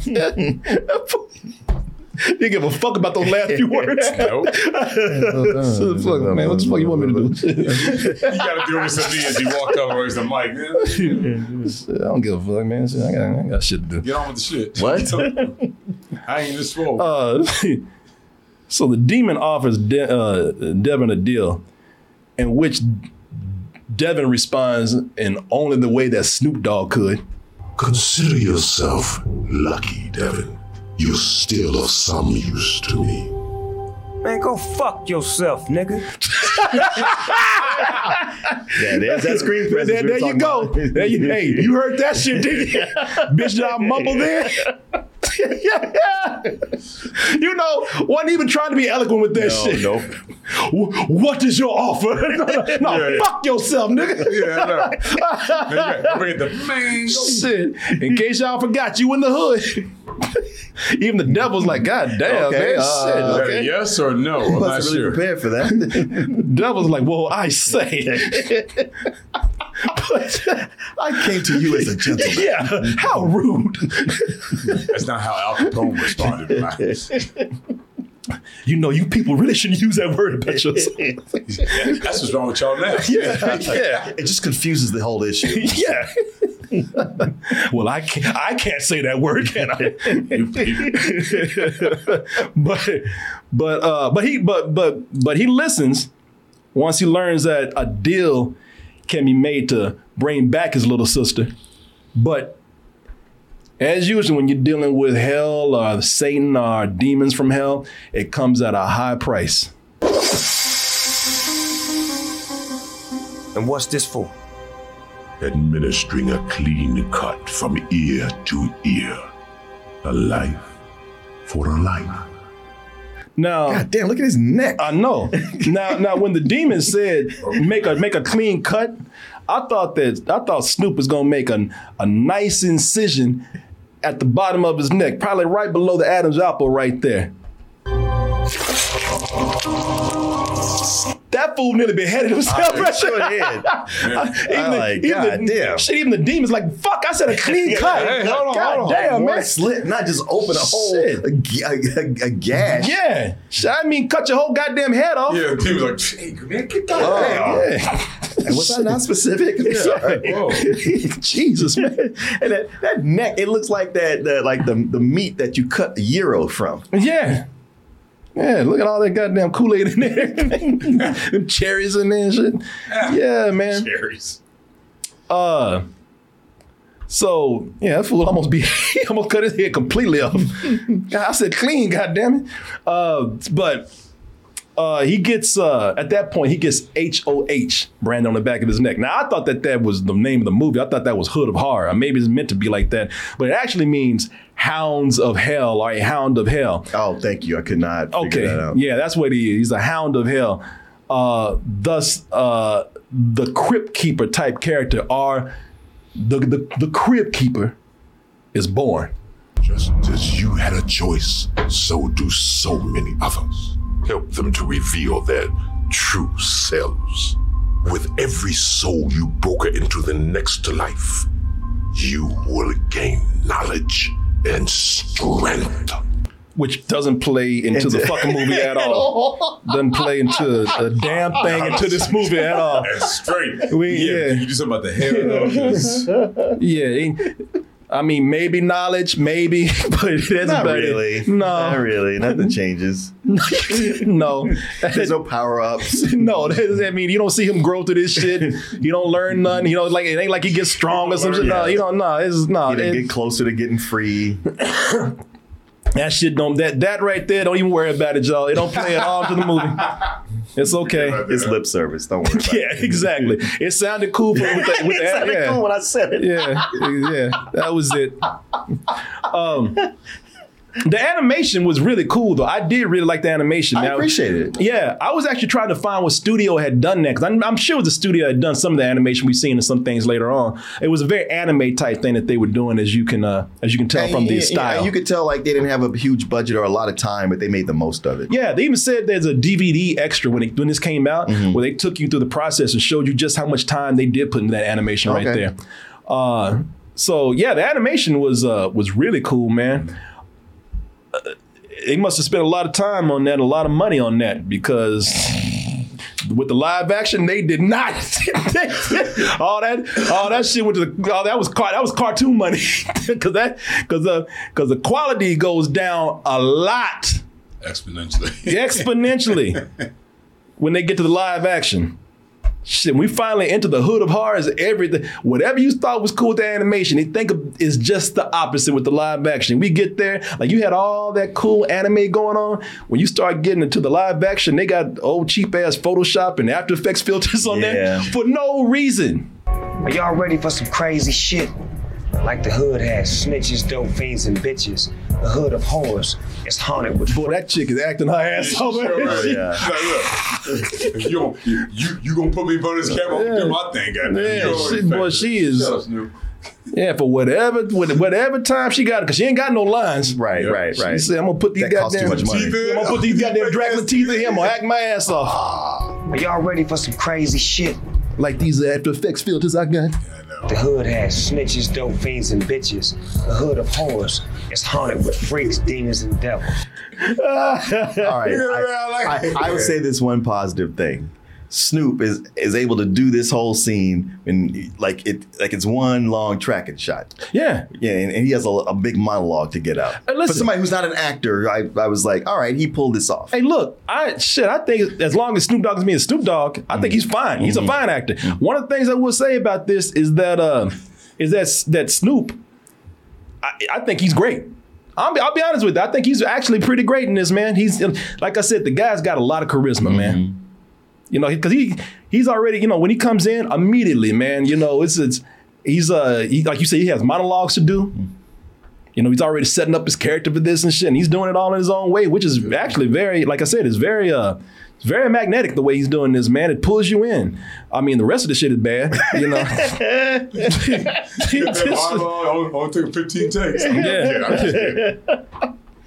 You give a fuck about those last few words. Nope. Man, what the fuck you want me to do? You gotta do with something as you walked over and the mic, man. I don't give a fuck, man. I got shit to do. Get on with the shit. What? I ain't this fool. So the demon offers Devin a deal in which Devin responds in only the way that Snoop Dogg could. Consider yourself lucky, Devin. You're still of some use to me. Man, go fuck yourself, nigga. Yeah, there's that screen presence. There you go. Hey, you heard that shit, didn't you? Bitch, did I mumble there? You know, wasn't even trying to be eloquent with that shit. No. What is your offer? No, fuck yourself, nigga. Yeah, I know. Bring the main shit. In case y'all forgot, you in the hood. Even the devil's like, God damn, okay, man. Shit, okay. Yes or no? I'm not really sure. Prepared for that. Devil's like, well, I say. But I came to you as a gentleman. Yeah, how rude. That's not how Al Capone responded. You know, you people really shouldn't use that word about yourself. That's what's wrong with y'all now. Yeah. It just confuses the whole issue. Yeah. Well, I can't say that word, can I? but he listens once he learns that a deal can be made to bring back his little sister. But as usual, when you're dealing with hell or Satan or demons from hell, it comes at a high price. And what's this for? Administering a clean cut from ear to ear. A life for a life. Now, God damn, look at his neck. I know. Now when the demon said make a clean cut, I thought Snoop was gonna make a nice incision at the bottom of his neck, probably right below the Adam's apple right there. That fool nearly beheaded himself. Right sure did. Even the demon's like, fuck, I said a clean cut. Hey, hold on. Damn, man. Slit, not just open a hole, a gash. Yeah. I mean, cut your whole goddamn head off. Yeah, he was like, hey, man, get that yeah. And was that not specific? Yeah. Jesus, man. And that neck, it looks like the meat that you cut the gyro from. Yeah. Yeah, look at all that goddamn Kool-Aid in there. Them cherries in there and shit. Yeah, man. Cherries. So, yeah, that fool almost cut his head completely off. I said clean, goddammit. But he gets, at that point, he gets H-O-H branded on the back of his neck. Now, I thought that was the name of the movie. I thought that was Hood of Horror. Maybe it's meant to be like that, but it actually means Hounds of Hell, or a Hound of Hell. Oh, thank you. I could not figure that out. Yeah, that's what he is. He's a Hound of Hell. Thus, the Crypt Keeper type character, or the Crypt Keeper, is born. Just as you had a choice, so do so many others. help them to reveal their true selves. With every soul you broker into the next life, you will gain knowledge and strength. Which doesn't play into the fucking movie at all. Doesn't play into a damn thing into this movie at all. That's straight. Yeah. You do something about the hair. Yeah. I mean, maybe knowledge, maybe, but it isn't. Not really. No. Not really. Nothing changes. No. There's no power-ups. No. I mean, you don't see him grow through this shit. You don't learn none. You know, like it ain't like he gets strong or some shit. Yeah. No, you don't know. Nah, you didn't get closer to getting free. That shit don't, that right there, don't even worry about it, y'all. It don't play at all to the movie. It's okay. It's lip service, don't worry about it. Yeah, exactly. It sounded cool cool when I said it. Yeah, that was it. The animation was really cool, though. I did really like the animation. I appreciate it. Yeah, I was actually trying to find what studio had done that, because I'm sure the studio had done some of the animation we've seen and some things later on. It was a very anime type thing that they were doing, as you can tell from the style. Yeah, you could tell like they didn't have a huge budget or a lot of time, but they made the most of it. Yeah, they even said there's a DVD extra when this came out, where they took you through the process and showed you just how much time they did put into that animation right there. So yeah, the animation was really cool, man. They must have spent a lot of time on that, a lot of money on that, because with the live action, they did not. all that shit went to the. Oh, that was cartoon money, because the quality goes down a lot exponentially when they get to the live action. Shit, we finally enter the hood of horrors. Everything, whatever you thought was cool with the animation, you think is just the opposite with the live action. We get there, like you had all that cool anime going on. When you start getting into the live action, they got old cheap ass Photoshop and After Effects filters on there for no reason. Are y'all ready for some crazy shit? Like the hood has snitches, dope fiends, and bitches. The hood of horrors is haunted with. Boy, that chick is acting her ass off. Like, look, you gonna put me in front of this camera? Yeah. Do my thing, goddamn. Yeah, she is. Shut up, Snoop. Yeah, for whatever time she got, because she ain't got no lines. Right. She said, I'm gonna put these goddamn Dracula teeth in him or act my ass off. Are y'all ready for some crazy shit? Like these After Effects filters I got. The hood has snitches, dope fiends, and bitches. The hood of horrors is haunted with freaks, demons, and devils. All right, I would say this one positive thing: Snoop is able to do this whole scene and it's one long tracking shot. Yeah, and he has a big monologue to get out. For somebody who's not an actor, I was like, all right, he pulled this off. Hey, look, I think as long as Snoop Dogg is being Snoop Dogg, I think he's fine. He's a fine actor. One of the things I will say about this is that Snoop, I think he's great. I'll be honest with you. I think he's actually pretty great in this, man. He's like I said, the guy's got a lot of charisma, man. You know, because he's already, when he comes in immediately, man, he's like you said, he has monologues to do. He's already setting up his character for this and shit, and he's doing it all in his own way, which is actually very, like I said, it's very magnetic the way he's doing this, man. It pulls you in. I mean, the rest of the shit is bad, I only took 15 takes. I'm just kidding.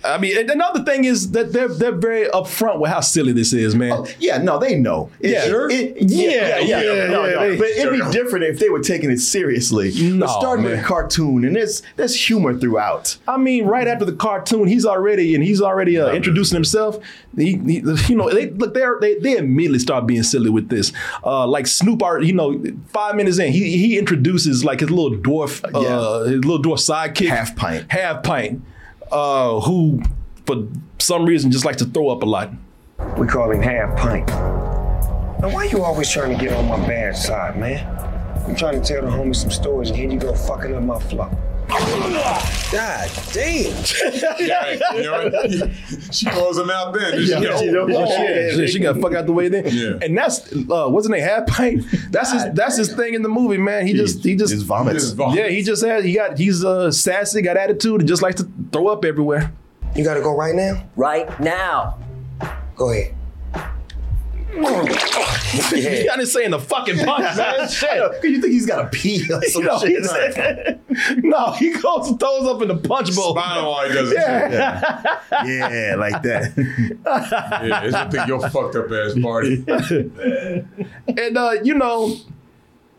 I mean, and another thing is that they're very upfront with how silly this is, man. Oh, yeah, no, they know. But it'd be different if they were taking it seriously. No, but starting with a cartoon, and there's humor throughout. I mean, right after the cartoon, he's already introducing himself. They immediately start being silly with this. Like Snoop, 5 minutes in, he introduces like his little dwarf sidekick, Half Pint. Who, for some reason, just likes to throw up a lot. We call him Half Pint. Now, why you always trying to get on my bad side, man? I'm trying to tell the homies some stories, and here you go fucking up my flow. God damn. She calls him out then. She got fuck out the way then. Yeah. And that's wasn't it Half Pint? That's his thing in the movie, man. He just vomits. Yeah, he's sassy, got attitude, and just likes to throw up everywhere. You gotta go right now? Right now. Go ahead. I didn't say in the fucking punch, man. Shit. You think he's got to pee or some shit? No, he goes and throws up in the punch bowl. Spinal wire does it. Yeah, like that. Yeah, it's a big, your fucked up ass party. And, you know,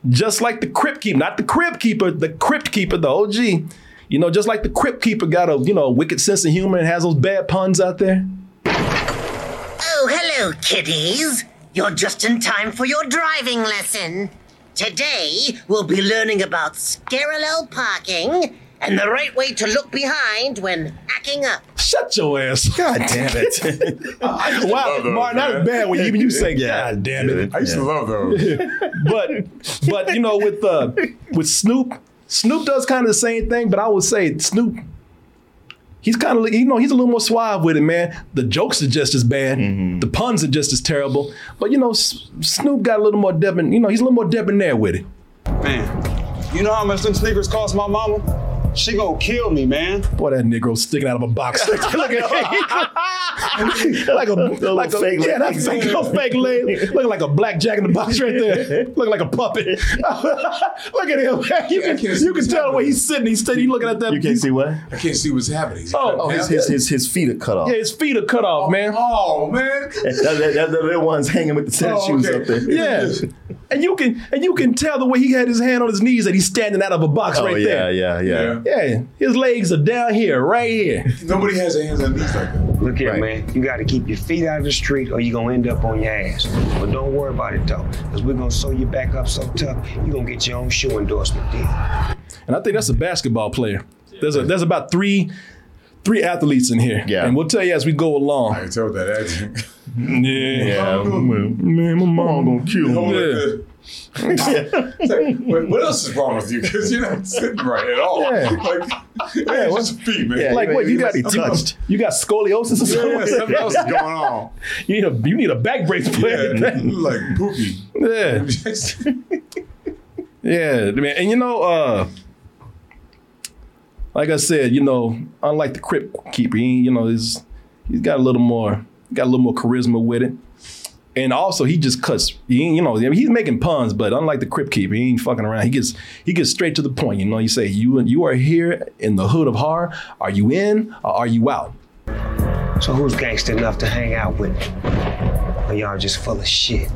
just like the Crypt Keeper, not the Crypt Keeper, the Crypt Keeper, the OG. You know, just like the Crypt Keeper got a, you know, wicked sense of humor and has those bad puns out there. Oh, hello, kiddies. You're just in time for your driving lesson. Today, we'll be learning about scarelel parking and the right way to look behind when acting up. Shut your ass. God damn it. Wow, those, Martin, that was bad when even you say, God damn it. I used to love those. But you know, with Snoop does kind of the same thing, but I would say Snoop, he's kind of, you know, he's a little more suave with it, man. The jokes are just as bad. Mm-hmm. The puns are just as terrible. But, you know, Snoop got a little more debonair, you know, he's a little more debonair with it. Man, you know how much them sneakers cost my mama? She gonna kill me, man. Boy, that Negro sticking out of a box. Look at her. Like a fake leg. Yeah, that's like a fake leg. Looking like a black jack in the box right there. Looking like a puppet. Look at him, man. You can tell where he's sitting. He's looking at that. You can't see what? I can't see what's happening. His feet are cut off. Yeah, his feet are cut off, man. Oh, man. That little one's hanging with the tattoos up there. Yeah. And you can tell the way he had his hand on his knees that he's standing out of a box there. Yeah, his legs are down here, right here. Nobody has their hands on knees like that. Look here, man. You got to keep your feet out of the street or you're going to end up on your ass. But don't worry about it, though, because we're going to sew you back up so tough, you're going to get your own shoe endorsement deal. And I think that's a basketball player. There's about three athletes in here. Yeah. And we'll tell you as we go along. I told that accent. Yeah. Man, my mom going to kill me. Like, what else is wrong with you? Because you're not sitting right at all. Yeah. What's your feet, man? Yeah, like, wait, you got touched? You got scoliosis or something? Yeah, something else is going on. You need a back brace for everything. Like poopy. Yeah. Yeah, man. And you know, like I said, you know, unlike the Crypt Keeper, he's got a little more charisma with it. And also, he just cuts. You know, he's making puns, but unlike the Crypt Keeper, he ain't fucking around. He gets straight to the point. You know, you say, you are here in the Hood of Horror. Are you in or are you out? So who's gangster enough to hang out with me? Or y'all just full of shit?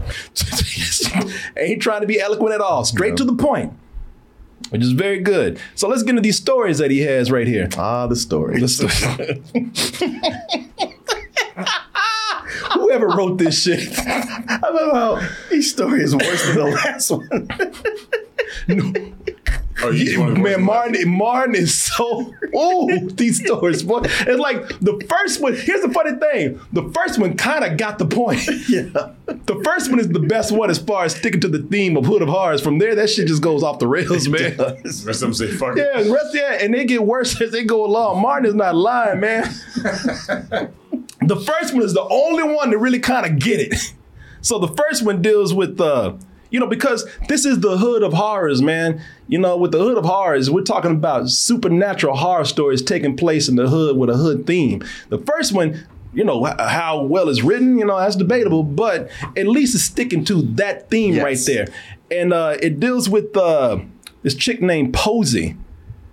Ain't trying to be eloquent at all. Straight to the point, which is very good. So let's get into these stories that he has right here. The story. Whoever wrote this shit. I love how each story is worse than the last one. Man, Martin is so, these stories, boy. It's like the first one, here's the funny thing. The first one kind of got the point. Yeah. The first one is the best one as far as sticking to the theme of Hood of Horrors. From there, that shit just goes off the rails, man. The rest of them say fuck it. Yeah, the rest, and they get worse as they go along. Martin is not lying, man. The first one is the only one to really kind of get it. So the first one deals with, you know, because this is the Hood of Horrors, man. You know, with the Hood of Horrors, we're talking about supernatural horror stories taking place in the hood with a hood theme. The first one, you know, how well it's written, you know, that's debatable, but at least it's sticking to that theme right there. And it deals with this chick named Posey.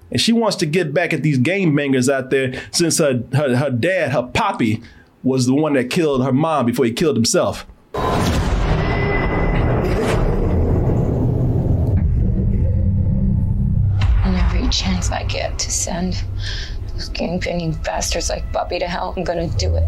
And she wants to get back at these game bangers out there since her dad, her poppy, was the one that killed her mom before he killed himself. And every chance I get to send those game-banging bastards like Bobby to hell, I'm gonna do it.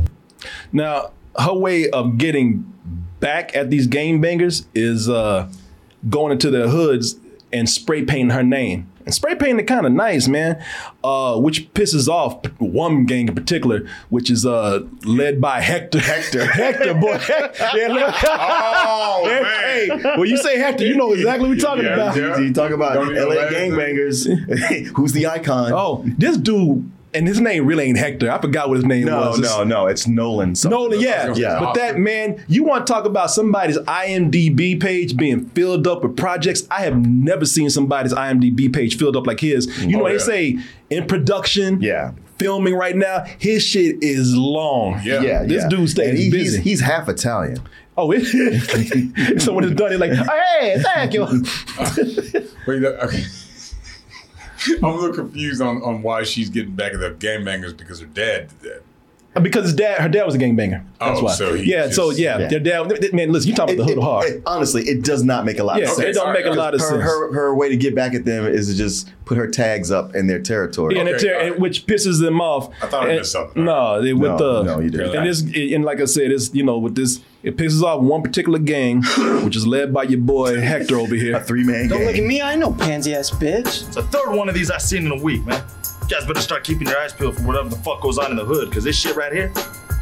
Now, her way of getting back at these game bangers is going into their hoods and spray painting her name. And spray painting it kind of nice, man, which pisses off one gang in particular, which is led by Hector. Hector, boy. Oh, man. Hey, when you say Hector, you know exactly what we're talking about. Yeah. You talk about LA gangbangers. Who's the icon? Oh, this dude. And his name really ain't Hector. I forgot what his name was. No. It's Nolan. Something. Nolan, yeah. But that, man, you want to talk about somebody's IMDb page being filled up with projects. I have never seen somebody's IMDb page filled up like his. You know, they say in production, filming right now, his shit is long. This dude stays busy. He's half Italian. Oh, it is? So when it's done, he's like, oh, hey, thank you. Wait, okay. I'm a little confused on why she's getting back at the gangbangers because her dad did that. Because her dad was a gangbanger. That's why. So yeah. Their dad. Man, listen, you talking about the Hood of Horror. Honestly, it does not make a lot of sense. It don't make a lot of sense. Her way to get back at them is to just put her tags up in their territory, which pisses them off. I thought I missed something. No, you didn't. And like I said, it's with this. It pisses off one particular gang, which is led by your boy Hector over here. A 3-man gang. Don't look at me. I ain't no pansy ass bitch. It's the third one of these I've seen in a week, man. You guys better start keeping your eyes peeled for whatever the fuck goes on in the hood, because this shit right here,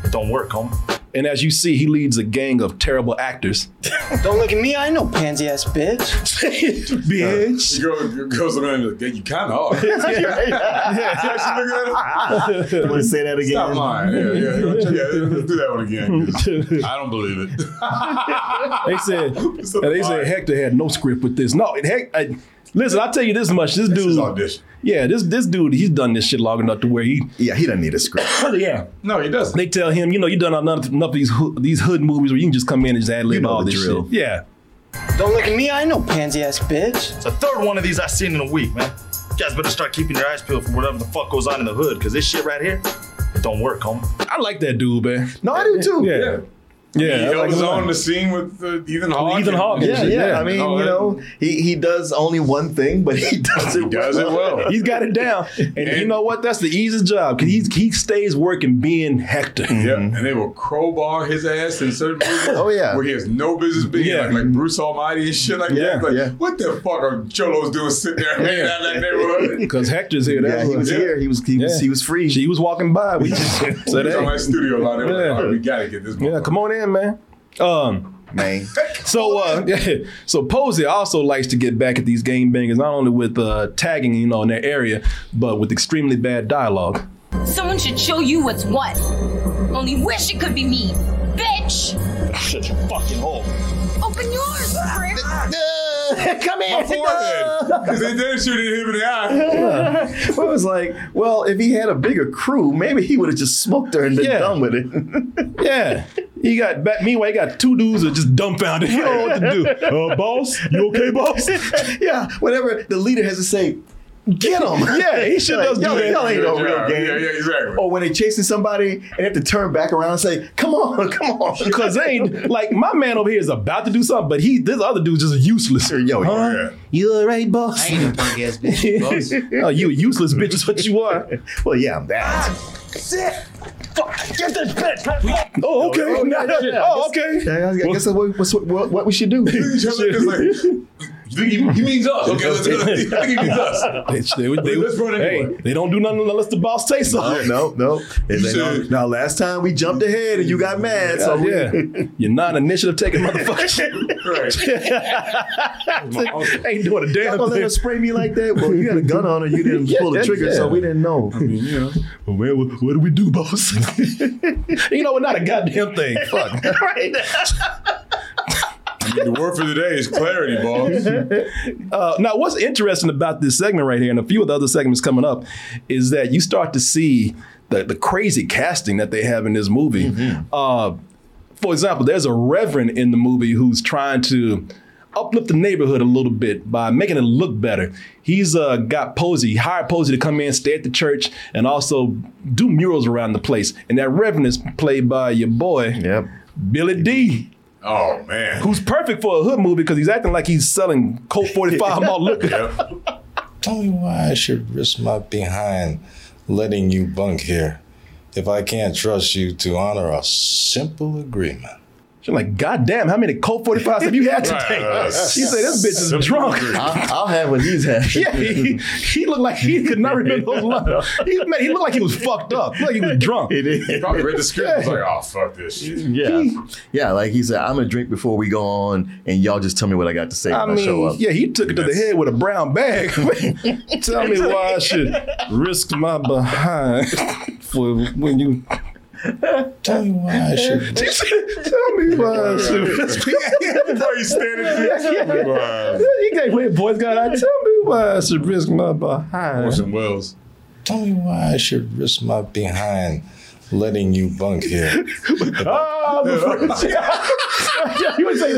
it don't work, homie. And as you see, he leads a gang of terrible actors. Don't look at me, I ain't no pansy-ass bitch. Bitch. Your girls are going to be like, you kind of are. You want to say that again? Stop lying. Yeah, let's do that one again. I don't believe it. They said Hector had no script with this. No, listen, I'll tell you this much. This dude. This is audition. Yeah, this dude, he's done this shit long enough to where he. Yeah, he doesn't need a script. Yeah. No, he doesn't. They tell him, you done enough of these hood movies where you can just come in and just ad-lib all this drill. Shit. Yeah. Don't look at me, I ain't no pansy-ass bitch. It's the third one of these I've seen in a week, man. You guys better start keeping your eyes peeled for whatever the fuck goes on in the hood, because this shit right here, it don't work, homie. I like that dude, man. No, I do too. Yeah. Yeah, he was on the scene with Ethan Hawke. Yeah. I mean, he does only one thing, but he does it well. He's got it down. And you know what? That's the easiest job. Because he stays working being Hector. Yeah, and they will crowbar his ass in certain movies where he has no business being like Bruce Almighty and shit like that. Like, what the fuck are Cholos doing sitting there hanging out in that neighborhood? Because Hector's here. Yeah, he was here. He was free. She was walking by. We just said, hey. On my studio lot. We got to get this movie. Yeah, come on in. Man. So Posey also likes to get back at these game bangers, not only with tagging, in their area, but with extremely bad dialogue. Someone should show you what's what. Only wish it could be me, bitch. Shut your fucking hole. Open yours, Grip. Come in. Because they did shoot him in the eye. It was like, well, if he had a bigger crew, maybe he would have just smoked her and been done with it. Yeah. Meanwhile, he got two dudes that are just dumbfounded. He don't know what to do. Boss, you okay, boss? Yeah, whatever the leader has to say, get him. Yeah, he sure does do that. Y'all ain't no real game. Yeah, exactly. Or when they chasing somebody and they have to turn back around and say, come on. Because they ain't, my man over here is about to do something, but this other dude's just useless. Yo, you all right, boss? I ain't a punk ass bitch, boss. No, you a useless bitch is what you are. Well, yeah, I'm that. Sit. Fuck! Get this bitch! Oh, okay. I guess that's what we should do. He means us. Okay, let's go. I think he means us. Let's run anyway. They don't do nothing unless the boss says something. No. Now, last time we jumped ahead and you got mad. You're not initiative taking motherfucker. Right. Ain't doing a damn thing. Y'all gonna let her spray me like that? Well, you had a gun on her. You didn't pull the trigger, so we didn't know. I mean, what do we do, boss? We're not a goddamn thing. Fuck. Right. The word for today is clarity, boss. Now, what's interesting about this segment right here, and a few of the other segments coming up, is that you start to see the crazy casting that they have in this movie. Mm-hmm. For example, there's a reverend in the movie who's trying to uplift the neighborhood a little bit by making it look better. He's hired Posey to come in, stay at the church, and also do murals around the place. And that reverend is played by your boy, Billy D. Oh, man. Who's perfect for a hood movie because he's acting like he's selling Colt 45 malt liquor. Tell me why I should risk my behind letting you bunk here if I can't trust you to honor a simple agreement. She's like, goddamn, how many Colt 45s have you had today? She said, this bitch is drunk. I'll have what he's had. Yeah, he looked like he could not remember those lines. He looked like he was fucked up. He looked like he was drunk. He did. He probably read the script and was like, oh, fuck this shit. Yeah. He said, I'm going to drink before we go on, and y'all just tell me what I got to say when I show up. Yeah, he took it to the head with a brown bag. Tell me why I should risk my behind for when you... Tell me why I should. Tell me why I should. Before you standing there, tell me why. You can't wait, boys. God, tell me why I should risk my behind. Orson Welles. Tell me why I should risk my behind letting you bunk here. You would say,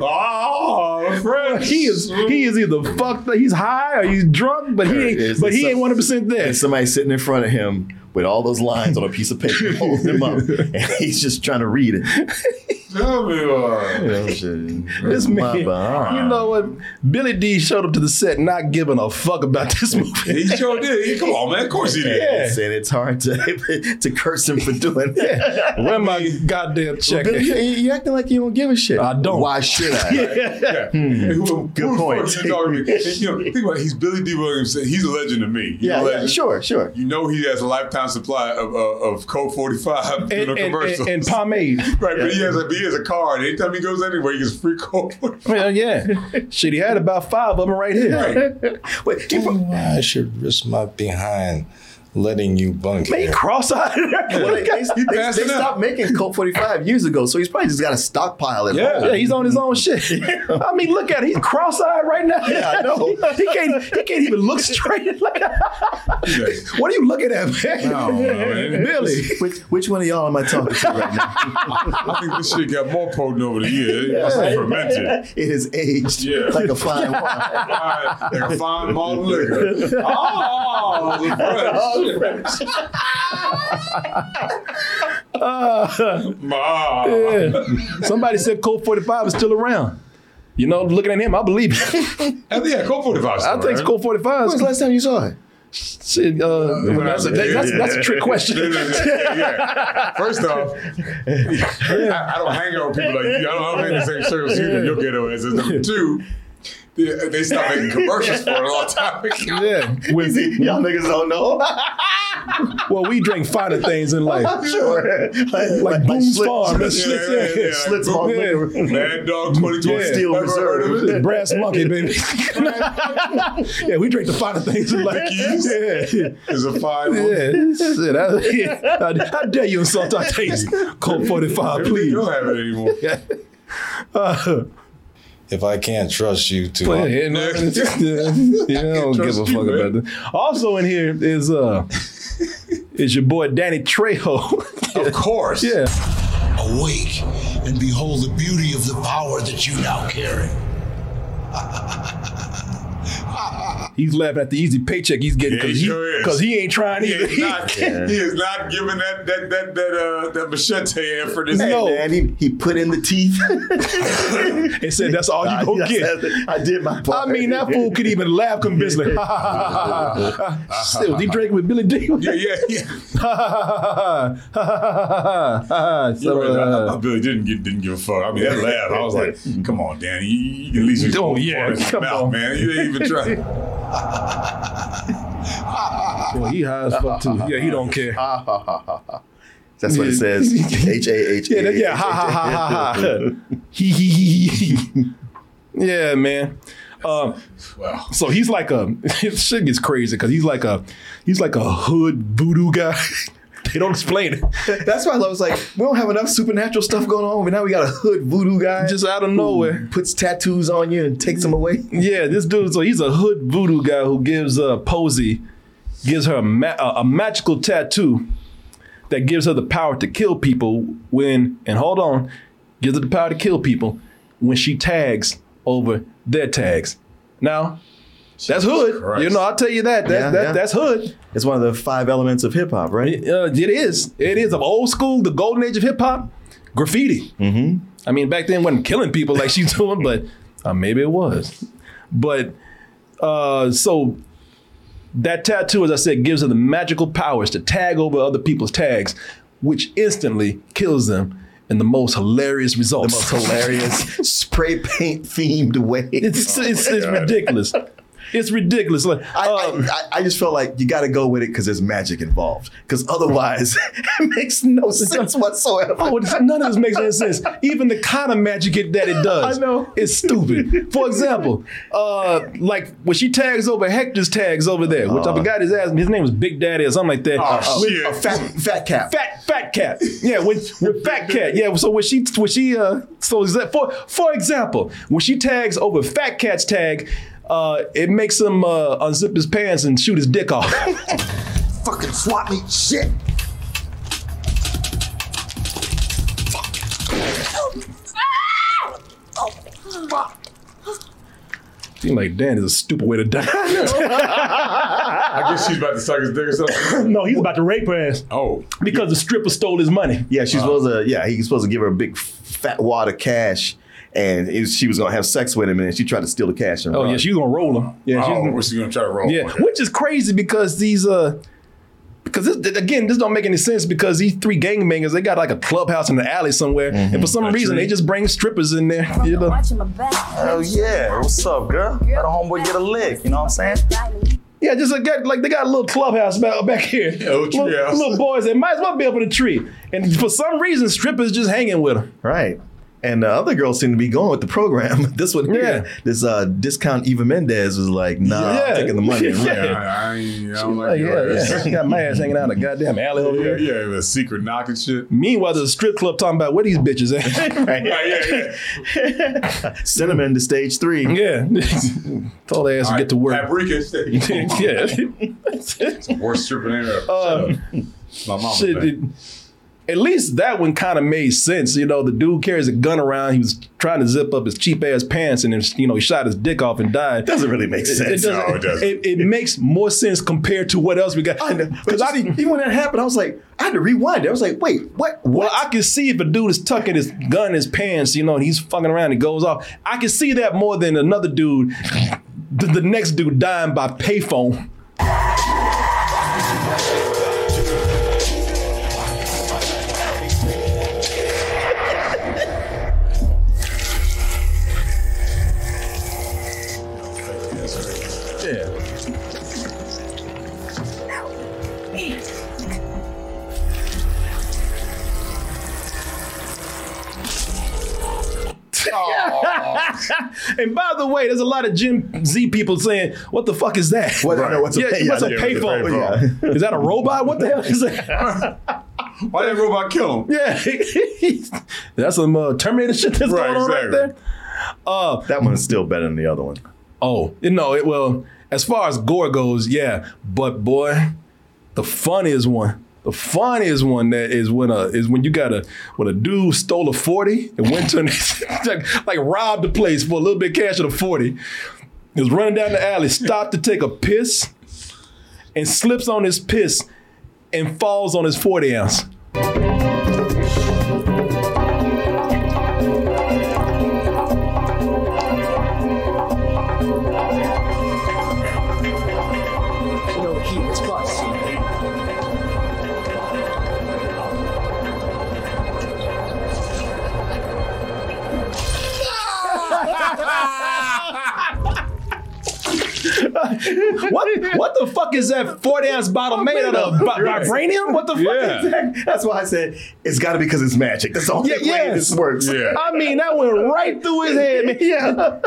oh. French. He is either fucked up, he's high, or he's drunk, but he ain't 100% there. And somebody sitting in front of him with all those lines on a piece of paper, holds him up, and he's just trying to read it. Tell me why. This man, you know what? Billy D showed up to the set not giving a fuck about this movie. He sure did. Come on, man. Of course he did. Yeah. And it's hard to curse him for doing that. Yeah. Where my goddamn check? Well, Billy, you acting like you don't give a shit. I don't. Why should I? Yeah. Good point. Think about it. He's Billy D. Williams. He's a legend to me. Sure. You know he has a lifetime supply of Code 45 commercials and pomade. Right, but he has a. He has a card. Anytime he goes anywhere, he gets free Coke. Well, yeah. Shit, he had about 5 of them right here. Right. Wait, I should risk my behind letting you bunk it. Cross-eyed. Well, they stopped making Coke 45 years ago, so he's probably just got a stockpile at home. Yeah, he's on his own shit. I mean, look at it. He's cross-eyed right now. Yeah, I know. He can't even look straight. What are you looking at, man? No, man. Billy. Which one of y'all am I talking to right now? I think this shit got more potent over the years. It must have fermented. It has aged like a fine wine. Like a fine bottle of liquor. Oh, Somebody said Colt 45 is still around. You know, looking at him, I believe it. Yeah, Colt 45. I think Colt 45. When's the last time you saw it? Shit, that's a trick question. Yeah. First off, I don't hang out with people like you. I don't have any same service you do. You'll get away. Number two. Yeah, they stopped making commercials for it all the time. Yeah. Y'all niggas don't know. Well, we drink finer things in life. Sure. Like Boone's Farm. Slits Farm. Mad Dog 2020. Steel Reserve. Brass Monkey, baby. Yeah, we drink the finer things in life. Yeah. It's a fine one. Yeah. How dare you insult our taste? Colt 45, please. You don't have it anymore. If I can't trust you to, I don't give a fuck about that. Also in here is your boy Danny Trejo. Of course. Yeah. Awake and behold the beauty of the power that you now carry. He's laughing at the easy paycheck he's getting because he ain't trying either. He is not giving that machete effort. Man, he put in the teeth and said, "That's all you gonna get." I did my part. I mean, that fool could even laugh convincingly. Still, he drank with Billy D. Billy didn't give a fuck. I mean, that laugh. I was like, "Come on, Danny, you can at least do your mouth, man. You ain't even trying." Boy, he high as fuck too. Yeah, he don't care. That's what it says. H-A-H-A. Yeah, ha ha ha ha. He. Yeah, man. Wow. So he's like his shit gets crazy because he's like a hood voodoo guy. They don't explain it. That's why I was like, we don't have enough supernatural stuff going on, but now we got a hood voodoo guy. Just out of nowhere. Puts tattoos on you and takes them away. Yeah, this dude, so he's a hood voodoo guy who gives Posey, gives her a magical tattoo that gives her the power to kill people when she tags over their tags. Now, that's hood. Christ. You know, I'll tell you that. That's hood. It's one of the 5 elements of hip hop, right? It is. It is of old school, the golden age of hip hop, graffiti. Mm-hmm. I mean, back then wasn't killing people like she's doing, but maybe it was. But so that tattoo, as I said, gives her the magical powers to tag over other people's tags, which instantly kills them. And the most hilarious results. The most hilarious spray paint themed way. It's ridiculous. It's ridiculous. Like, I just feel like you got to go with it because there's magic involved. Because otherwise, it makes no sense whatsoever. Oh, none of this makes any sense. Even the kind of magic that it does is stupid. For example, like when she tags over Hector's tags over there, which I forgot his name was Big Daddy or something like that. Fat Cat. Fat Cat. Yeah, with Fat Cat. Yeah. So for example, when she tags over Fat Cat's tag. It makes him unzip his pants and shoot his dick off. Fucking swap me, shit. Fuck. Oh, fuck. Seemed like Dan is a stupid way to die. I guess she's about to suck his dick or something. No, he's about to rape her ass. Oh. Because the stripper stole his money. Yeah, she's supposed to, he's supposed to give her a big fat wad of cash. And she was going to have sex with him, and she tried to steal the cash. And yeah, she was going to roll him. Yeah, she's going to try to roll him. Yeah, which is crazy because these, this don't make any sense because these three gangbangers, they got like a clubhouse in the alley somewhere. Mm-hmm. And for some reason, they just bring strippers in there. You know? Hell yeah. What's up, girl? Let a homeboy get a lick. You know what I'm saying? Yeah, just like they got a little clubhouse back here. Yeah, little boys, they might as well be up in a tree. And for some reason, strippers just hanging with them. Right. And the other girls seem to be going with the program. This one here, this discount Eva Mendez was like, nah, I'm taking the money. I don't like this. She got my ass hanging out in a goddamn alley over here. Yeah, with a secret knock and shit. Meanwhile, there's a strip club talking about where these bitches at. Send them into stage 3. Yeah. Told their ass to get to work. Paprika stage. It's the worst stripper name ever. My mama. Shit, at least that one kind of made sense. You know, the dude carries a gun around. He was trying to zip up his cheap ass pants and then, he shot his dick off and died. Doesn't really make sense. It doesn't. It makes more sense compared to what else we got. I know. Because even when that happened, I was like, I had to rewind it. I was like, wait, what? Well, I can see if a dude is tucking his gun in his pants, and he's fucking around and it goes off. I can see that more than another dude, the next dude dying by payphone. And by the way, there's a lot of Gen Z people saying, what the fuck is that? What, right. What's a payphone? Yeah. Is that a robot? What the hell is that? Why did that robot kill him? Yeah. That's some Terminator shit that's going on right there. That one's still better than the other one. Oh, well, as far as gore goes, yeah. But boy, the funniest one that is when you got when a dude stole a 40 and went to like robbed the place for a little bit of cash of the 40. He was running down the alley, stopped to take a piss, and slips on his piss and falls on his 40 ounce. What the fuck is that 40-ounce bottle made out of? Vibranium? What the fuck is that? That's why I said it's got to be because it's magic. That's the only way this works. Yeah. I mean, that went right through his head, man. Yeah.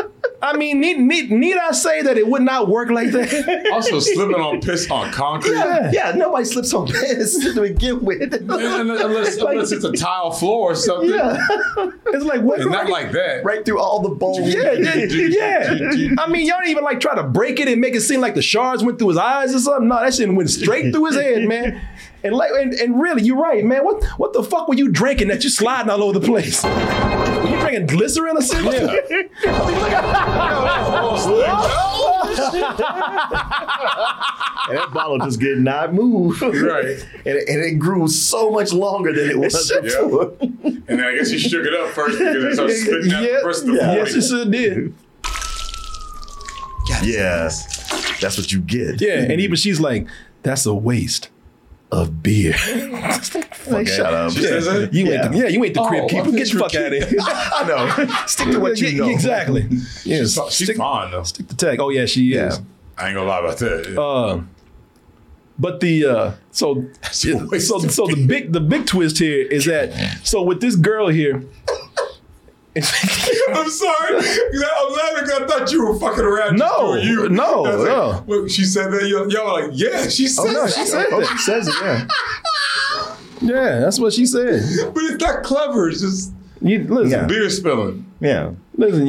I mean, need I say that it would not work like that? Also, slipping on piss on concrete. Yeah, nobody slips on piss to begin with. Man, unless it's a tile floor or something. Yeah. It's like, what? It's not like that. Right through all the bones. Yeah. I mean, y'all didn't even try to break it and make it seem like the shards went through his eyes or something. No, that shit went straight through his head, man. And really, you're right, man. What the fuck were you drinking that you sliding all over the place? Were you drinking glycerin or something? Yeah. And that bottle just did not move. Right. And it grew so much longer than it was. And then I guess he shook it up first because it started spitting out the rest of the morning. Yes, it sure did. Yes. That's what you get. Yeah, and even she's like, that's a waste of beer. Shut up. You ain't the crib keeper. Get the fuck out of here. I know. Stick to what you know. Exactly. Yeah, she's fine though. Stick to tech. Oh yeah, she is. I ain't gonna lie about that. Yeah. But the big twist here is that with this girl here. I'm sorry. I'm laughing because I thought you were fucking around. No. Like, she said that. Y'all like, yeah, she said that. She says it, yeah. Yeah, that's what she said. But it's not clever. It's just beer spilling. Yeah. Listen,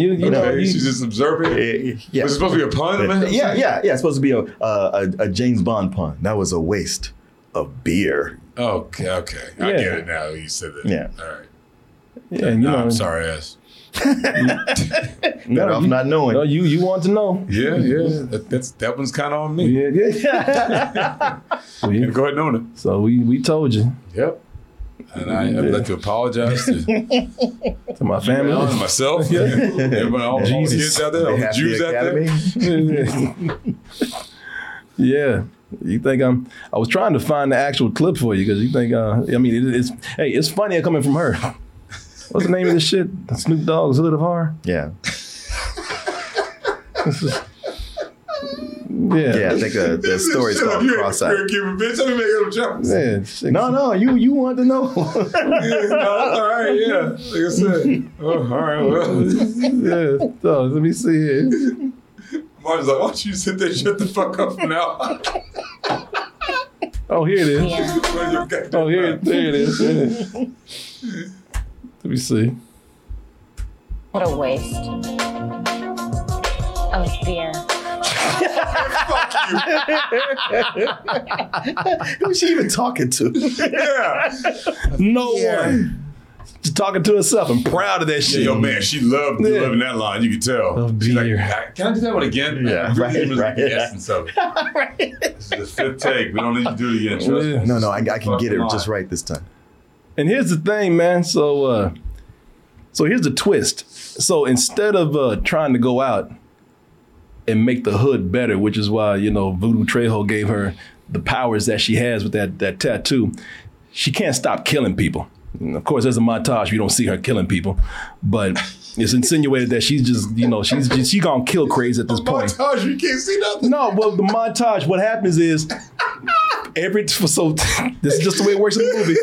she's just observing. Yeah. Was it supposed to be a pun? Yeah. It's supposed to be a James Bond pun. That was a waste of beer. Okay. I get it now. You said that. Yeah. All right. Yeah, I'm sorry, ass. Better off not knowing. No, you want to know. Yeah. That one's kind of on me. Yeah. So go ahead and own it. So we told you. Yep. And I'd like to apologize to my family, to myself, everyone, all the kids out there, all the Jews out there. Yeah. You think I was trying to find the actual clip for you because you think, I mean, it's funnier coming from her. What's the name of this shit? Snoop Dogg's Hood of Horror? Yeah. Yeah, I think the story's called Cross-Eyed. No, you want to know. All right, yeah. Like I said. All right, well. Yeah, so, let me see here. Martin's like, why don't you sit there shut the fuck up now? Oh, here it is. Yeah. Oh, there it is. Let me see. What a waste of beer. Fuck you. Who's she even talking to? Yeah. No one. She's talking to herself. I'm proud of that shit. Yo, man, she loved that line. You can tell. Oh, she's like, can I do that one again? Yeah. Right. Yes, and so. Right. This is the fifth take. We don't need to do it again. Trust me. No, I can get it just right this time. And here's the thing, man. So here's the twist. So instead of trying to go out and make the hood better, which is why, Voodoo Trejo gave her the powers that she has with that tattoo, she can't stop killing people. And of course, there's a montage. You don't see her killing people, but it's insinuated that she's just, she gonna kill crazy at this point. Montage, you can't see nothing. No, well, the montage. What happens is this is just the way it works in the movie.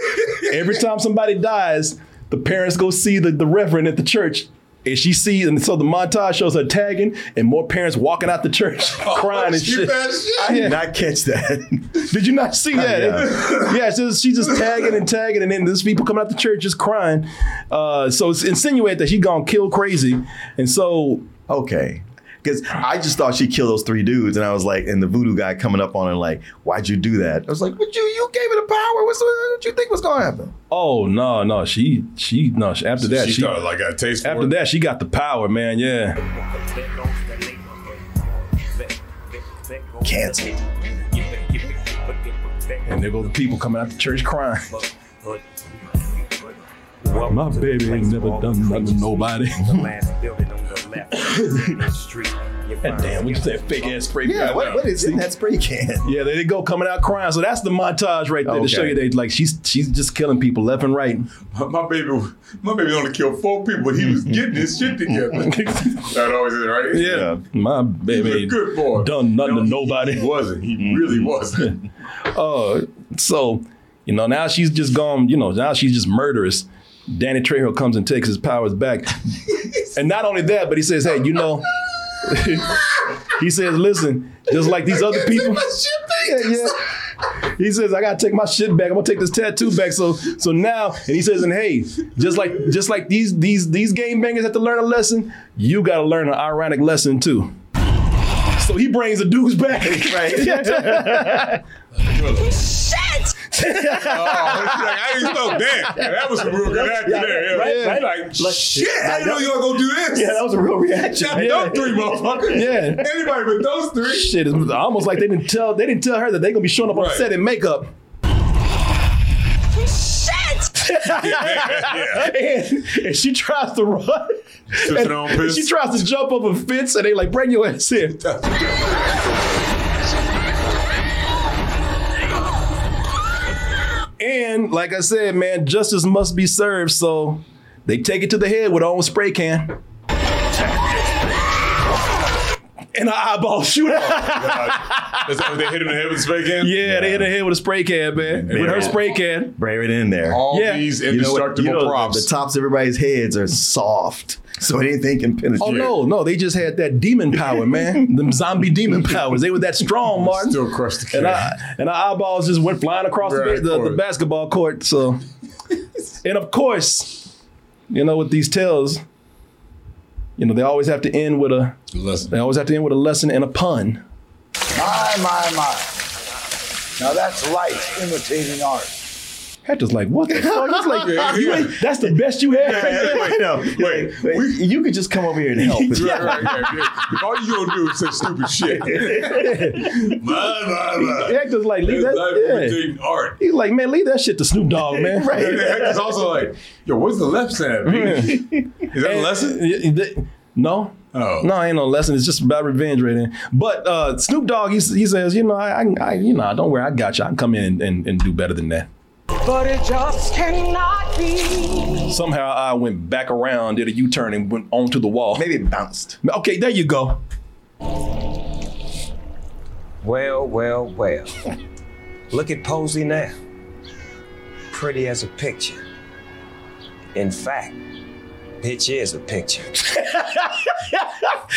Every time somebody dies, the parents go see the reverend at the church. And she sees, and so the montage shows her tagging and more parents walking out the church crying and shit. I did not catch that. Did you not see that? Yeah, so she's just tagging, and then there's people coming out the church just crying. So it's insinuated that she's gonna kill crazy. And so. Okay. Because I just thought she killed those three dudes, and I was like, and the voodoo guy coming up on her like, why'd you do that? I was like, but you gave her the power. What you think was gonna happen? Oh no, she after that she started like a taste. After that, she got the power, man. Yeah. Cancel. And there go the people coming out the church crying. My baby ain't never done nothing to nobody. And damn, we just had fake ass spray can. Yeah, what is in that spray can? Yeah, there they go coming out crying. So that's the montage right there to show you that like she's just killing people left and right. My baby only killed 4 people, but he was getting his shit together. That always is right. Yeah, my baby good boy. Done nothing to nobody. He wasn't. He really wasn't. So. Now she's just gone, now she's just murderous. Danny Trejo comes and takes his powers back. And not only that, but he says, hey, he says, listen, just like these other people. He says, I gotta take my shit back. I'm gonna take this tattoo back. So now, and he says, and hey, just like these game bangers have to learn a lesson, you gotta learn an ironic lesson too. So he brings the dudes back. Right. Shit! I didn't know that. That was a real good act there. Like, shit, I didn't know you were going to do this. Yeah, that was a real reaction. Shot them 3 motherfuckers. Yeah. Anybody but those 3. Shit, it was almost like they didn't tell her that they going to be showing up on set in makeup. And she tries to run. And she tries to jump up a fence, and they like, bring your ass in. And like I said, man, justice must be served. So they take it to the head with her own spray can. And her eyeball shoot out. Oh, that's how they hit him in the head with a spray can? Yeah, they hit her head with a spray can, man. With her spray can. Bring it in there. All these indestructible props. The tops of everybody's heads are soft. So anything can penetrate. Oh, no. They just had that demon power, man. Them zombie demon powers. They were that strong, Martin. Still crushed the can. And our eyeballs just went flying across the basketball court. So, and of course, with these tales, they always have to end with a lesson. They always have to end with a lesson and a pun. My. Now that's life imitating art. Hector's like, what the fuck? It's like, that's the best you had? Wait, you could just come over here and help. Right. All you gonna do is say stupid shit. Hector's like, leave that. Yeah. Art. He's like, man, leave that shit to Snoop Dogg, man. Right. And Hector's also like, yo, where's the left side? Is that a lesson? No. Oh. No, ain't no lesson. It's just about revenge right in. But Snoop Dogg, he says, you know, I don't worry, I got you. I can come in and do better than that. But it just cannot be. Somehow I went back around, did a U-turn, and went onto the wall. Maybe it bounced. Okay, there you go. Well. Look at Posey now. Pretty as a picture. In fact, bitch is a picture.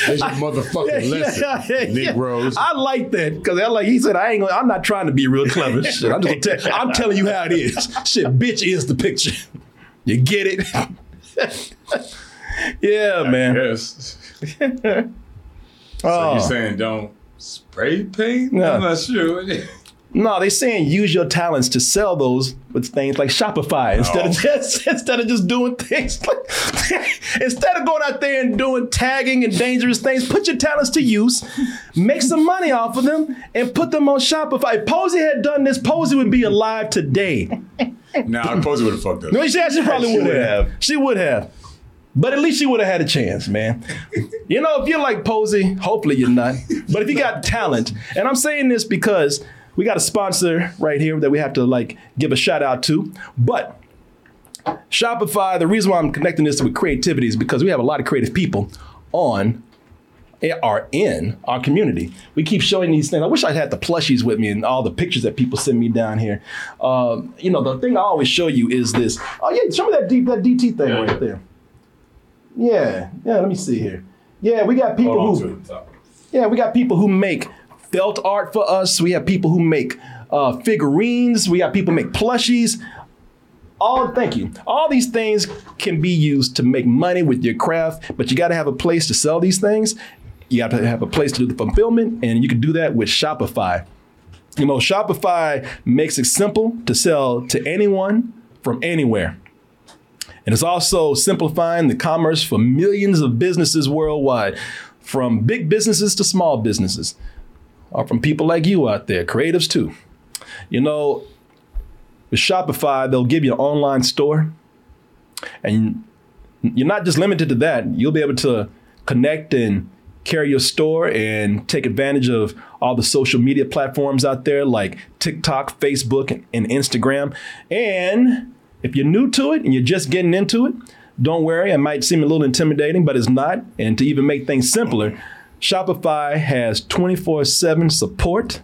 There's your motherfucking lesson, Negroes. I like that because he said, I'm not trying to be real clever. Shit, I'm telling you how it is. Shit, bitch is the picture. You get it? Yeah, man. Yes. So you're saying don't spray paint? No. I'm not sure. No, they're saying use your talents to sell those with things like Shopify instead of just doing things like, instead of going out there and doing tagging and dangerous things, put your talents to use, make some money off of them, and put them on Shopify. If Posey had done this, Posey would be alive today. Nah, Posey would have fucked up. No, she probably would have. She would have. But at least she would have had a chance, man. You know, if you're like Posey, hopefully you're not. But if you got talent, and I'm saying this because we got a sponsor right here that we have to give a shout out to. But Shopify, the reason why I'm connecting this with creativity is because we have a lot of creative people in our community. We keep showing these things. I wish I had the plushies with me and all the pictures that people send me down here. The thing I always show you is this. Oh yeah, show me that DT thing right there. Yeah, let me see here. Yeah, we got people who make felt art for us. We have people who make figurines. We have people who make plushies. Thank you. All these things can be used to make money with your craft, but you got to have a place to sell these things. You got to have a place to do the fulfillment, and you can do that with Shopify. You know, Shopify makes it simple to sell to anyone from anywhere. And it's also simplifying the commerce for millions of businesses worldwide, from big businesses to small businesses. Or from people like you out there, creatives too. You know, with Shopify, they'll give you an online store. And you're not just limited to that. You'll be able to connect and carry your store and take advantage of all the social media platforms out there like TikTok, Facebook, and Instagram. And if you're new to it and you're just getting into it, don't worry. It might seem a little intimidating, but it's not. And to even make things simpler, Shopify has 24/7 support,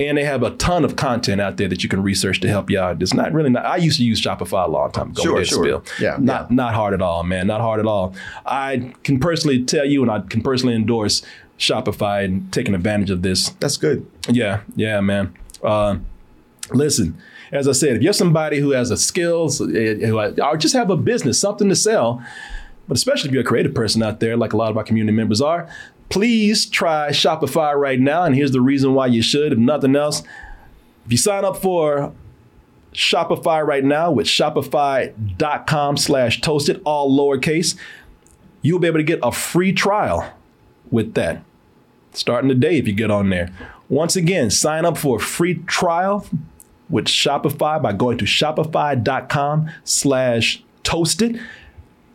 and they have a ton of content out there that you can research to help you out. It's not really I used to use Shopify a long time ago. Sure. Yeah. Not hard at all, man. Not hard at all. I can personally tell you, and I can personally endorse Shopify and taking advantage of this. That's good. Yeah, man. Listen, as I said, if you're somebody who has a skills or just have a business, something to sell, but especially if you're a creative person out there, like a lot of our community members are, please try Shopify right now, and here's the reason why you should. If nothing else, if you sign up for Shopify right now with shopify.com/toasted, all lowercase, you'll be able to get a free trial with that, starting today if you get on there. Once again, sign up for a free trial with Shopify by going to shopify.com/toasted.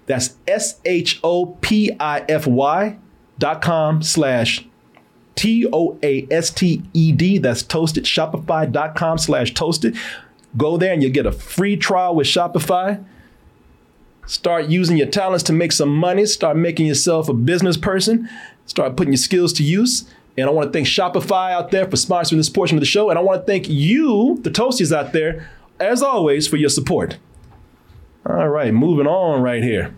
That's shopify.com/TOASTED. That's toasted. Shopify.com/toasted. Go there and you'll get a free trial with Shopify. Start using your talents to make some money. Start making yourself a business person. Start putting your skills to use. And I want to thank Shopify out there for sponsoring this portion of the show. And I want to thank you, the Toasties out there, as always, for your support. All right, moving on right here.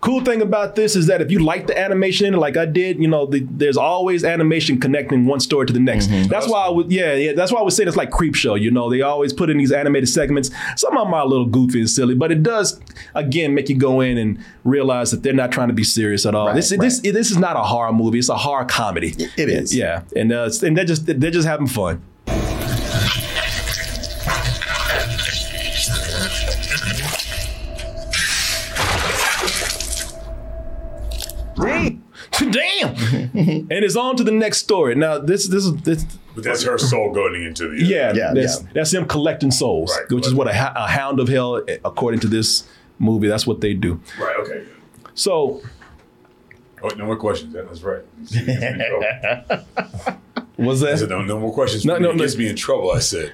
Cool thing about this is that if you like the animation in it, like I did, you know, there's always animation connecting one story to the next. Mm-hmm. That's why I would say that's like Creepshow. You know, they always put in these animated segments. Some of them are a little goofy and silly, but it does again make you go in and realize that they're not trying to be serious at all. Right, this is not a horror movie; it's a horror comedy. It is, yeah, and they're just having fun. Damn. And it's on to the next story. Now, this is that's her soul going into the... That's them collecting souls, right, which is what a hound of hell, according to this movie, that's what they do. Right, okay. So... Oh, no more questions. That's right. What's that? I said, no more questions. No, it gets me in trouble, I said.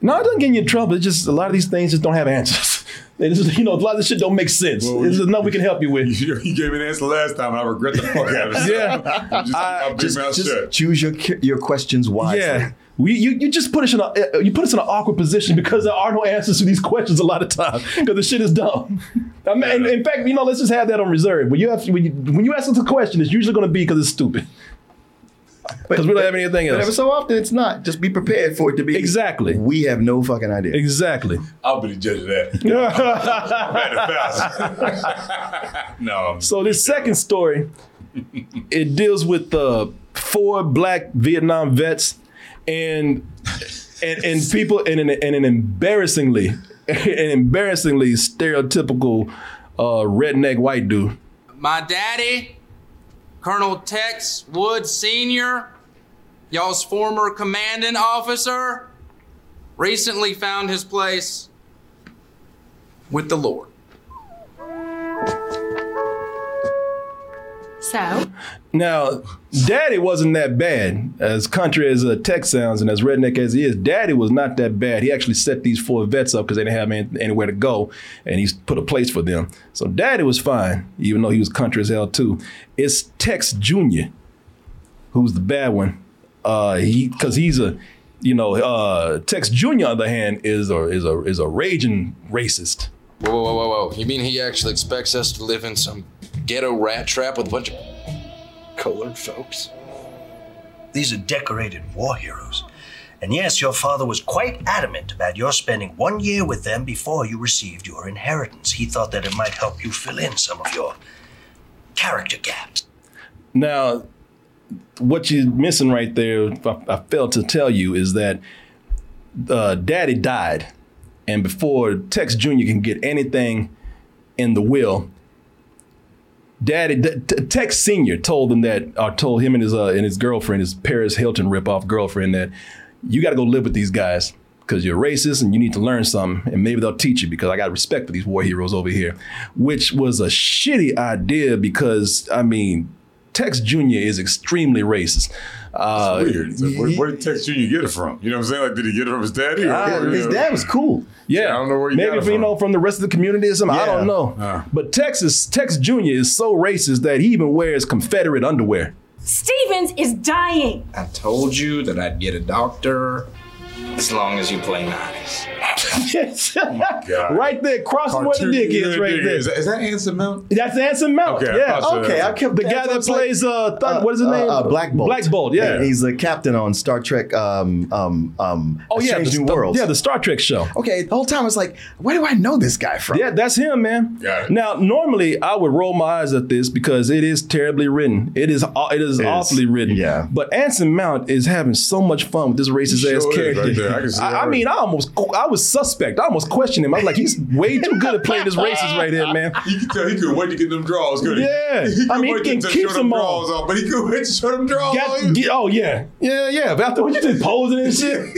No, it doesn't get you in trouble. It's just a lot of these things just don't have answers. Just, a lot of this shit don't make sense. Well, there's nothing we can help you with. You gave me an answer last time, and I regret the fuck out of it. Yeah. Just choose your questions wisely. Yeah. You just put us in an awkward position because there are no answers to these questions a lot of times because the shit is dumb. I mean, in fact, let's just have that on reserve. When you ask us a question, it's usually going to be because it's stupid. Because we don't have anything else. But every so often, it's not. Just be prepared for it to be. Exactly. We have no fucking idea. Exactly. I'll be the judge of that. No. So this second story, it deals with four black Vietnam vets. And people in an embarrassingly stereotypical redneck white dude. My daddy, Colonel Tex Wood Sr., y'all's former commanding officer, recently found his place with the Lord. So? Now, Daddy wasn't that bad. As country as Tex sounds and as redneck as he is, Daddy was not that bad. He actually set these four vets up because they didn't have anywhere to go, and he's put a place for them. So Daddy was fine, even though he was country as hell too. It's Tex Jr. who's the bad one. Tex Jr. on the other hand is a raging racist. Whoa. You mean he actually expects us to live in some ghetto rat trap with a bunch of colored folks? These are decorated war heroes. And yes, your father was quite adamant about your spending 1 year with them before you received your inheritance. He thought that it might help you fill in some of your character gaps. Now, what you're missing right there, I failed to tell you, is that Daddy died. And before Tex Jr. can get anything in the will, Tex Sr. told him and his girlfriend, his Paris Hilton ripoff girlfriend, that you got to go live with these guys because you're racist and you need to learn something and maybe they'll teach you because I got respect for these war heroes over here, which was a shitty idea because, Tex Jr. is extremely racist. It's weird. So where did Tex Jr. get it from? You know what I'm saying? Like, did he get it from his daddy? His dad was cool. Yeah. I don't know where he got it from. Maybe from the rest of the community or something. Yeah. I don't know. But Tex Jr. is so racist that he even wears Confederate underwear. Stevens is dying. I told you that I'd get a doctor as long as you play nice. Yes. Oh my God. Right there, crossing where the dick is right there. Is that Anson Mount? That's Anson Mount. Okay, yeah. I kept the guy that plays what is his name? Black Bolt. Black Bolt. Yeah. He's the captain on Star Trek. Strange New Worlds. Yeah, the Star Trek show. Okay, the whole time I was like, where do I know this guy from? Yeah, that's him, man. Got it. Now, normally I would roll my eyes at this because it is terribly written. It is awfully written. Yeah. But Anson Mount is having so much fun with this racist ass character. Right, I almost questioned him. I was like, he's way too good at playing this racist right here, man. You can tell he could wait to get them draws, couldn't he? Yeah. But he could wait to show them draws. Yeah. But after what you did, posing and shit.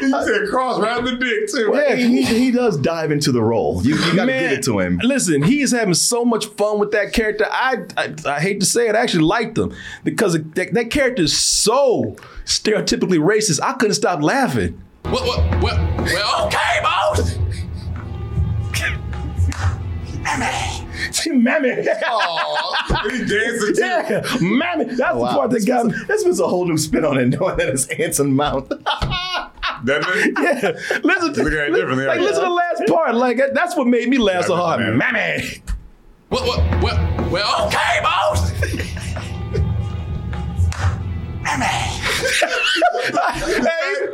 He said cross around the dick, too. Well, yeah, he does dive into the role. You got to give it to him. Listen, he is having so much fun with that character. I hate to say it, I actually liked him because that character is so stereotypically racist, I couldn't stop laughing. Well, okay, boss. Mammy. Oh, he dancing too. Yeah, Mammy. That's the part that got me. This was a whole new spin on it, knowing that it's Anson Mount. That thing? Yeah. Listen to the last part. Like, that's what made me laugh so hard. Mammy. Well, okay, boss. Mammy.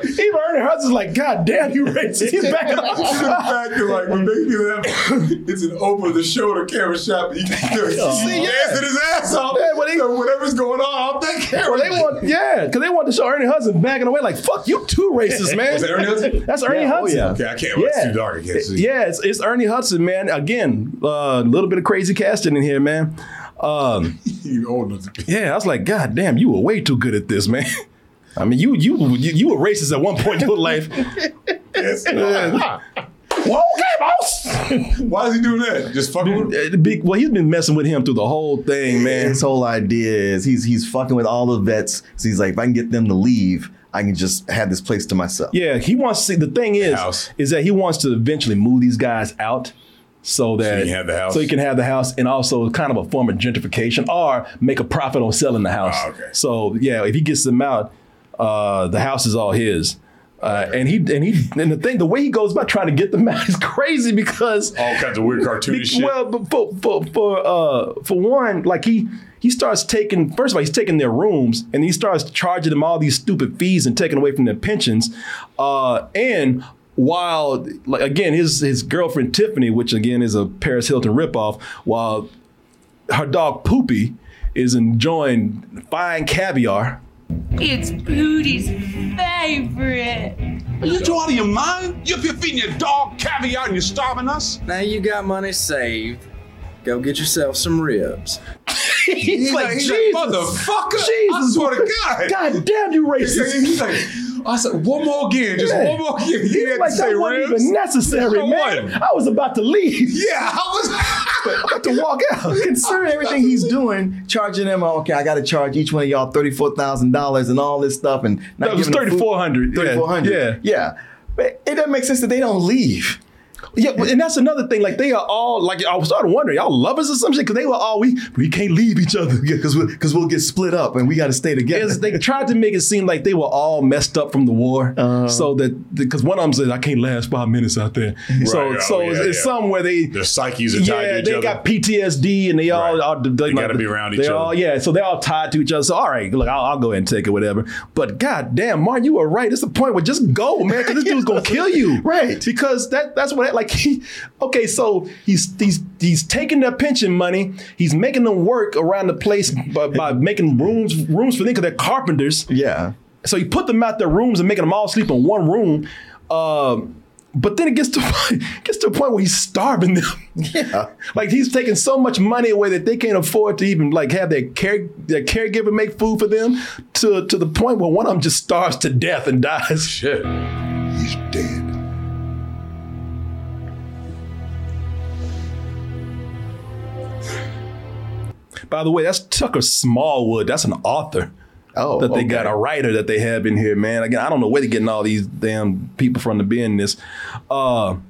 Even Ernie Hudson's like, God damn, you racist. He's backing up. Like, when they do that, it's an over-the-shoulder camera shot. He dancing his ass off. So whatever's going on off that camera. Because they want to show Ernie Hudson backing away like, fuck, you too racist, man. Is that Ernie Hudson? That's Ernie Hudson. Oh, yeah. Okay, I can't watch. It's too dark. I can't see. Yeah, it's Ernie Hudson, man. Again, a little bit of crazy casting in here, man. You old enough to be. Yeah, I was like, God damn, you were way too good at this, man. I mean, you were racist at one point in your life. Yes. Yeah. Whoa, okay, boss. Why is he doing that? Just fucking with him? Well, he's been messing with him through the whole thing, man. His whole idea is he's fucking with all the vets. So he's like, if I can get them to leave, I can just have this place to myself. Yeah, he wants to see, the thing is that he wants to eventually move these guys out so that he can have the house, and also kind of a form of gentrification or make a profit on selling the house. Oh, okay. So yeah, if he gets them out, the house is all his. And the way he goes about trying to get them out is crazy because all kinds of weird cartoony shit. Well, but for one, like he starts taking, first of all, he's taking their rooms, and he starts charging them all these stupid fees and taking away from their pensions. And while, like, again, his girlfriend Tiffany, which again is a Paris Hilton ripoff, while her dog Poopy is enjoying fine caviar. It's Booty's favorite. Are you two out of your mind? You're feeding your dog caviar and you're starving us? Now you got money saved. Go get yourself some ribs. He's like, Jesus, motherfucker. Jesus, I swear to God. God damn, you racist. He's like, I said, one more again, just one more again. He didn't like, that wasn't even necessary, man. I was about to leave. Yeah, I was about to walk out. Considering everything he's doing, charging them, okay, I got to charge each one of y'all $34,000 and all this stuff. And not that was $3,400. $3,400. Yeah. But it doesn't make sense that they don't leave. Yeah, and that's another thing. Like, they are all, like, I started wondering, y'all lovers or some shit? Because they were all, we can't leave each other because we'll get split up and we got to stay together. They tried to make it seem like they were all messed up from the war. So that, because one of them said, I can't last 5 minutes out there. Right, it's somewhere their psyches are tied to each other. Yeah, they got PTSD and they all, they got to be around each other. Yeah, so they're all tied to each other. So, all right, look, I'll go ahead and take it, whatever. But goddamn, Martin, you were right. It's the point where just go, man, because this dude's going to kill you. Right. Because that's what, like, so he's taking their pension money. He's making them work around the place by making rooms for them because they're carpenters. Yeah. So he put them out their rooms and making them all sleep in one room. But then it gets to a point where he's starving them. Yeah. Like, he's taking so much money away that they can't afford to even, like, have their caregiver make food for them. To the point where one of them just starves to death and dies. Shit. He's dead. By the way, that's Tucker Smallwood. That's an author. Oh, that they got, a writer that they have in here, man. Again, I don't know where they're getting all these damn people from to be in this. The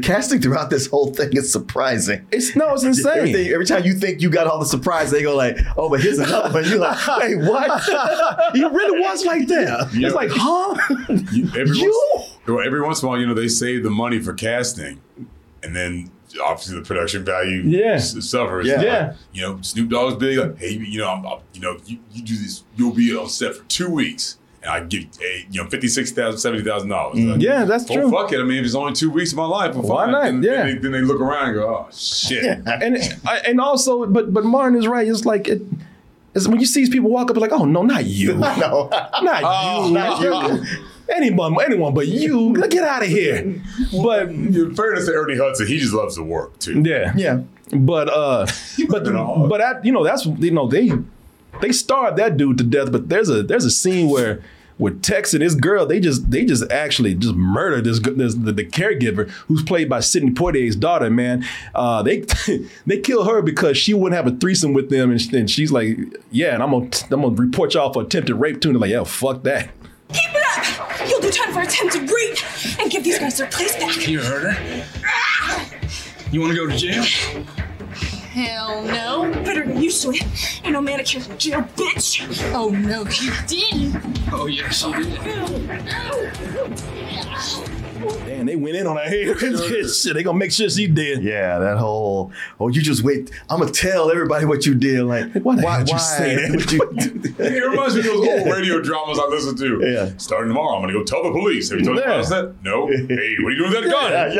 casting throughout this whole thing is surprising. It's insane. Every time you think you got all the surprise, they go like, "Oh, but here's another one." You're like, "Wait, what?" He really was like that. Yeah. It's like, huh? Every once in a while, they save the money for casting, and then, obviously, the production value suffers. Yeah. Like, Snoop Dogg's big. Like, hey, you do this, you'll be on set for 2 weeks, and I give $56,000, $70,000. Like, yeah, that's true. Fuck it. I mean, if it's only 2 weeks of my life, I'm fine. Why not? Yeah. Then they look around and go, oh shit. Yeah. And also, but Martin is right. It's like it's when you see these people walk up, like, oh no, not you, not you. Anyone but you, get out of here. But in fairness to Ernie Hudson, he just loves to work too. Yeah. Yeah. But they starved that dude to death, but there's a scene where Tex and his girl, they just murdered the caregiver who's played by Sidney Poitier's daughter, man. They kill her because she wouldn't have a threesome with them, and she's like, yeah, and I'm gonna report y'all for attempted rape too. And they're like, yeah, fuck that. Keep it up! You'll do time for attempted rape and give these guys their place back. You heard her. Ah! You want to go to jail? Hell no. Better get used to it. Ain't no manicure in jail, bitch. Oh no, you didn't. Oh yes, you did. Damn, they went in on her hair. Shit, they gonna make sure she did. Yeah, that whole, oh, you just wait. I'm gonna tell everybody what you did. Like, why did you say that? It reminds me of those old radio dramas I listen to. Yeah. Starting tomorrow, I'm gonna go tell the police. Have you told the that? No. Hey, what are you doing with that gun?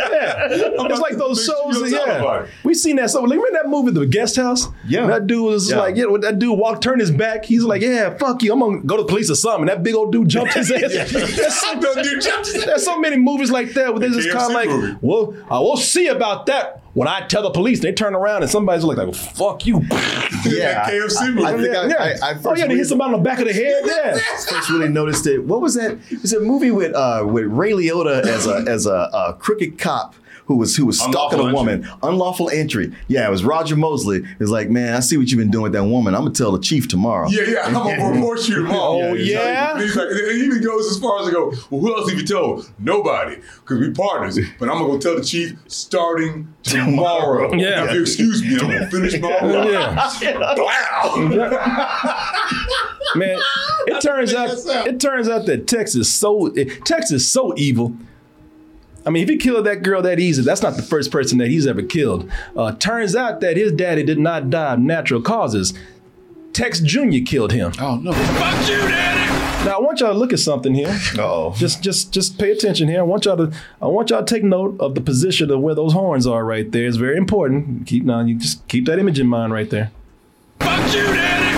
Yeah. It's like those shows. Yeah. We seen that. So, remember that movie, The Guest House? Yeah. That dude was like, that dude turned his back. He's like, yeah, fuck you. I'm gonna go to the police or something. And that big old dude jumped his ass. There's so many movies like that where they're just kind of like, well, I will see about that. When I tell the police, they turn around and somebody's like, well, fuck you. Yeah, that KFC movie. I think they hit somebody on the back of the head. Yeah, first really noticed it. What was that? It was a movie with Ray Liotta as a crooked cop who was stalking a woman. Unlawful entry. Yeah, it was Roger Mosley. It was like, man, I see what you've been doing with that woman. I'm gonna tell the chief tomorrow. Yeah, I'm gonna report you tomorrow. Oh yeah. He's like, he even goes as far as I go. Well, who else have you told? Nobody, because we partners. But I'm gonna go tell the chief starting tomorrow. Yeah. If you excuse me, I'm gonna finish my work. Yeah. Man, it turns out that Texas is so evil. I mean, if he killed that girl that easy, that's not the first person that he's ever killed. Turns out that his daddy did not die of natural causes. Tex Jr. killed him. Oh no! Fuck you, daddy! Now I want y'all to look at something here. Uh-oh. Just pay attention here. I want y'all to take note of the position of where those horns are right there. It's very important. You just keep that image in mind right there. Fuck you, daddy!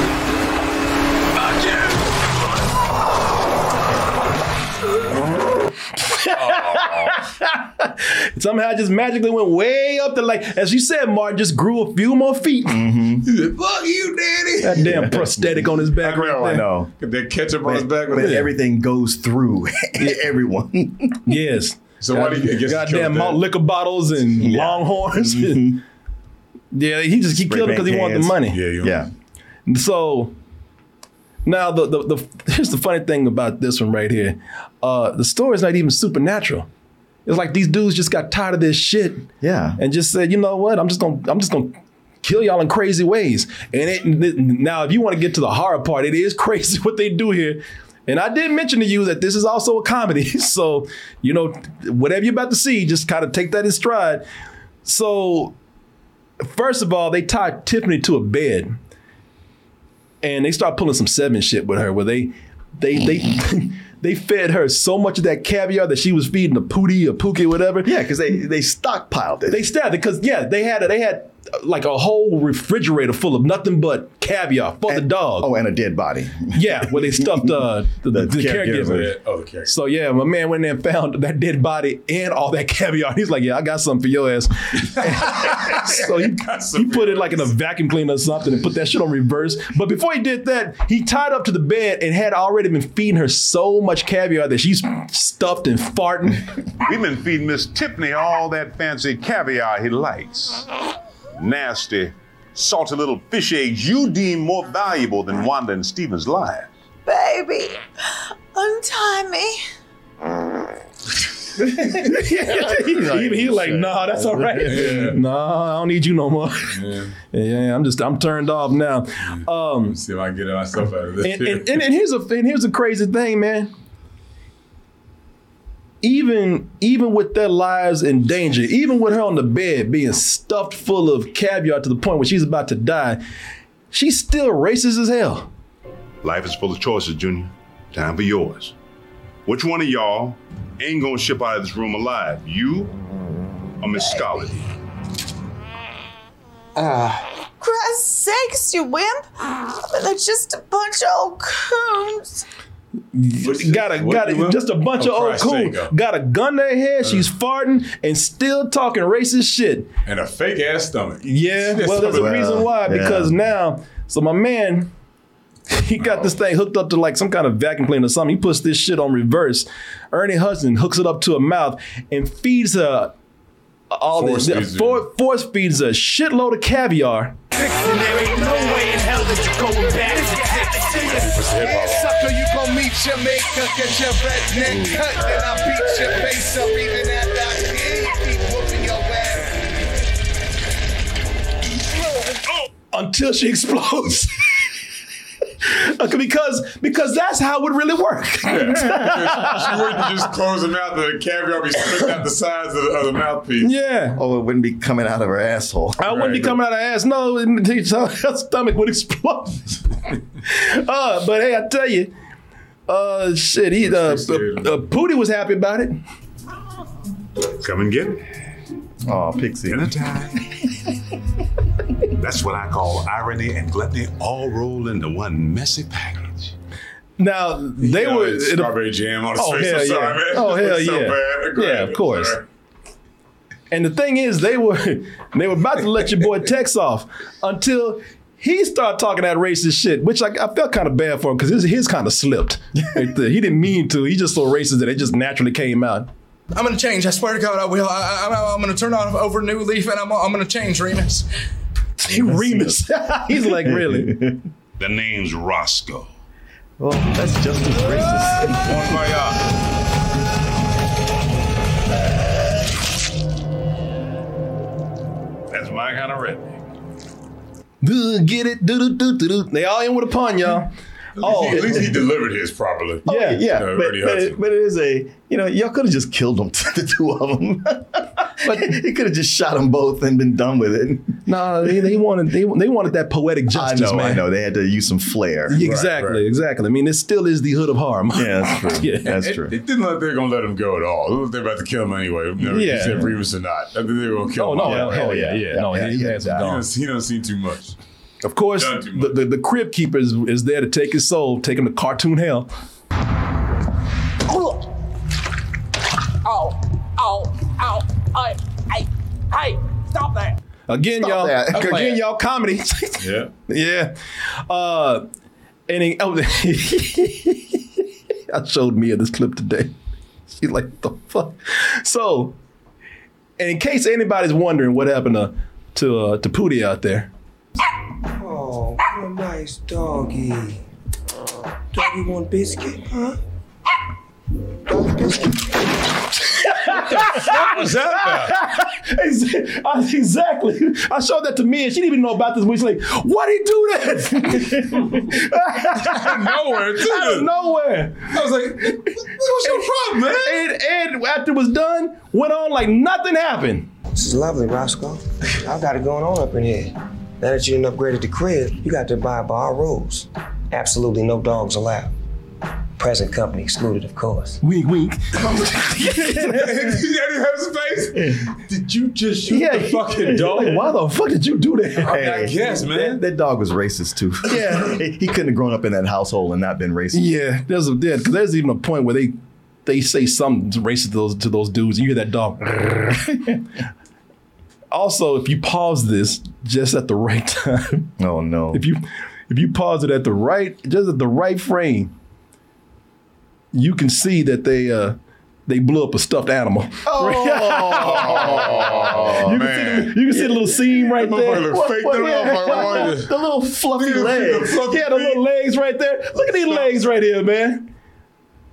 Fuck you! Somehow just magically went way up to, like, as you said, Martin, just grew a few more feet. Mm-hmm. Fuck you, daddy. That damn prosthetic on his back. I know. If they catch up on his back, then everything goes through everyone. Yes. So why do you get goddamn malt liquor bottles and Longhorns? Mm-hmm. Yeah, he killed him because he wanted the money. Yeah. So now the here's the funny thing about this one right here. The story's not even supernatural. It's like these dudes just got tired of this shit, and just said, you know what? I'm just gonna kill y'all in crazy ways. Now, if you want to get to the horror part, it is crazy what they do here. And I did mention to you that this is also a comedy, so you know whatever you're about to see, just kind of take that in stride. So, first of all, they tied Tiffany to a bed, and they start pulling some Seven shit with her, where they They fed her so much of that caviar that she was feeding a pootie or pookie, whatever. Yeah, because they stockpiled it. They stabbed it because, they had like a whole refrigerator full of nothing but caviar for the dog. Oh, and a dead body. Yeah, where they stuffed the caregiver. Oh, okay. So, yeah, my man went in there and found that dead body and all that caviar. He's like, yeah, I got something for your ass. So he put it like in a vacuum cleaner or something and put that shit on reverse. But before he did that, he tied up to the bed and had already been feeding her so much caviar that she's stuffed and farting. We've been feeding Miss Tiffany all that fancy caviar he likes. Nasty, salty little fish eggs you deem more valuable than Wanda and Steven's lives. Baby, untie me. He's like, nah, that's all right. Yeah. Nah, I don't need you no more. Yeah, I'm turned off now. Let me see if I can get myself out of this. And here's a crazy thing, man. Even with their lives in danger, even with her on the bed being stuffed full of caviar to the point where she's about to die, she's still racist as hell. Life is full of choices, Junior. Time for yours. Which one of y'all ain't gonna ship out of this room alive? You or Miss Scarlet? Christ's sakes, you wimp. They're just a bunch of old coons. Got just a bunch of old coons. Got a gun to her head. She's farting and still talking racist shit. And a fake ass stomach. Yeah, well, there's a reason why. Because now, so my man, he got this thing hooked up to like some kind of vacuum cleaner or something. He puts this shit on reverse. Ernie Hudson hooks it up to her mouth and feeds her all this. Force feeds a shitload of caviar. There ain't no way in hell that you going back. Sucker, you gon' meet your maker, get your redneck cut, then I'll beat your face up even at that keep whooping your ass. Until she explodes. Because that's how it would really work. Yeah. She wouldn't just close her mouth and the caviar be sticking out the sides of the mouthpiece. Yeah. Oh, it wouldn't be coming out of her asshole. Wouldn't be coming out of her ass. No, her stomach would explode. But hey, I tell you, shit, Pootie was happy about it. Come and get it. Oh, Pixie. Dinner time. That's what I call irony and gluttony all rolled into one messy package. Now they were strawberry jam on the streets. Hell yeah. Sorry, man. Oh hell yeah. So bad. Yeah, of course. Sorry. And the thing is, they were about to let your boy Tex off until he started talking that racist shit, which I felt kind of bad for him because his kind of slipped. Right there. He didn't mean to. He just so racist that it just naturally came out. I'm gonna change. I swear to God, I will. I'm gonna turn on over New Leaf and I'm gonna change Remus. Remus. He's like, really? The name's Roscoe. Well, that's just as racist. One by y'all. That's my kind of redneck. Get it, do. They all in with a pun, y'all. Oh, at least he delivered his properly. Yeah, oh, yeah. But it is a, y'all could have just killed them, the two of them. But he could have just shot them both and been done with it. No, they wanted that poetic justice. I know. They had to use some flair. Exactly. I mean, it still is the Hood of Horror. Yeah, that's true. It didn't look like they were gonna let him go at all. It looked like they're about to kill him anyway. He said Revis or not. I mean, they were gonna kill him. Oh no, hell yeah. No, he hasn't gone. He doesn't see too much. Of course, the crib keeper is there to take his soul, take him to cartoon hell. Oh, hey, stop that. Again, y'all, comedy. Yeah. I showed Mia this clip today. She's like, what the fuck? So, and in case anybody's wondering what happened to Pootie out there. Oh, what a nice doggy. Doggy want biscuit, huh? Doggy biscuit. What the fuck was that about? Exactly. I showed that to me and she didn't even know about this movie. She's like, why'd he do that? Out of nowhere. I was like, what's your problem, man? And after it was done, went on like nothing happened. This is lovely, Roscoe. I've got it going on up in here. Now that you done upgraded the crib, you got to abide by our rules. Absolutely no dogs allowed. Present company excluded, of course. Wink, wink. Did you just shoot the fucking dog? Like, why the fuck did you do that? I guess, man. That dog was racist, too. Yeah. He couldn't have grown up in that household and not been racist. Yeah, there's even a point where they say something racist to those dudes, and you hear that dog. Also, if you pause this just at the right time. Oh no. If you pause it at the right frame, you can see that they blew up a stuffed animal. Oh, you can see the little seam right there. The little fluffy legs. The little legs right there. Look at these legs right here, man.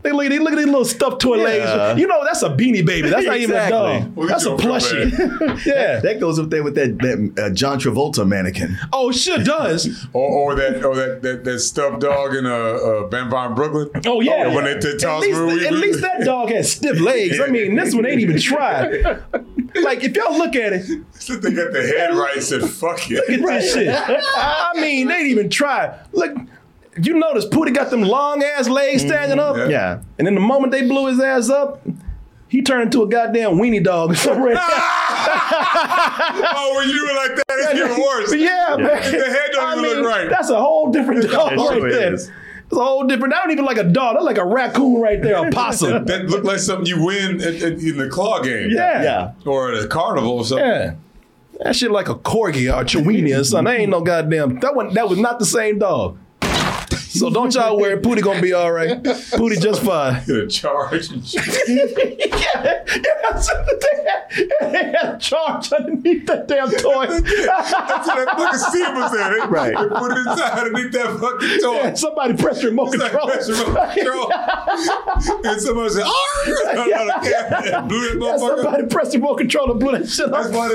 Look at these little stuffed toy legs. You know, that's a Beanie Baby. That's not even a dog. That's a plushie. Yeah. That goes up there with that John Travolta mannequin. Oh, it sure does. or that stuffed dog in Vampire in Brooklyn. Oh, yeah. Oh, yeah. When they at least that dog has stiff legs. I mean, this one ain't even tried. Like, if y'all look at it. They got the head right and said, fuck it. Look at this shit. I mean, they ain't even tried. Look. You notice Pootie got them long ass legs standing up. Yeah. And then the moment they blew his ass up, he turned into a goddamn weenie dog or something. Oh, when you do it like that, it's even worse. Yeah, man. The head don't even look right. That's a whole different dog right there. It's a whole different. I don't even like a dog. That's like a raccoon right there, a possum. That looked like something you win in the claw game. Yeah. Or at a carnival or something. Yeah. That shit like a corgi or a chihuahua or something. That ain't no goddamn. That was not the same dog. So don't y'all worry, Pootie gonna be all right. Pootie just fine. Get a charge. They had a charge underneath that damn toy. That's what that fucking seam was there. They put it inside underneath that fucking toy. Yeah, somebody pressed remote control. And somebody said, somebody pressed remote control and blew that shit up. That's why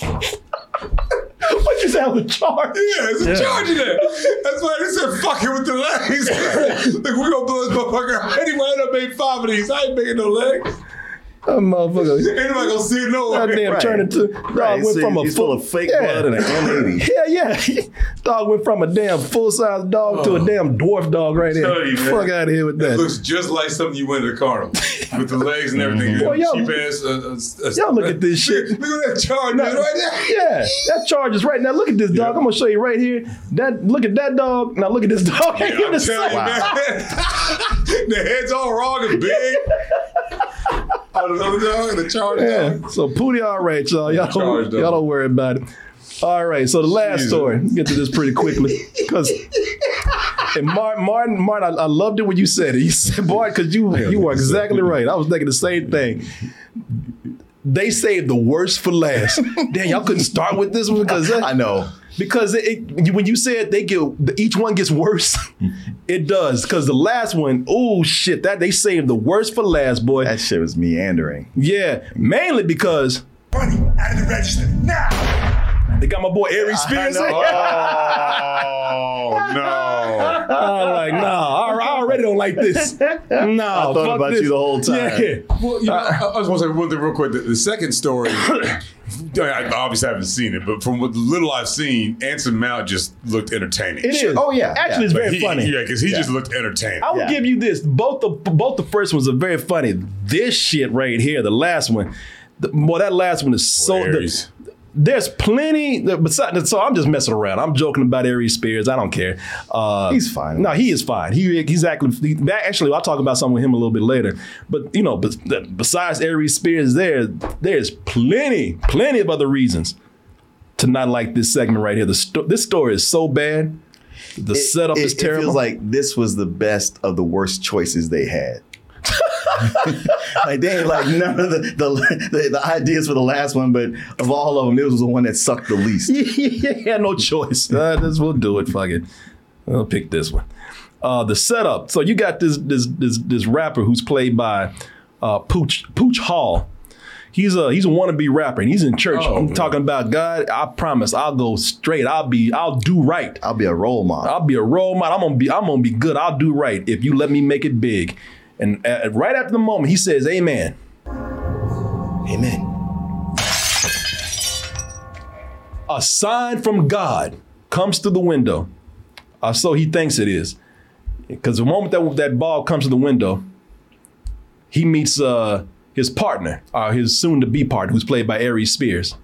they what you say on the charge? Yeah, it's a charge in there. That's why they said fuck it with the legs. Like, we're gonna blow this motherfucker. Anyway, I done made 5 of these. I ain't making no legs. That motherfucker. Ain't nobody gonna see it no way. That damn right. Turned into. Dog right. Went so from he's a full of fake blood and an M80. Hell yeah. Dog went from a damn full size dog to a damn dwarf dog right there. You, fuck out of here with that. It looks just like something you went to the carnival with the legs and everything. Boy, y'all look at this shit. Look at that charge right there. Yeah, that charge is right now. Look at this dog. Yeah. I'm gonna show you right here. That look at that dog. Now look at this dog. Yeah, I'm telling you, man. The head's all wrong and big. The charge dog. So Pooty, all right, y'all. Y'all don't worry about it. All right, so the last story. Let's get to this pretty quickly. And Martin, I loved it when you said it. You said, boy, because you were exactly right. I was thinking the same thing. They saved the worst for last. Damn, y'all couldn't start with this one because I know. Because when you said each one gets worse, it does. Because the last one, oh shit, that they saved the worst for last, boy. That shit was meandering. Yeah, mainly because. Money out of the register now. They got my boy Aries Spears. Oh no! I'm like, I already don't like this. No, I thought about you the whole time. Yeah. Well, I just want to say one thing real quick. The second story. I obviously haven't seen it, but from what little I've seen, Anson Mount just looked entertaining. It is. Oh, yeah. Actually, it's very funny. Yeah, because he just looked entertaining. I would give you this. Both the first ones are very funny. This shit right here, the last one. That last one is so... There's plenty, besides, so I'm just messing around. I'm joking about Aries Spears. I don't care. He's fine. No, he is fine. He's actually, I'll talk about something with him a little bit later. But, you know, besides Aries Spears there's plenty of other reasons to not like this segment right here. This story is so bad. The setup is terrible. It feels like this was the best of the worst choices they had. Like they ain't like none of the ideas for the last one, but of all of them, this was the one that sucked the least. Yeah, no choice. This will do it. Fuck it. I'll pick this one. The setup. So you got this rapper who's played by Pooch Hall. He's a wannabe rapper and he's in church. I'm talking about God. I promise I'll go straight. I'll do right. I'll be a role model. I'm gonna be good. I'll do right if you let me make it big. And right after the moment, he says, amen. Amen. A sign from God comes through the window. So he thinks it is. Because the moment that ball comes to the window, he meets his partner, his soon-to-be partner, who's played by Aries Spears.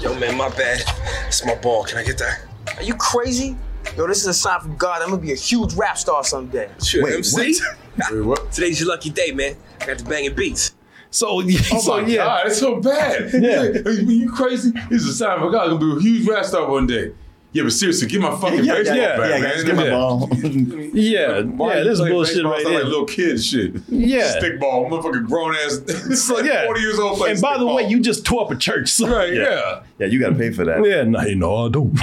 Yo, man, my bad. It's my ball. Can I get that? Are you crazy? Yo, this is a sign from God. I'm gonna be a huge rap star someday. Sure, wait, MC? What? Today's your lucky day, man. I got the banging beats. God, it's so bad. Yeah. Are you crazy? This is a sign from God. I'm gonna be a huge rap star one day. Yeah, but seriously, give my fucking baseball back, man. Just give my ball. This bullshit right there. Like little kid shit. Yeah. Stickball, motherfucking grown ass. It's like 40 years old. And by the way, you just tore up a church. So. Right, yeah. Yeah, you gotta pay for that. Yeah, no, I don't.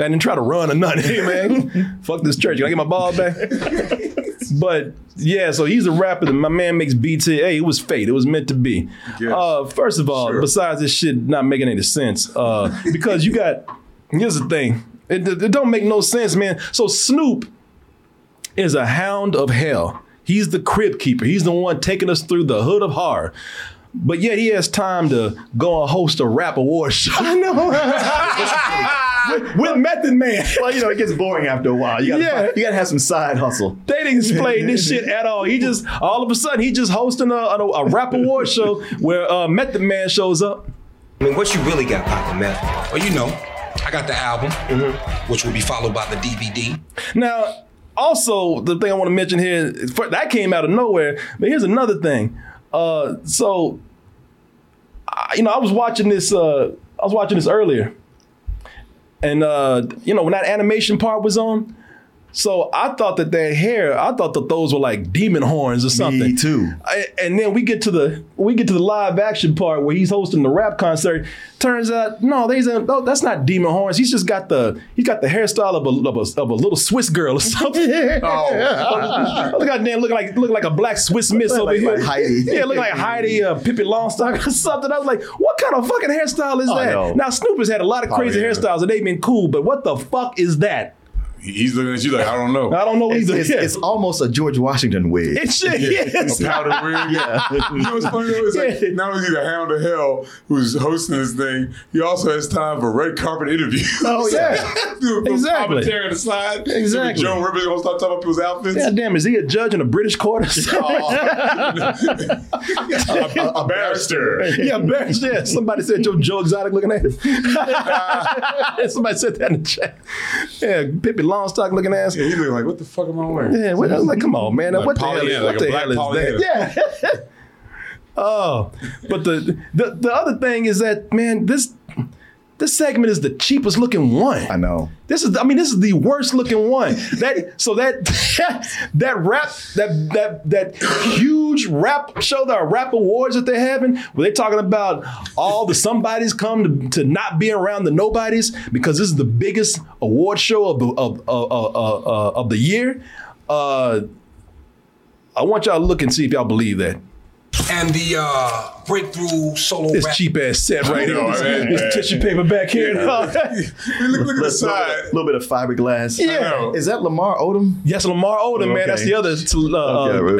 I didn't try to run or nothing. Hey, man, fuck this church. Can I get my ball back? But, yeah, so he's a rapper. My man makes beats here. Hey, it was fate. It was meant to be. Yes. First of all, besides this shit not making any sense, because you got, here's the thing. It don't make no sense, man. So Snoop is a hound of hell. He's the crib keeper. He's the one taking us through the hood of horror. But yet he has time to go and host a rap award show. I know. With Method Man. Well, you know, it gets boring after a while. You gotta you gotta have some side hustle. They didn't explain this shit at all. He just, all of a sudden, he just hosting a rap award show where Method Man shows up. I mean, what you really got, Papa Meth? Well, you know, I got the album, which will be followed by the DVD. Now, also, the thing I want to mention here, that came out of nowhere, but here's another thing. I was watching this, earlier. And, when that animation part was on, so I thought that those were like demon horns or something. Me too. And then we get to the live action part where he's hosting the rap concert. Turns out, no, that's not demon horns. He's got the hairstyle of a little Swiss girl or something. Look like a black Swiss miss over here. Like Heidi. Yeah, look like Heidi, Pippi Longstock or something. I was like, what kind of fucking hairstyle is that? No. Now Snoop has had a lot of crazy hairstyles and they've been cool, but what the fuck is that? He's looking at you like, I don't know. I don't know either. It's almost a George Washington wig. It should, yes. A powdered wig. Yeah. You know what's funny though? It's like, not only is he the hound of hell who's hosting this thing, he also has time for red carpet interviews. Oh, yeah. Exactly. Commentary on the side. Exactly. Joan Rivers going to start talking about people's outfits. God damn, is he a judge in a British court or something? A barrister. Yeah, barrister. Yeah. Somebody said you're Joe Exotic looking ass. Somebody said that in the chat. Yeah, Pippi Longstock looking ass. Yeah, you look like, what the fuck am I wearing? Yeah, what, I was like, come on, man. Like what poly, the hell, yeah, what like the hell is that? Yeah. Oh, but the other thing is that, man, this segment is the cheapest looking one. I know. This is the worst looking one. That huge rap show, the rap awards that they're having, where they're talking about all the somebodies come to not be around the nobodies because this is the biggest award show of the year. I want y'all to look and see if y'all believe that. And the breakthrough solo this rap. Cheap ass set right here. This tissue paper back here. Look at the side. A little bit of fiberglass. Yeah. Is that Lamar Odom? Yes, Lamar Odom, man. Okay. That's the other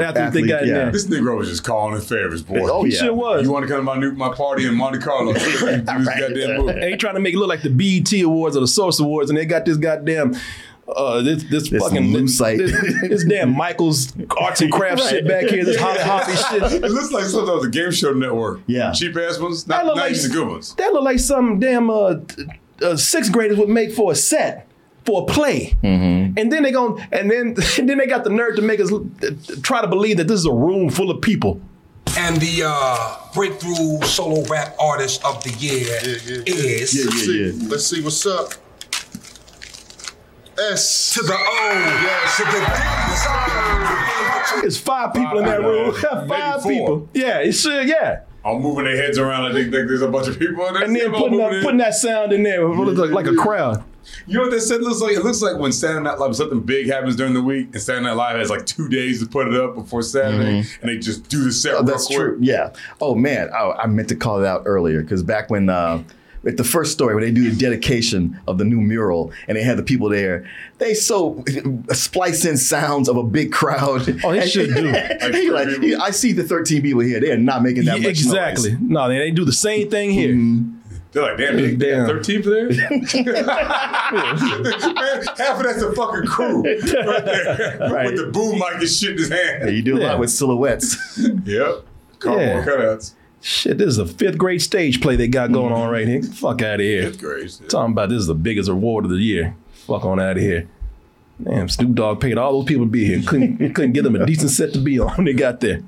athlete they got in there. This nigga was just calling in favors, boy. Oh, yeah. He sure was. You want to come to my party in Monte Carlo? Ain't trying to make it look like the BET Awards or the Source Awards, and they got this goddamn... This damn Michael's arts and crafts right. Shit back here. This hoppy shit. It looks like something on the Game Show Network. Yeah, cheap ass ones. Not even the good ones. That look like some damn sixth graders would make for a set for a play. Mm-hmm. And then they gonna and then they got the nerve to make us try to believe that this is a room full of people. And the breakthrough solo rap artist of the year is. Yeah. Let's see what's up. S to the O, yes, to the D. It's five people in that room. Five people. Yeah, it's yeah. I'm moving their heads around. I think there's a bunch of people in there. And then putting that sound in there like a crowd. You know what that said looks like? It looks like when Saturday Night Live, something big happens during the week, and Saturday Night Live has like 2 days to put it up before Saturday, mm-hmm. and they just do the set real quick. That's true. Yeah. Oh man, I meant to call it out earlier because back when. At the first story where they do the dedication of the new mural and they had the people there, they so splice in sounds of a big crowd. Oh, they should do. Like, I see the 13 people here. They are not making that much exactly. Noise. No, they do the same thing here. Mm-hmm. They're like, damn, 13 for there? Man, half of that's a fucking crew right there with the boom mic and shit in his hand. Yeah, you do a lot with silhouettes. Yep. Cardboard cutouts. Shit, this is a fifth grade stage play they got going on right here. Fuck out of here. Fifth grade. Yeah. Talking about this is the biggest award of the year. Fuck on out of here. Damn, Snoop Dogg paid all those people to be here. Couldn't get them a decent set to be on when they got there.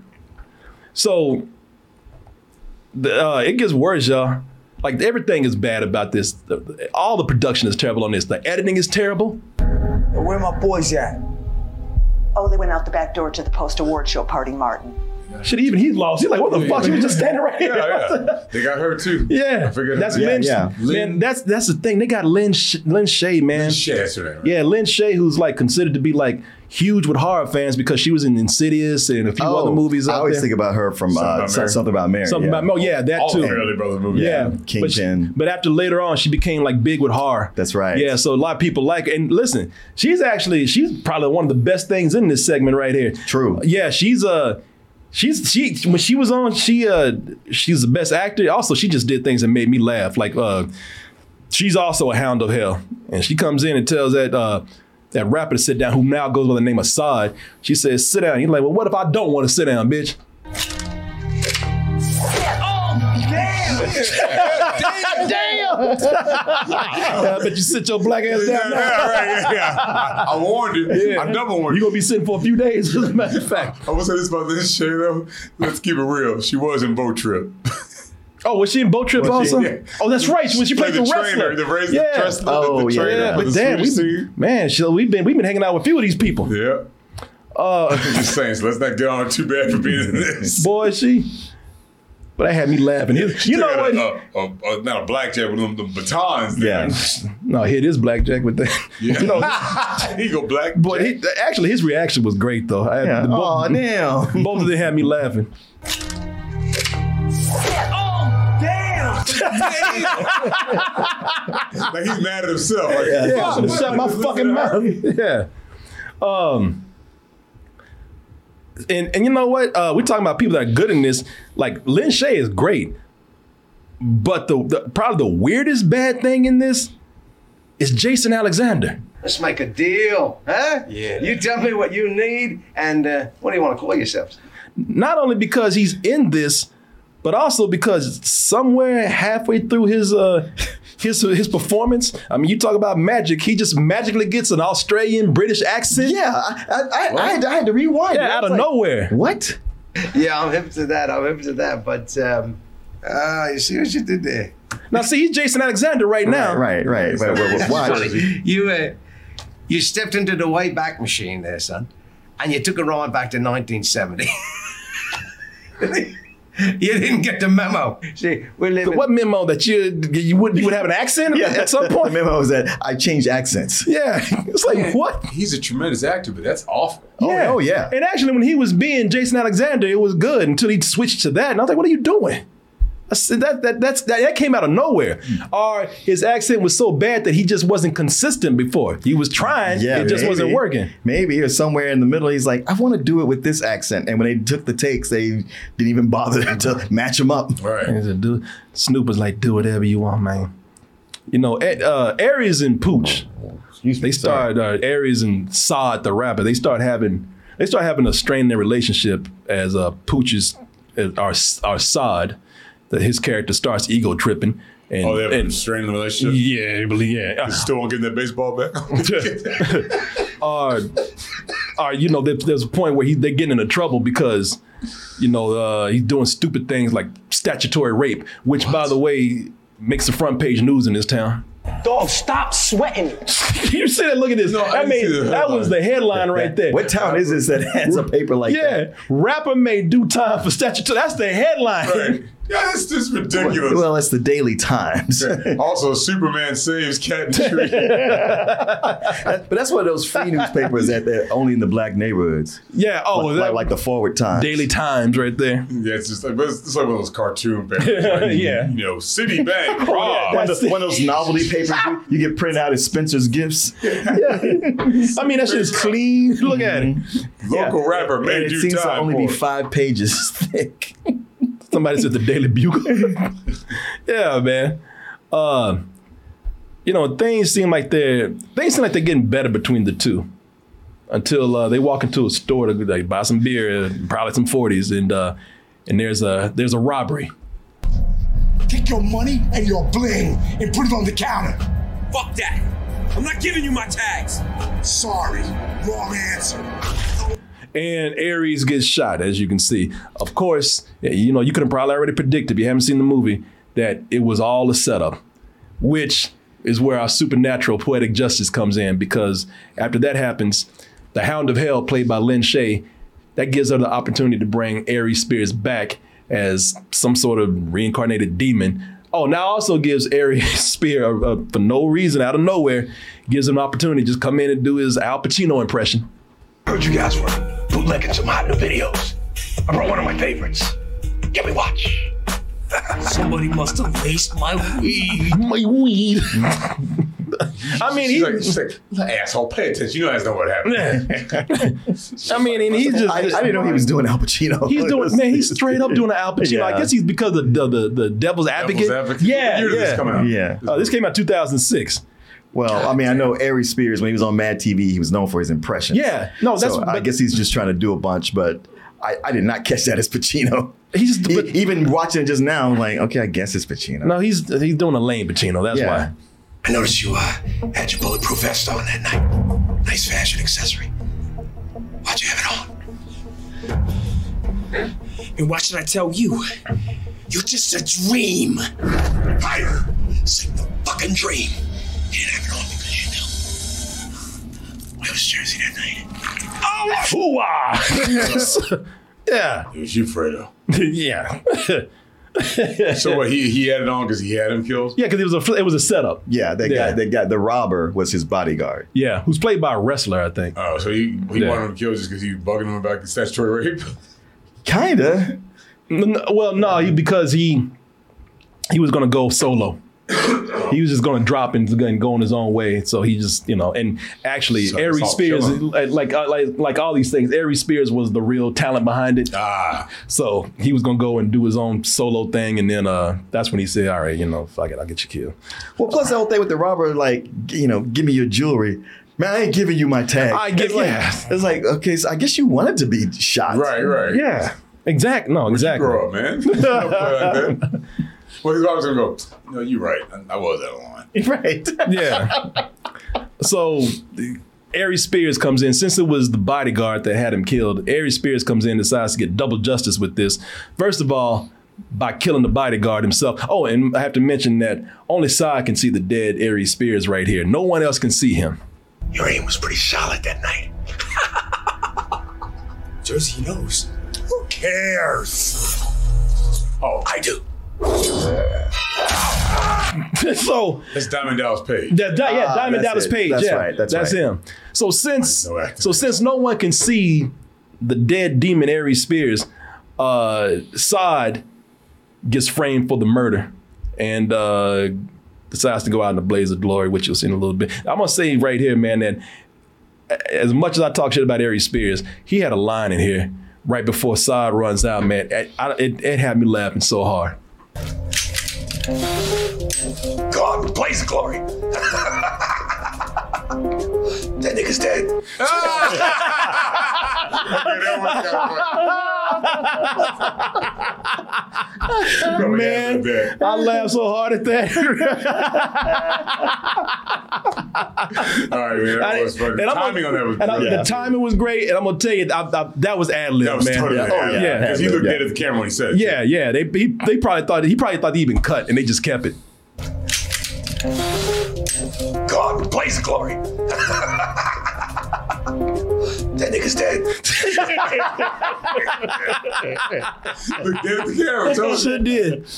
So, it gets worse, y'all. Like, everything is bad about this. All the production is terrible on this. The editing is terrible. Where my boys at? Oh, they went out the back door to the post-award show party, Martin. Shit, even he lost. He's like, what the fuck? She was just standing right here. Yeah. They got her too. Yeah. I figured that's Lynn. Yeah. Man, that's the thing. They got Lynn Shaye, man. Lynn Shaye. That's her name, right? Yeah, Lynn Shaye, who's like considered to be like huge with horror fans because she was in Insidious and a few other movies out there. I always think about her from Something About Mary. That too. All the early brother movies. Yeah. Kingpin. But after later on, she became like big with horror. That's right. Yeah, so a lot of people like her. And listen, she's probably one of the best things in this segment right here. True. Yeah, she's when she was on, she's the best actor. Also, she just did things that made me laugh. Like she's also a hound of hell, and she comes in and tells that rapper to sit down, who now goes by the name of Saad. She says, "Sit down." He's like, "Well, what if I don't want to sit down, bitch?" Oh damn! I bet you sit your black ass down. I warned you. Yeah. I double warned you. You're going to be sitting for a few days, as a matter of fact. I will say this about Lynn Shaye, though. Let's keep it real. She was in Boat Trip. Oh, was she in Boat Trip also? Yeah. Oh, that's right. When she played the wrestler. The wrestler. Oh, the trainer. Yeah. But damn, we've been hanging out with a few of these people. Yeah. I'm just saying, so let's not get on too bad for being in this. Boy, But that had me laughing. You know what? Not a blackjack with the batons. There. Yeah. No, it is blackjack with that. Yeah. You know, he go blackjack. But actually, his reaction was great, though. Both of them had me laughing. Oh, damn. Like he's mad at himself. Like, yeah. Shut my fucking mouth. Yeah. And you know what? We're talking about people that are good in this. Like Lin Shaye is great, but probably the weirdest bad thing in this is Jason Alexander. Let's make a deal, huh? Yeah. You tell me what you need, and what do you want to call yourselves? Not only because he's in this, but also because somewhere halfway through his performance, I mean, you talk about magic, he just magically gets an Australian British accent. Yeah, I had to rewind. Yeah, out of nowhere. What? Yeah, I'm hip to that. But you see what you did there. Now, see, he's Jason Alexander right now. Right. But watch. You stepped into the Wayback Machine there, son, and you took a ride back to 1970. You didn't get the memo. See, we're living. So what memo? That you would have an accent at some point? The memo is that I changed accents. Yeah. It's like, what? He's a tremendous actor, but that's awful. Yeah. Oh, yeah. And actually, when he was being Jason Alexander, it was good until he switched to that. And I was like, what are you doing? That came out of nowhere. Or his accent was so bad that he just wasn't consistent before. He was trying, just wasn't working. Maybe, or somewhere in the middle, he's like, I want to do it with this accent. And when they took the takes, they didn't even bother to match him up. Right. And Snoop was like, do whatever you want, man. You know, Aries and Pooch, Aries and Saad the rapper, they start having a strain in their relationship as Pooch's, or Saad. That his character starts ego tripping. And, they have a strain in the relationship? Yeah, I believe, yeah. They still won't get that baseball back? There's a point where they're getting into trouble because, he's doing stupid things like statutory rape, which, by the way, makes the front page news in this town. Dog, stop sweating. You see that? Look at this. No, I mean, that was the headline right there. What town is this that has a paper like that? Yeah, rapper may do time for statutory. That's the headline. Right. Yeah, that's just ridiculous. Well, that's the Daily Times. Okay. Also, Superman saves Cat in the Tree. But that's one of those free newspapers that they're only in the black neighborhoods. Yeah. Oh, like the Forward Times. Daily Times right there. Yeah, it's just like, it's like one of those cartoon papers. Right? Yeah. Citibank. Oh, yeah, one of those novelty papers you get printed out as Spencer's Gifts. Yeah. I mean, that shit's clean. Look at it. Local rapper made you time. It seems to only be 5 pages thick. Somebody said the Daily Bugle. Yeah, man. Things seem like they're getting better between the two, until they walk into a store to like buy some beer, probably some 40s, and there's a robbery. Take your money and your bling and put it on the counter. Fuck that! I'm not giving you my tags. Sorry, wrong answer. And Aries gets shot, as you can see. Of course, you could have probably already predicted, if you haven't seen the movie, that it was all a setup, which is where our supernatural poetic justice comes in, because after that happens, the Hound of Hell, played by Lin Shaye, that gives her the opportunity to bring Aries' spirits back as some sort of reincarnated demon. Oh, now also gives Aries' spirit, for no reason, out of nowhere, gives him an opportunity to just come in and do his Al Pacino impression. Heard you guys were bootlegging some hot new videos. I brought one of my favorites. Give me watch. Somebody must have laced my weed. I mean, she's like, asshole, pay attention. You guys know what happened. I mean, and he's just... I didn't know he was doing Al Pacino. He's doing... Man, he's straight up doing an Al Pacino. Yeah. I guess he's because of the Devil's Advocate. Yeah, what year did this come out? Yeah. This came out 2006. Well, I mean, I know Aries Spears, when he was on Mad TV, he was known for his impressions. Yeah. No, I guess he's just trying to do a bunch, but I did not catch that as Pacino. Even watching it just now, I'm like, okay, I guess it's Pacino. No, he's doing a lame Pacino. That's why. I noticed you had your bulletproof vest on that night. Nice fashion accessory. Why'd you have it on? And why should I tell you? You're just a dream. Fire. Sing the fucking dream. You didn't have it on because you knew. Where was Jersey that night? Oh, hoo-ah! Yeah. It was you, Fredo. Yeah. So what, he had it on because he had him killed? Yeah, because it was a setup. Yeah, that guy, the robber was his bodyguard. Yeah, who's played by a wrestler, I think. Oh, so he wanted him killed just because he was bugging him about the statutory rape? Kinda. Well, no, because he... he was going to go solo. He was just going to drop and go on his own way. So he just, you know, and actually, Ari Spears, like all these things, Ari Spears was the real talent behind it. So he was going to go and do his own solo thing. And then that's when he said, all right, you know, fuck it, I'll get you killed. Well, plus the whole thing with the robber, like, you know, give me your jewelry. Man, I ain't giving you my tag. It's like, okay, so I guess you wanted to be shot. Right. Yeah. Exactly. No, exactly. Grow up, man. Well, he's always gonna go, no, you're right. I was out of line. Right. Yeah. So Ari Spears comes in, since it was the bodyguard that had him killed, Ari Spears comes in and decides to get double justice with this. First of all, by killing the bodyguard himself. Oh, and I have to mention that only Sai can see the dead Ari Spears right here. No one else can see him. Your aim was pretty solid that night. Jersey knows. Who cares? Oh, I do. So that's Diamond Dallas Page. Diamond Dallas Page. That's right. That's him. So since no one can see the dead demon Ari Spears, Saad gets framed for the murder and decides to go out in a blaze of glory, which you'll see in a little bit. I'm gonna say right here, man, that as much as I talk shit about Ari Spears, he had a line in here right before Saad runs out, man. It had me laughing so hard. God, blaze of glory. That nigga's dead. Man, I laughed so hard at that. All right, man, that was funny. The timing was great, and I'm gonna tell you, that was ad lib, man. That was totally ad-lib. Yeah, because he looked dead at the camera when he said it. Yeah. They probably thought he'd been cut, and they just kept it. God, blaze of glory. That nigga's dead. Look dead at the camera. He sure did.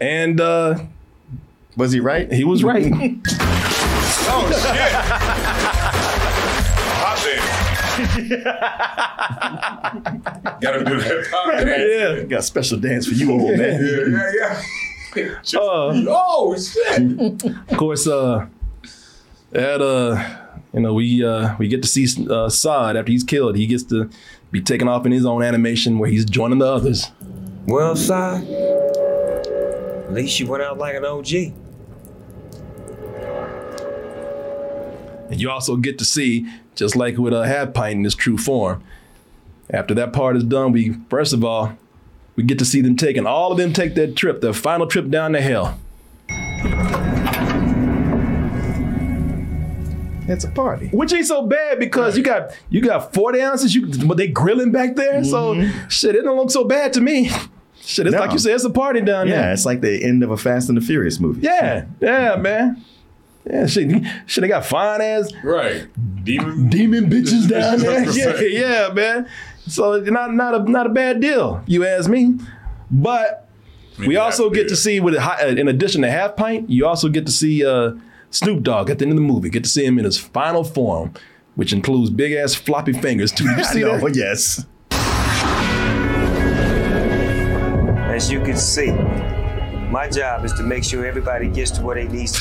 And was he right? He was right. Oh shit! Hot dance. Gotta do that hot dance. Yeah, got a special dance for you, old man. Yeah. Just, oh shit! Of course, you know, we get to see Saad after he's killed. He gets to be taken off in his own animation where he's joining the others. Well, Saad, at least you went out like an OG. And you also get to see, just like with Half Pint in his true form. After that part is done, we get to see them take their trip, their final trip down to hell. It's a party, which ain't so bad because right. you got 40 ounces. But they grilling back there, so shit, it don't look so bad to me. Shit, it's like you said, it's a party down there. Yeah, it's like the end of a Fast and the Furious movie. Yeah, man. Yeah, shit, they got fine ass demon bitches down there. Yeah, man. So not a bad deal, you ask me. But we also get to see in addition to Half Pint, you also get to see. Snoop Dogg at the end of the movie, get to see him in his final form, which includes big ass floppy fingers too. You see that? Oh yes. As you can see, my job is to make sure everybody gets to where they needs to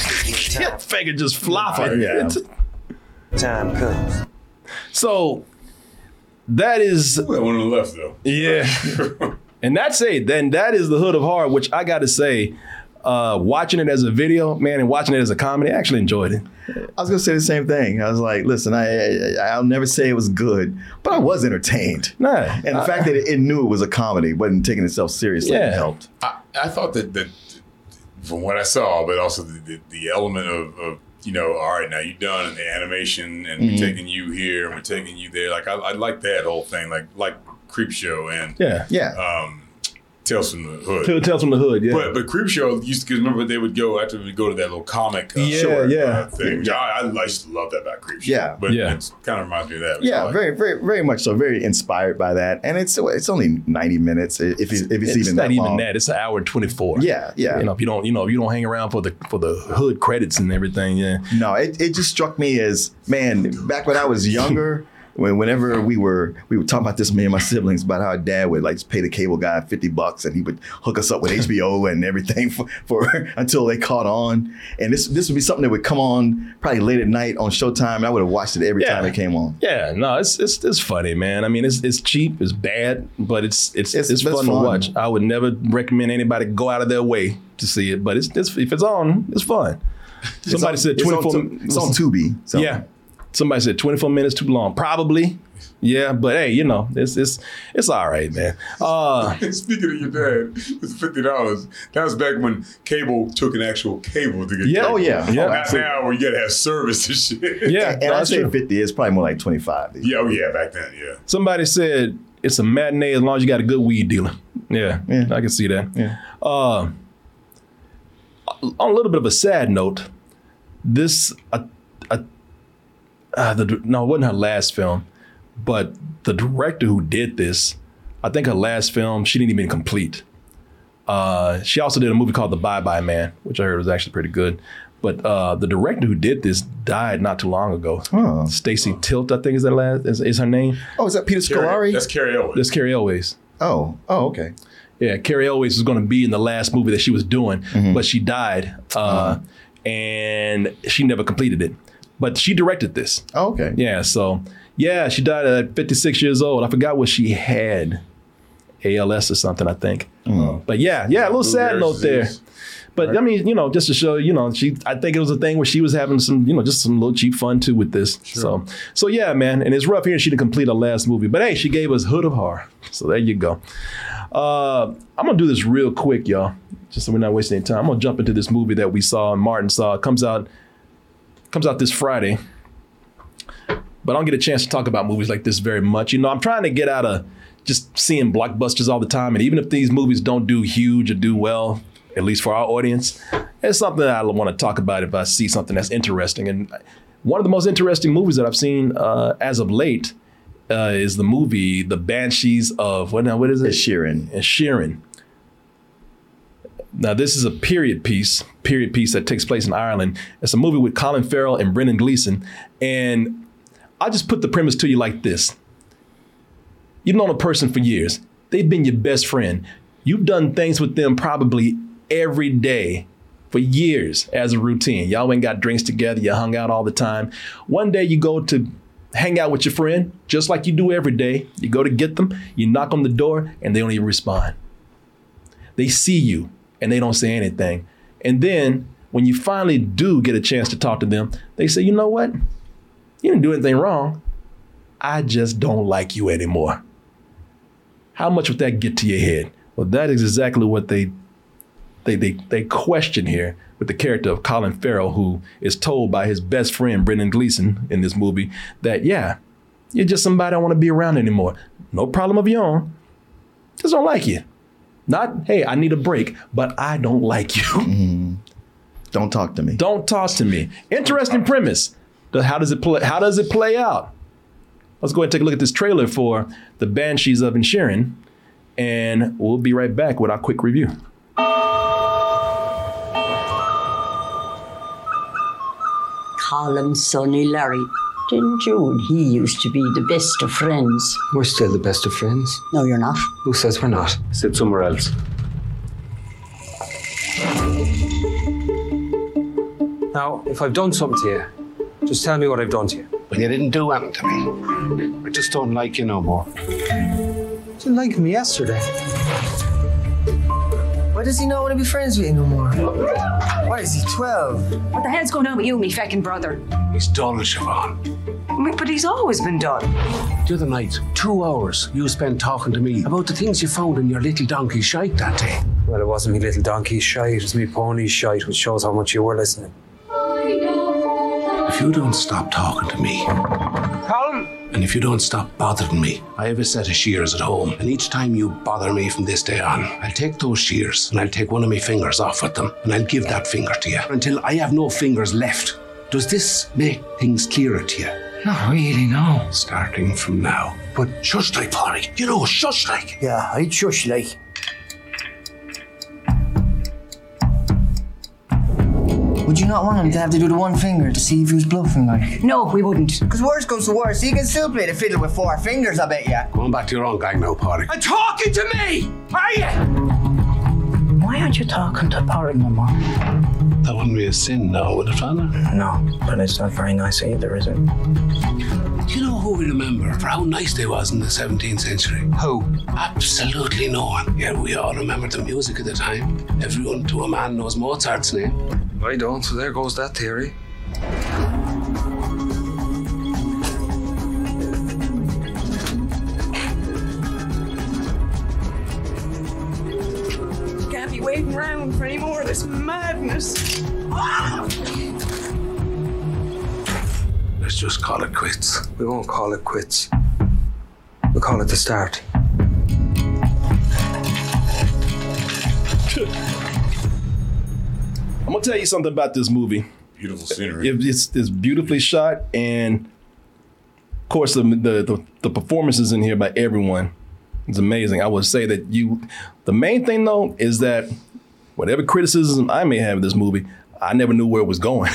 get. Finger just flopping. Oh, yeah. Time comes. So that is. Ooh, that one on the left though. Yeah. And that's it. Then that is the Hood of Horror, which I gotta say. Watching it as a video, man, and watching it as a comedy, I actually enjoyed it. I was gonna say the same thing. I was like, listen, I'll never say it was good, but I was entertained. Nah, and the fact that it knew it was a comedy, wasn't taking itself seriously, it helped. I thought that from what I saw, but also the element of you know, all right, now you're done, and the animation, and we're taking you here, and we're taking you there. Like I like that whole thing, like Creepshow and Tales from the Hood. Tales from the Hood, yeah. But Creepshow used to, cause remember they would go after we go to that little comic thing. Yeah. I used to love that about Creepshow. Yeah, but it kind of reminds me of that. Yeah, very, very, very much so. Very inspired by that, and it's only 90 minutes if it's even that long. It's not even that. It's an hour and 24. Yeah. You know, if you don't hang around for the Hood credits and everything. Yeah. No, it just struck me as, man, back when I was younger. whenever we would talk about this, me and my siblings, about how dad would like pay the cable guy $50 and he would hook us up with HBO and everything for until they caught on. And this would be something that would come on probably late at night on Showtime. And I would have watched it every time it came on. Yeah, no, it's funny, man. I mean, it's cheap, it's bad, but it's fun to watch. I would never recommend anybody go out of their way to see it, but it's if it's on, it's fun. Somebody said 24. It's on Tubi. So. Yeah. Somebody said 24 minutes too long. Probably. Yeah, but hey, you know, it's all right, man. Speaking of your dad, it was $50. That was back when cable took an actual cable to get cable. Oh, not now where you gotta have service and shit. Yeah, and I'd say 50. It's probably more like 25. Yeah, back then, yeah. Somebody said it's a matinee as long as you got a good weed dealer. Yeah. I can see that. Yeah. On a little bit of a sad note, this it wasn't her last film, but the director who did this, I think her last film, she didn't even complete. She also did a movie called The Bye-Bye Man, which I heard was actually pretty good. But the director who did this died not too long ago. Oh. Stacy Tilt, I think is her name. Oh, is that Peter Scolari? That's Carrie Elwes. Oh, okay. Yeah, Carrie Elwes was going to be in the last movie that she was doing, but she died and she never completed it. But she directed this. Oh, okay. Yeah, so, she died at 56 years old. I forgot what she had, ALS or something, I think. But a little sad note there. But right. I mean, you know, just to show, you know, I think it was a thing where she was having some, you know, just some little cheap fun too with this. Sure. So yeah, man. And it's rough here. She didn't complete her last movie, but hey, she gave us Hood of Horror. So there you go. I'm gonna do this real quick, y'all, just so we're not wasting any time. I'm gonna jump into this movie that we saw and Martin saw. It comes out this Friday, but I don't get a chance to talk about movies like this very much. You know, I'm trying to get out of just seeing blockbusters all the time. And even if these movies don't do huge or do well, at least for our audience, it's something that I want to talk about if I see something that's interesting. And one of the most interesting movies that I've seen as of late is the movie The Banshees of Inisherin. Inisherin. Now this is a period piece that takes place in Ireland. It's a movie with Colin Farrell and Brendan Gleeson. And I just put the premise to you like this. You've known a person for years. They've been your best friend. You've done things with them probably every day for years as a routine. Y'all went and got drinks together. You hung out all the time. One day you go to hang out with your friend, just like you do every day. You go to get them, you knock on the door, and they don't even respond. They see you, and they don't say anything. And then when you finally do get a chance to talk to them, they say, you know what? You didn't do anything wrong. I just don't like you anymore. How much would that get to your head? Well, that is exactly what they question here with the character of Colin Farrell, who is told by his best friend, Brendan Gleeson, in this movie that, you're just somebody I don't want to be around anymore. No problem of your own. Just don't like you. Not, hey, I need a break, but I don't like you. Mm-hmm. Don't talk to me. Interesting premise. How does it play out? Let's go ahead and take a look at this trailer for The Banshees of Inisherin, and we'll be right back with our quick review. Colum's Sonny Larry. In June, he used to be the best of friends. We're still the best of friends. No, you're not. Who says we're not? Sit somewhere else. Now, if I've done something to you, just tell me what I've done to you. But you didn't do anything to me. I just don't like you no more. You didn't like me yesterday. Why does he not want to be friends with you no more? Why is he 12? What the hell's going on with you, me feckin' brother? He's done, Siobhan. But he's always been done. The other night, 2 hours you spent talking to me about the things you found in your little donkey shite that day. Well, it wasn't me little donkey shite, it was me pony shite, which shows how much you were listening. If you don't stop talking to me, Colin, and if you don't stop bothering me, I have a set of shears at home, and each time you bother me from this day on, I'll take those shears and I'll take one of my fingers off with them, and I'll give that finger to you until I have no fingers left. Does this make things clearer to you? Not really, no. Starting from now. But shush like, Polly. You know, shush like. Yeah, I'd shush like. Would you not want him to have to do the one finger to see if he was bluffing, like? No, we wouldn't. Because worse comes to worse, he can still play the fiddle with four fingers, I bet ya. Going back to your own gang now, Parry. You're talking to me, are you? Why aren't you talking to Parry no more? That wouldn't be a sin, though, would it, Father? No, but it's not very nice either, is it? Do you know who we remember for how nice they was in the 17th century? Who? Absolutely no one. Yeah, we all remember the music at the time. Everyone to a man knows Mozart's name. I don't, so there goes that theory. Can't be waiting around for any more of this madness. Let's just call it quits. We won't call it quits. We'll call it the start. I'm gonna tell you something about this movie. Beautiful scenery. It's beautifully shot, and of course the performances in here by everyone is amazing. I would say that the main thing though is that whatever criticism I may have of this movie, I never knew where it was going.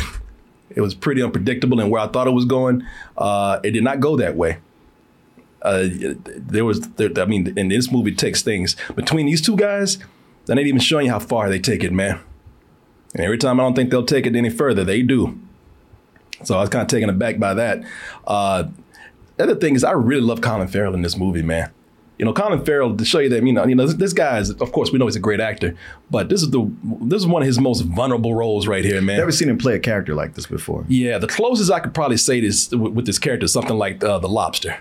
It was pretty unpredictable, and where I thought it was going, it did not go that way. And this movie takes things between these two guys. They ain't even showing you how far they take it, man. And every time I don't think they'll take it any further, they do. So I was kind of taken aback by that. The other thing is, I really love Colin Farrell in this movie, man. You know, Colin Farrell, to show you that, this guy is, of course, we know he's a great actor, but this is one of his most vulnerable roles right here, man. Never seen him play a character like this before. Yeah, the closest I could probably say this with this character is something like The Lobster.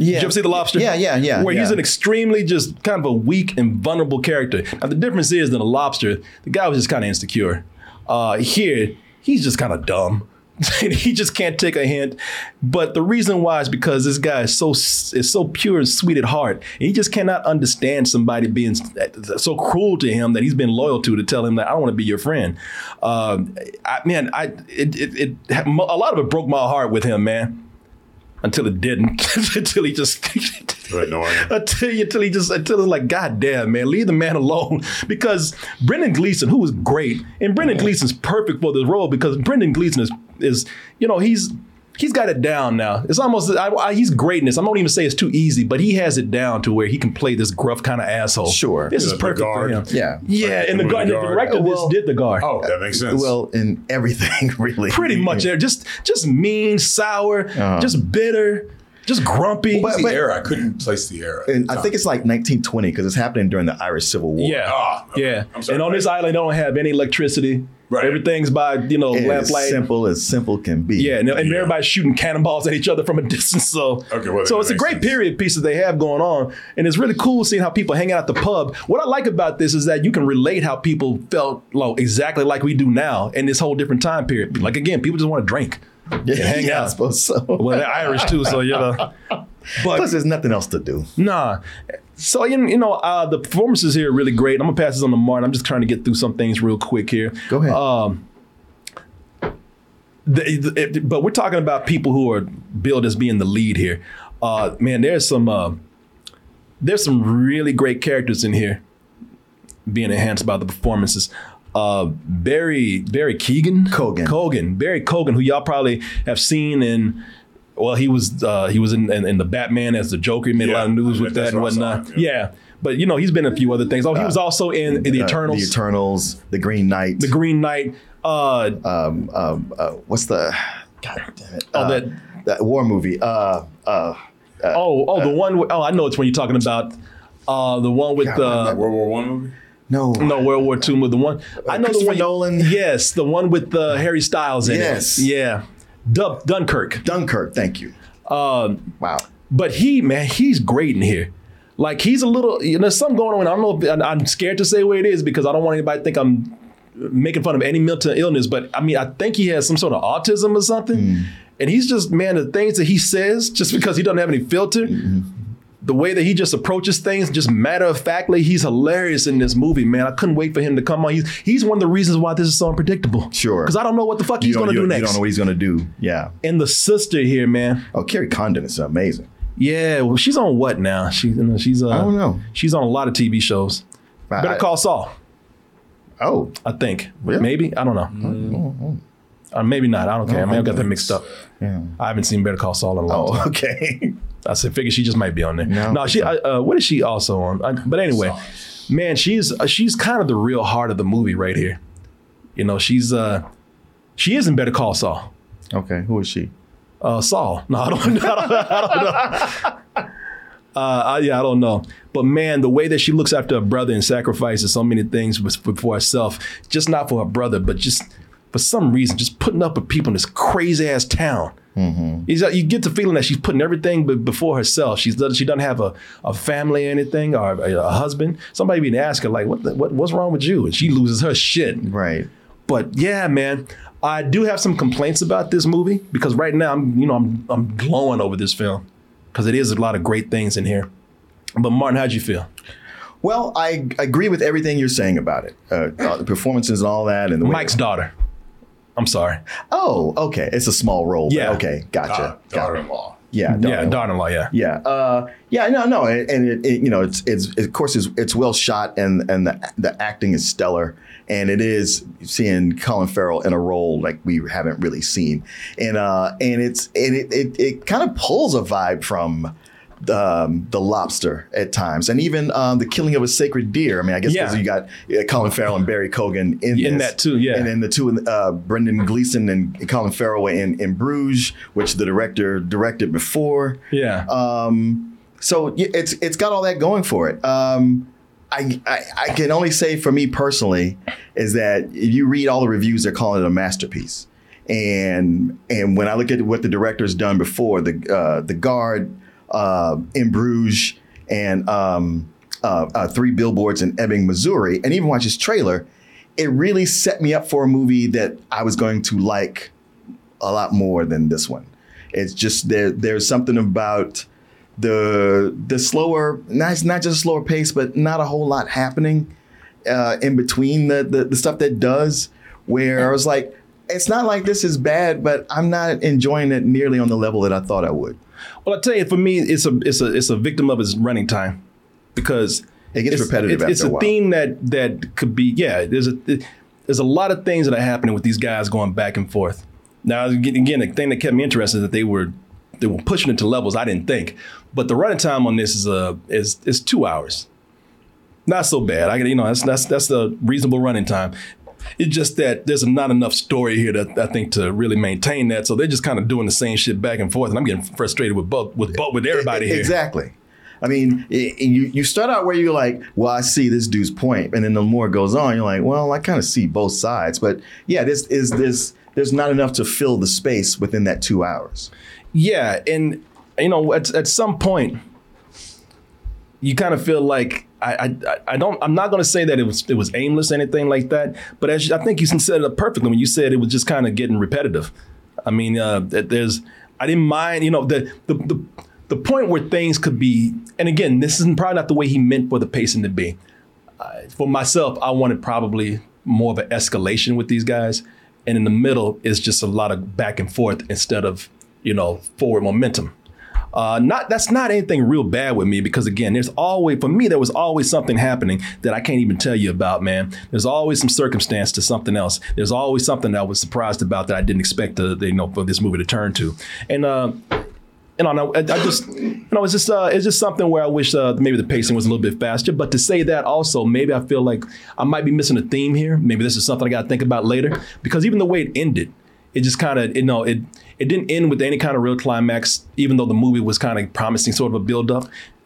Yeah. Did you ever see The Lobster? Yeah. Where he's an extremely just kind of a weak and vulnerable character. Now, the difference is that The Lobster, the guy was just kind of insecure. Here, he's just kind of dumb. He just can't take a hint. But the reason why is because this guy is so pure and sweet at heart. And he just cannot understand somebody being so cruel to him that he's been loyal to tell him that I don't want to be your friend. A lot of it broke my heart with him, man. Until it didn't. Until he just... until it's like, God damn, man, leave the man alone. Because Brendan Gleeson, who was great, and Brendan Gleeson's perfect for this role because Brendan Gleeson is he's got it down now. It's almost, he's greatness. I won't even say it's too easy, but he has it down to where he can play this gruff kind of asshole. Sure. This is perfect for him. Yeah. Yeah, and the director did The Guard. Oh, that makes sense. Well, in everything, really. Pretty much. They're just mean, sour, just bitter. Just grumpy. What was the era? I couldn't place the era. And I think it's like 1920 because it's happening during the Irish Civil War. Yeah. Yeah. And on this island, they don't have any electricity. Right. Everything's by, lamplight. As simple can be. Yeah. And everybody's shooting cannonballs at each other from a distance. So, it's a great period piece that they have going on. And it's really cool seeing how people hang out at the pub. What I like about this is that you can relate how people felt exactly like we do now in this whole different time period. Like, again, people just want to drink. Yeah, hang out. I suppose so. Well, they're Irish too, so but plus there's nothing else to do. Nah. So the performances here are really great. I'm gonna pass this on to Martin. I'm just trying to get through some things real quick here. Go ahead. But we're talking about people who are billed as being the lead here. Man, there's some really great characters in here being enhanced by the performances. Barry Keoghan. Barry Keoghan, who y'all probably have seen in, well, he was in the Batman as the Joker. He made a lot of news with that and whatnot. Yeah. But he's been in a few other things. Oh, he was also in the Eternals. The Eternals, The Green Knight. What's the? God damn it! That war movie. The one. I know it's when you're talking about. The one with World War I movie. No, World War II movie. The one I know, the one Nolan. Yes, the one with Harry Styles in it. Yes, yeah, Dunkirk. Dunkirk, thank you. Wow, but he's great in here. Like he's a little, there's something going on. I don't know. I'm scared to say where it is because I don't want anybody to think I'm making fun of any mental illness. But I mean, I think he has some sort of autism or something. Mm. And he's just, man, the things that he says, just because he doesn't have any filter. Mm-hmm. The way that he just approaches things, just matter-of-factly, he's hilarious in this movie, man. I couldn't wait for him to come on. He's one of the reasons why this is so unpredictable. Sure. Because I don't know what the fuck he's going to do next. You don't know what he's going to do. Yeah. And the sister here, man. Oh, Kerry Condon is amazing. Yeah. Well, she's on what now? She's I don't know. She's on a lot of TV shows. Better Call Saul. Oh. I think. Really? Maybe. I don't know. Maybe not. I don't care. Maybe I got that mixed up. Yeah. I haven't seen Better Call Saul in a long time. Oh, okay. I said, figure she just might be on there. No, she. What is she also on? But anyway, man, she's kind of the real heart of the movie right here. You know, she is in Better Call Saul. Okay, who is she? Saul. No, I don't know. I don't know. But man, the way that she looks after her brother and sacrifices so many things for herself, just not for her brother, but just for some reason, just putting up with people in this crazy ass town. Mm-hmm. You get the feeling that she's putting everything before herself. She doesn't have a family or anything, or a husband. Somebody even ask her, like, what's wrong with you? And she loses her shit. Right. But yeah, man, I do have some complaints about this movie, because right now I'm glowing over this film, because it is a lot of great things in here. But Martin, how'd you feel? Well, I agree with everything you're saying about it. The performances and all that, and the Mike's daughter. I'm sorry. Oh, okay. It's a small role. Yeah. Okay. Gotcha. Daughter-in-law. Yeah. Daughter-in-law. Yeah. Yeah. Yeah. No. And it, you know, it's well shot, and the acting is stellar, and it is seeing Colin Farrell in a role like we haven't really seen, and it kind of pulls a vibe from The Lobster at times, and even the killing of a sacred deer. I mean, I guess because you got Colin Farrell and Barry Keoghan in that too, yeah. And then the two, Brendan Gleeson and Colin Farrell in Bruges, which the director directed before. Yeah. So it's got all that going for it. I can only say for me personally is that if you read all the reviews, they're calling it a masterpiece. And when I look at what the director's done before, The Guard, in Bruges, and Three Billboards in Ebbing, Missouri, and even watch his trailer, it really set me up for a movie that I was going to like a lot more than this one. It's just there's something about the slower, not just a slower pace, but not a whole lot happening in between the stuff that does, where I was like, it's not like this is bad, but I'm not enjoying it nearly on the level that I thought I would. Well, I tell you, for me, it's a victim of its running time, because it gets repetitive. It's after a while. Theme that could be, yeah. There's a lot of things that are happening with these guys going back and forth. Now, again, the thing that kept me interested is that they were pushing it to levels I didn't think. But the running time on this is 2 hours. Not so bad. That's a reasonable running time. It's just that there's not enough story here that I think to really maintain that. So they're just kind of doing the same shit back and forth, and I'm getting frustrated with everybody here. Exactly. I mean, you start out where you're like, well, I see this dude's point, and then the more it goes on, you're like, well, I kind of see both sides. But yeah, there's not enough to fill the space within that 2 hours. Yeah, and you know, at some point, you kind of feel like. I'm not going to say that it was aimless or anything like that, but I think you said it up perfectly when you said it was just kind of getting repetitive. I mean, I didn't mind, you know, the point where things could be, and again, this isn't probably not the way he meant for the pacing to be. For myself, I wanted probably more of an escalation with these guys, and in the middle is just a lot of back and forth instead of, you know, forward momentum. That's not anything real bad with me, because again, there was always something happening that I can't even tell you about, man. There's always some circumstance to something else. There's always something that I was surprised about that I didn't expect for this movie to turn to. And it's just something where I wish maybe the pacing was a little bit faster. But to say that also, maybe I feel like I might be missing a theme here. Maybe this is something I got to think about later, because even the way it ended. It just kind of, you know, it didn't end with any kind of real climax, even though the movie was kind of promising sort of a build up.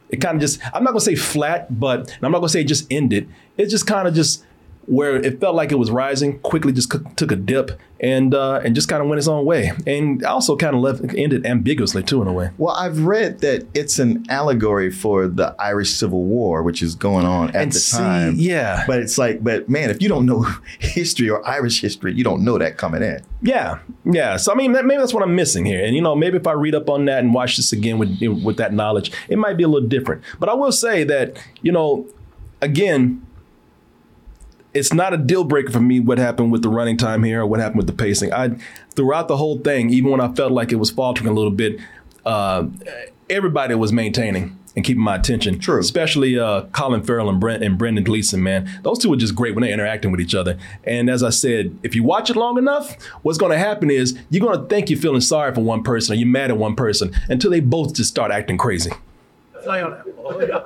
It kind of just, I'm not going to say flat, but I'm not going to say it just ended. It just kind of just where it felt like it was rising, quickly just took a dip and just kind of went its own way. And also kind of ended ambiguously too in a way. Well, I've read that it's an allegory for the Irish Civil War, which is going on at time. Yeah. But it's like, man, if you don't know history or Irish history, you don't know that coming in. Yeah. Yeah. So, I mean, maybe that's what I'm missing here. And, you know, maybe if I read up on that and watch this again with that knowledge, it might be a little different. But I will say that, you know, again, it's not a deal breaker for me what happened with the running time here or what happened with the pacing. Throughout the whole thing, even when I felt like it was faltering a little bit, everybody was maintaining. and keeping my attention. True. Especially Colin Farrell and Brendan Gleeson, man. Those two are just great when they're interacting with each other. And as I said, if you watch it long enough, what's going to happen is you're going to think you're feeling sorry for one person or you're mad at one person until they both just start acting crazy. How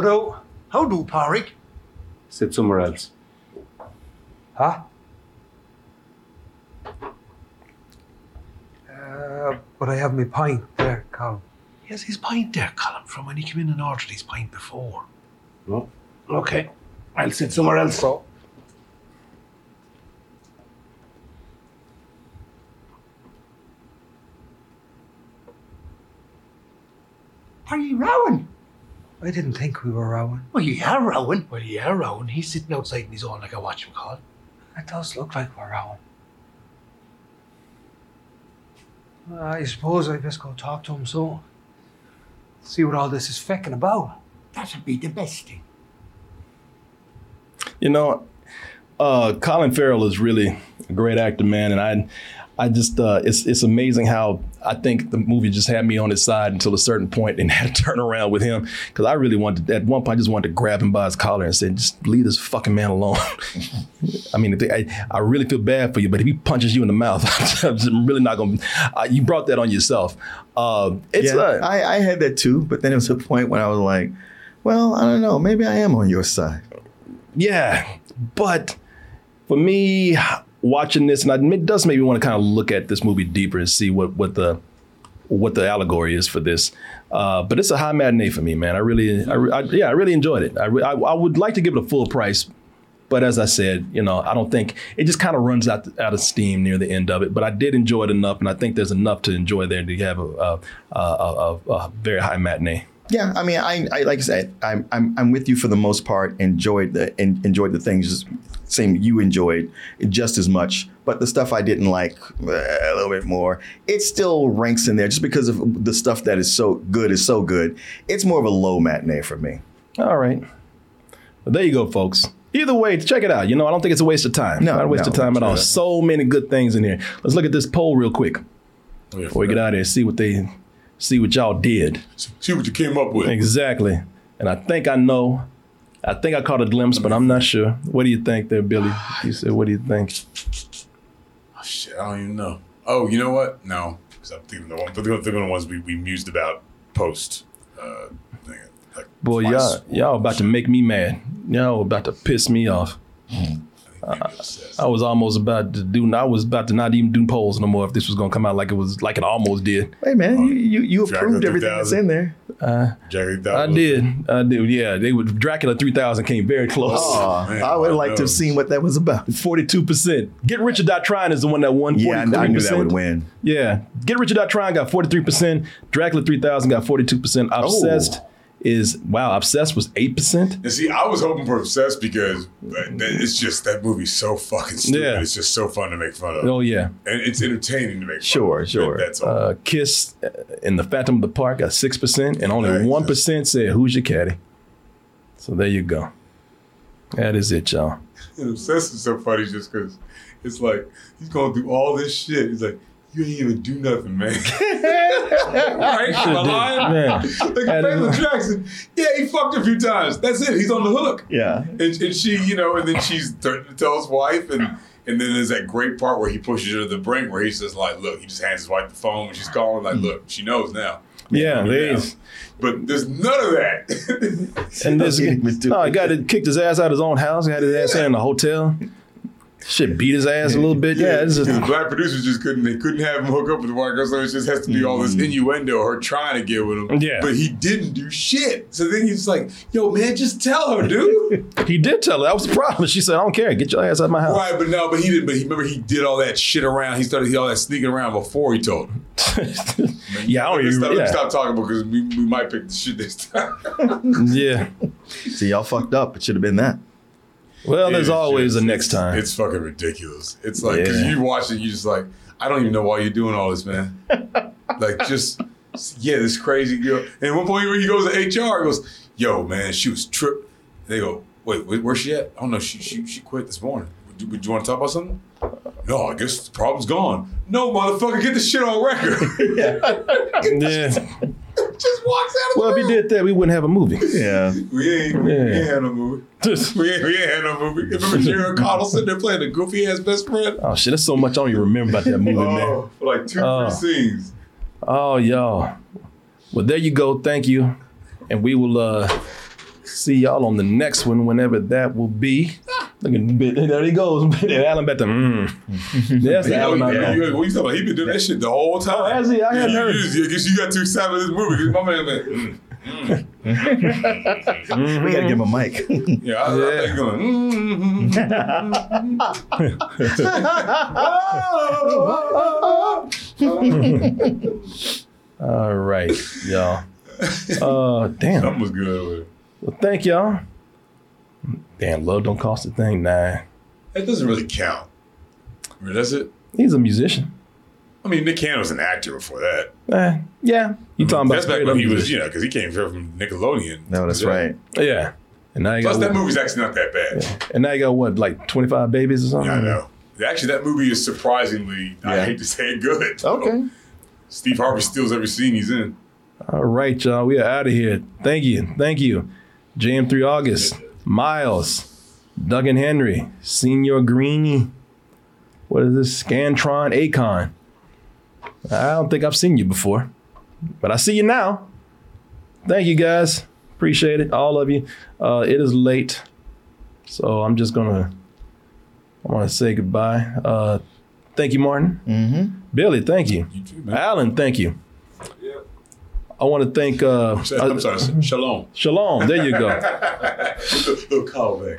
do, Parik? Sit somewhere else. Huh? But I have my pint there, Colin. He has his pint there, Colin, from when he came in and ordered his pint before. No. Okay. I'll sit somewhere else. So. Are you rowing? I didn't think we were rowing. Well, you are rowing. Well, you are rowing. He's sitting outside in his own like I watch him, Colin. It does look like we're rowing. I suppose I best go talk to him, so see what all this is fecking about. That'd be the best thing. You know, Colin Farrell is really a great actor, man, and I just, it's amazing how I think the movie just had me on its side until a certain point and had to turn around with him. Because I really wanted, at one point, I just wanted to grab him by his collar and say, just leave this fucking man alone. I mean, I really feel bad for you, but if he punches you in the mouth, I'm really not going to, you brought that on yourself. I had that too, but then it was a point when I was like, well, I don't know, maybe I am on your side. Yeah, but for me, watching this, and it does make me want to kind of look at this movie deeper and see what the allegory is for this. But it's a high matinee for me, man. I really enjoyed it. I would like to give it a full price, but as I said, you know, I don't think it just kind of runs out of steam near the end of it. But I did enjoy it enough, and I think there's enough to enjoy there to have a very high matinee. Yeah, I mean, I like I said, I'm with you for the most part. Enjoyed the things, same you enjoyed just as much. But the stuff I didn't like a little bit more. It still ranks in there just because of the stuff that is so good is so good. It's more of a low matinee for me. All right, well, there you go, folks. Either way, check it out. You know, I don't think it's a waste of time. No, not a waste of time at all. So many good things in here. Let's look at this poll real quick before we get out of here. And see what they. See what y'all did. See what you came up with. Exactly. And I think I know. I think I caught a glimpse, but I'm not sure. What do you think there, Billy? You said, what do you think? Oh, shit, I don't even know. Oh, you know what? No. Because I'm thinking the ones we mused about post. Boy, y'all about to make me mad. Y'all about to piss me off. I was almost about to not even do polls no more if this was going to come out like it almost did. Hey man, you approved everything that's in there. I did. Yeah, Dracula 3000 came very close. Oh, man, I would like to have seen what that was about. 42%. Get Rich or Die Trying is the one that won. 43%. Yeah, I knew that would win. Yeah, Get Rich or Die Trying got 43%. Dracula 3000 got 42%. Obsessed. Oh. Obsessed was 8%. And see, I was hoping for Obsessed because it's just that movie's so fucking stupid. Yeah. It's just so fun to make fun of. Oh yeah, and it's entertaining to make fun of. Sure. That's all. Kiss in the Phantom of the Park got 6%, and only 1% said "Who's your caddy?" So there you go. That is it, y'all. And Obsessed is so funny just because it's like he's going through all this shit. He's like, you didn't even do nothing, man. Right? Am I lying? Like Michael Jackson. Yeah, he fucked a few times. That's it. He's on the hook. Yeah. And she, you know, and then she's tells his wife, and then there's that great part where he pushes her to the brink where he says, like, look, he just hands his wife the phone when she's calling, like, look, she knows now. Yeah, there is. But there's none of that. And this guy kicked his ass out of his own house, had his ass in the hotel. Shit beat his ass a little bit. Yeah, it's just, the black producers just couldn't have him hook up with the white girl, so it just has to be all this innuendo, her trying to get with him. Yeah. But he didn't do shit. So then he's like, yo, man, just tell her, dude. He did tell her. That was the problem. She said, I don't care. Get your ass out of my house. Right, but no, but he didn't. But he did all that shit around. He started all that sneaking around before he told her. Stop talking because we might pick the shit this time. Yeah. See, y'all fucked up. It should have been that. Well, there's always a next time. It's fucking ridiculous. It's like, because you watch it, you just like, I don't even know why you're doing all this, man. Like, just, yeah, this crazy girl. And at one point when he goes to HR, he goes, yo, man, she was tripped. They go, wait, where's she at? I don't know. She quit this morning. Would you want to talk about something? No, I guess the problem's gone. No, motherfucker, get this shit on record. Yeah. Just just walks out of the room. Well, if he did that, we wouldn't have a movie. Yeah. We ain't had no movie. We ain't had no movie. Remember Jerry Connell sitting there playing the goofy ass best friend? Oh shit, that's so much I don't even remember about that movie, man. For like 2-3 scenes. Oh, y'all. Well, there you go. Thank you. And we will see y'all on the next one, whenever that will be. Look at there he goes. Allen back to That's the Allen. What you talking about? He been doing that shit the whole time. Oh, has he? I hadn't heard. Because you got too excited in this movie. My man We gotta give him a mic. I think going. All right, y'all. Damn. Something was good with it. Well, thank y'all. Damn, love don't cost a thing, nah. That doesn't really count. I mean, does it? He's a musician. I mean, Nick Cannon was an actor before that. Yeah. You talking about that's back when he was, because he came from Nickelodeon. No, that's right. Yeah. And now plus, that movie's actually not that bad. Yeah. And now you got what, like 25 babies or something? Yeah, I know. Actually, that movie is surprisingly, I hate to say it, good. Okay. Steve Harvey steals every scene he's in. All right, y'all. We are out of here. Thank you. JM3 August. Miles, Doug and Henry, Senior Greeny, what is this? Scantron Akon. I don't think I've seen you before, but I see you now. Thank you guys. Appreciate it, all of you. It is late, so I'm just I want to say goodbye. Thank you, Martin. Mm-hmm. Billy, thank you. You too, man. Allen, thank you. I want to thank... I'm sorry, Shalom. Shalom, there you go. Little callback.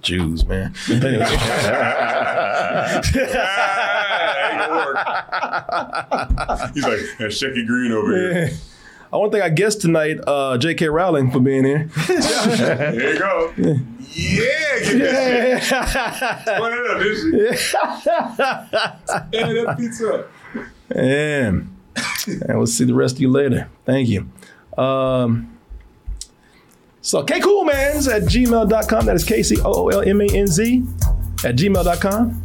Jews, man. Anyway. He's like, that's Shecky Green over here. I want to thank our guest tonight, J.K. Rowling, for being here. There you go. Yeah, get that shit. Split it up, didn't you? Hey, that pizza up. And we'll see the rest of you later. Thank you. So kcoolmans at gmail.com. That is KCOOLMANZ at gmail.com.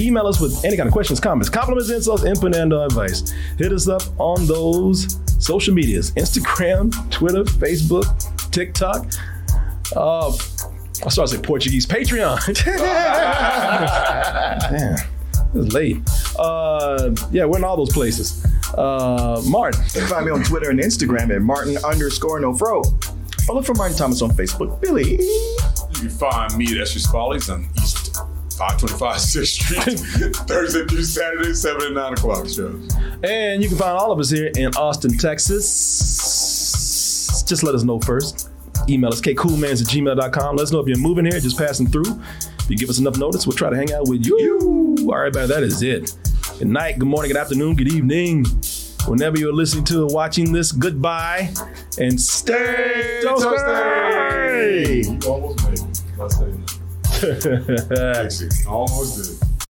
Email us with any kind of questions, comments, compliments, insults, input, and advice. Hit us up on those social medias. Instagram, Twitter, Facebook, TikTok. I started to say Portuguese. Patreon. Damn. It's late. We're in all those places. Martin. You can find me on Twitter and Instagram at Martin_NoFro. Or look for Martin Thomas on Facebook. Billy. You can find me at Esther Spally's on East 525 6th Street, Thursday through Saturday, 7 and 9 o'clock shows. And you can find all of us here in Austin, Texas. Just let us know first. Email us, kcoolmans@gmail.com. Let us know if you're moving here, just passing through. If you give us enough notice, we'll try to hang out with you. All right, everybody, that is it. Good night, good morning, good afternoon, good evening. Whenever you're listening to or watching this, goodbye and stay toasty. You almost made it. I almost did.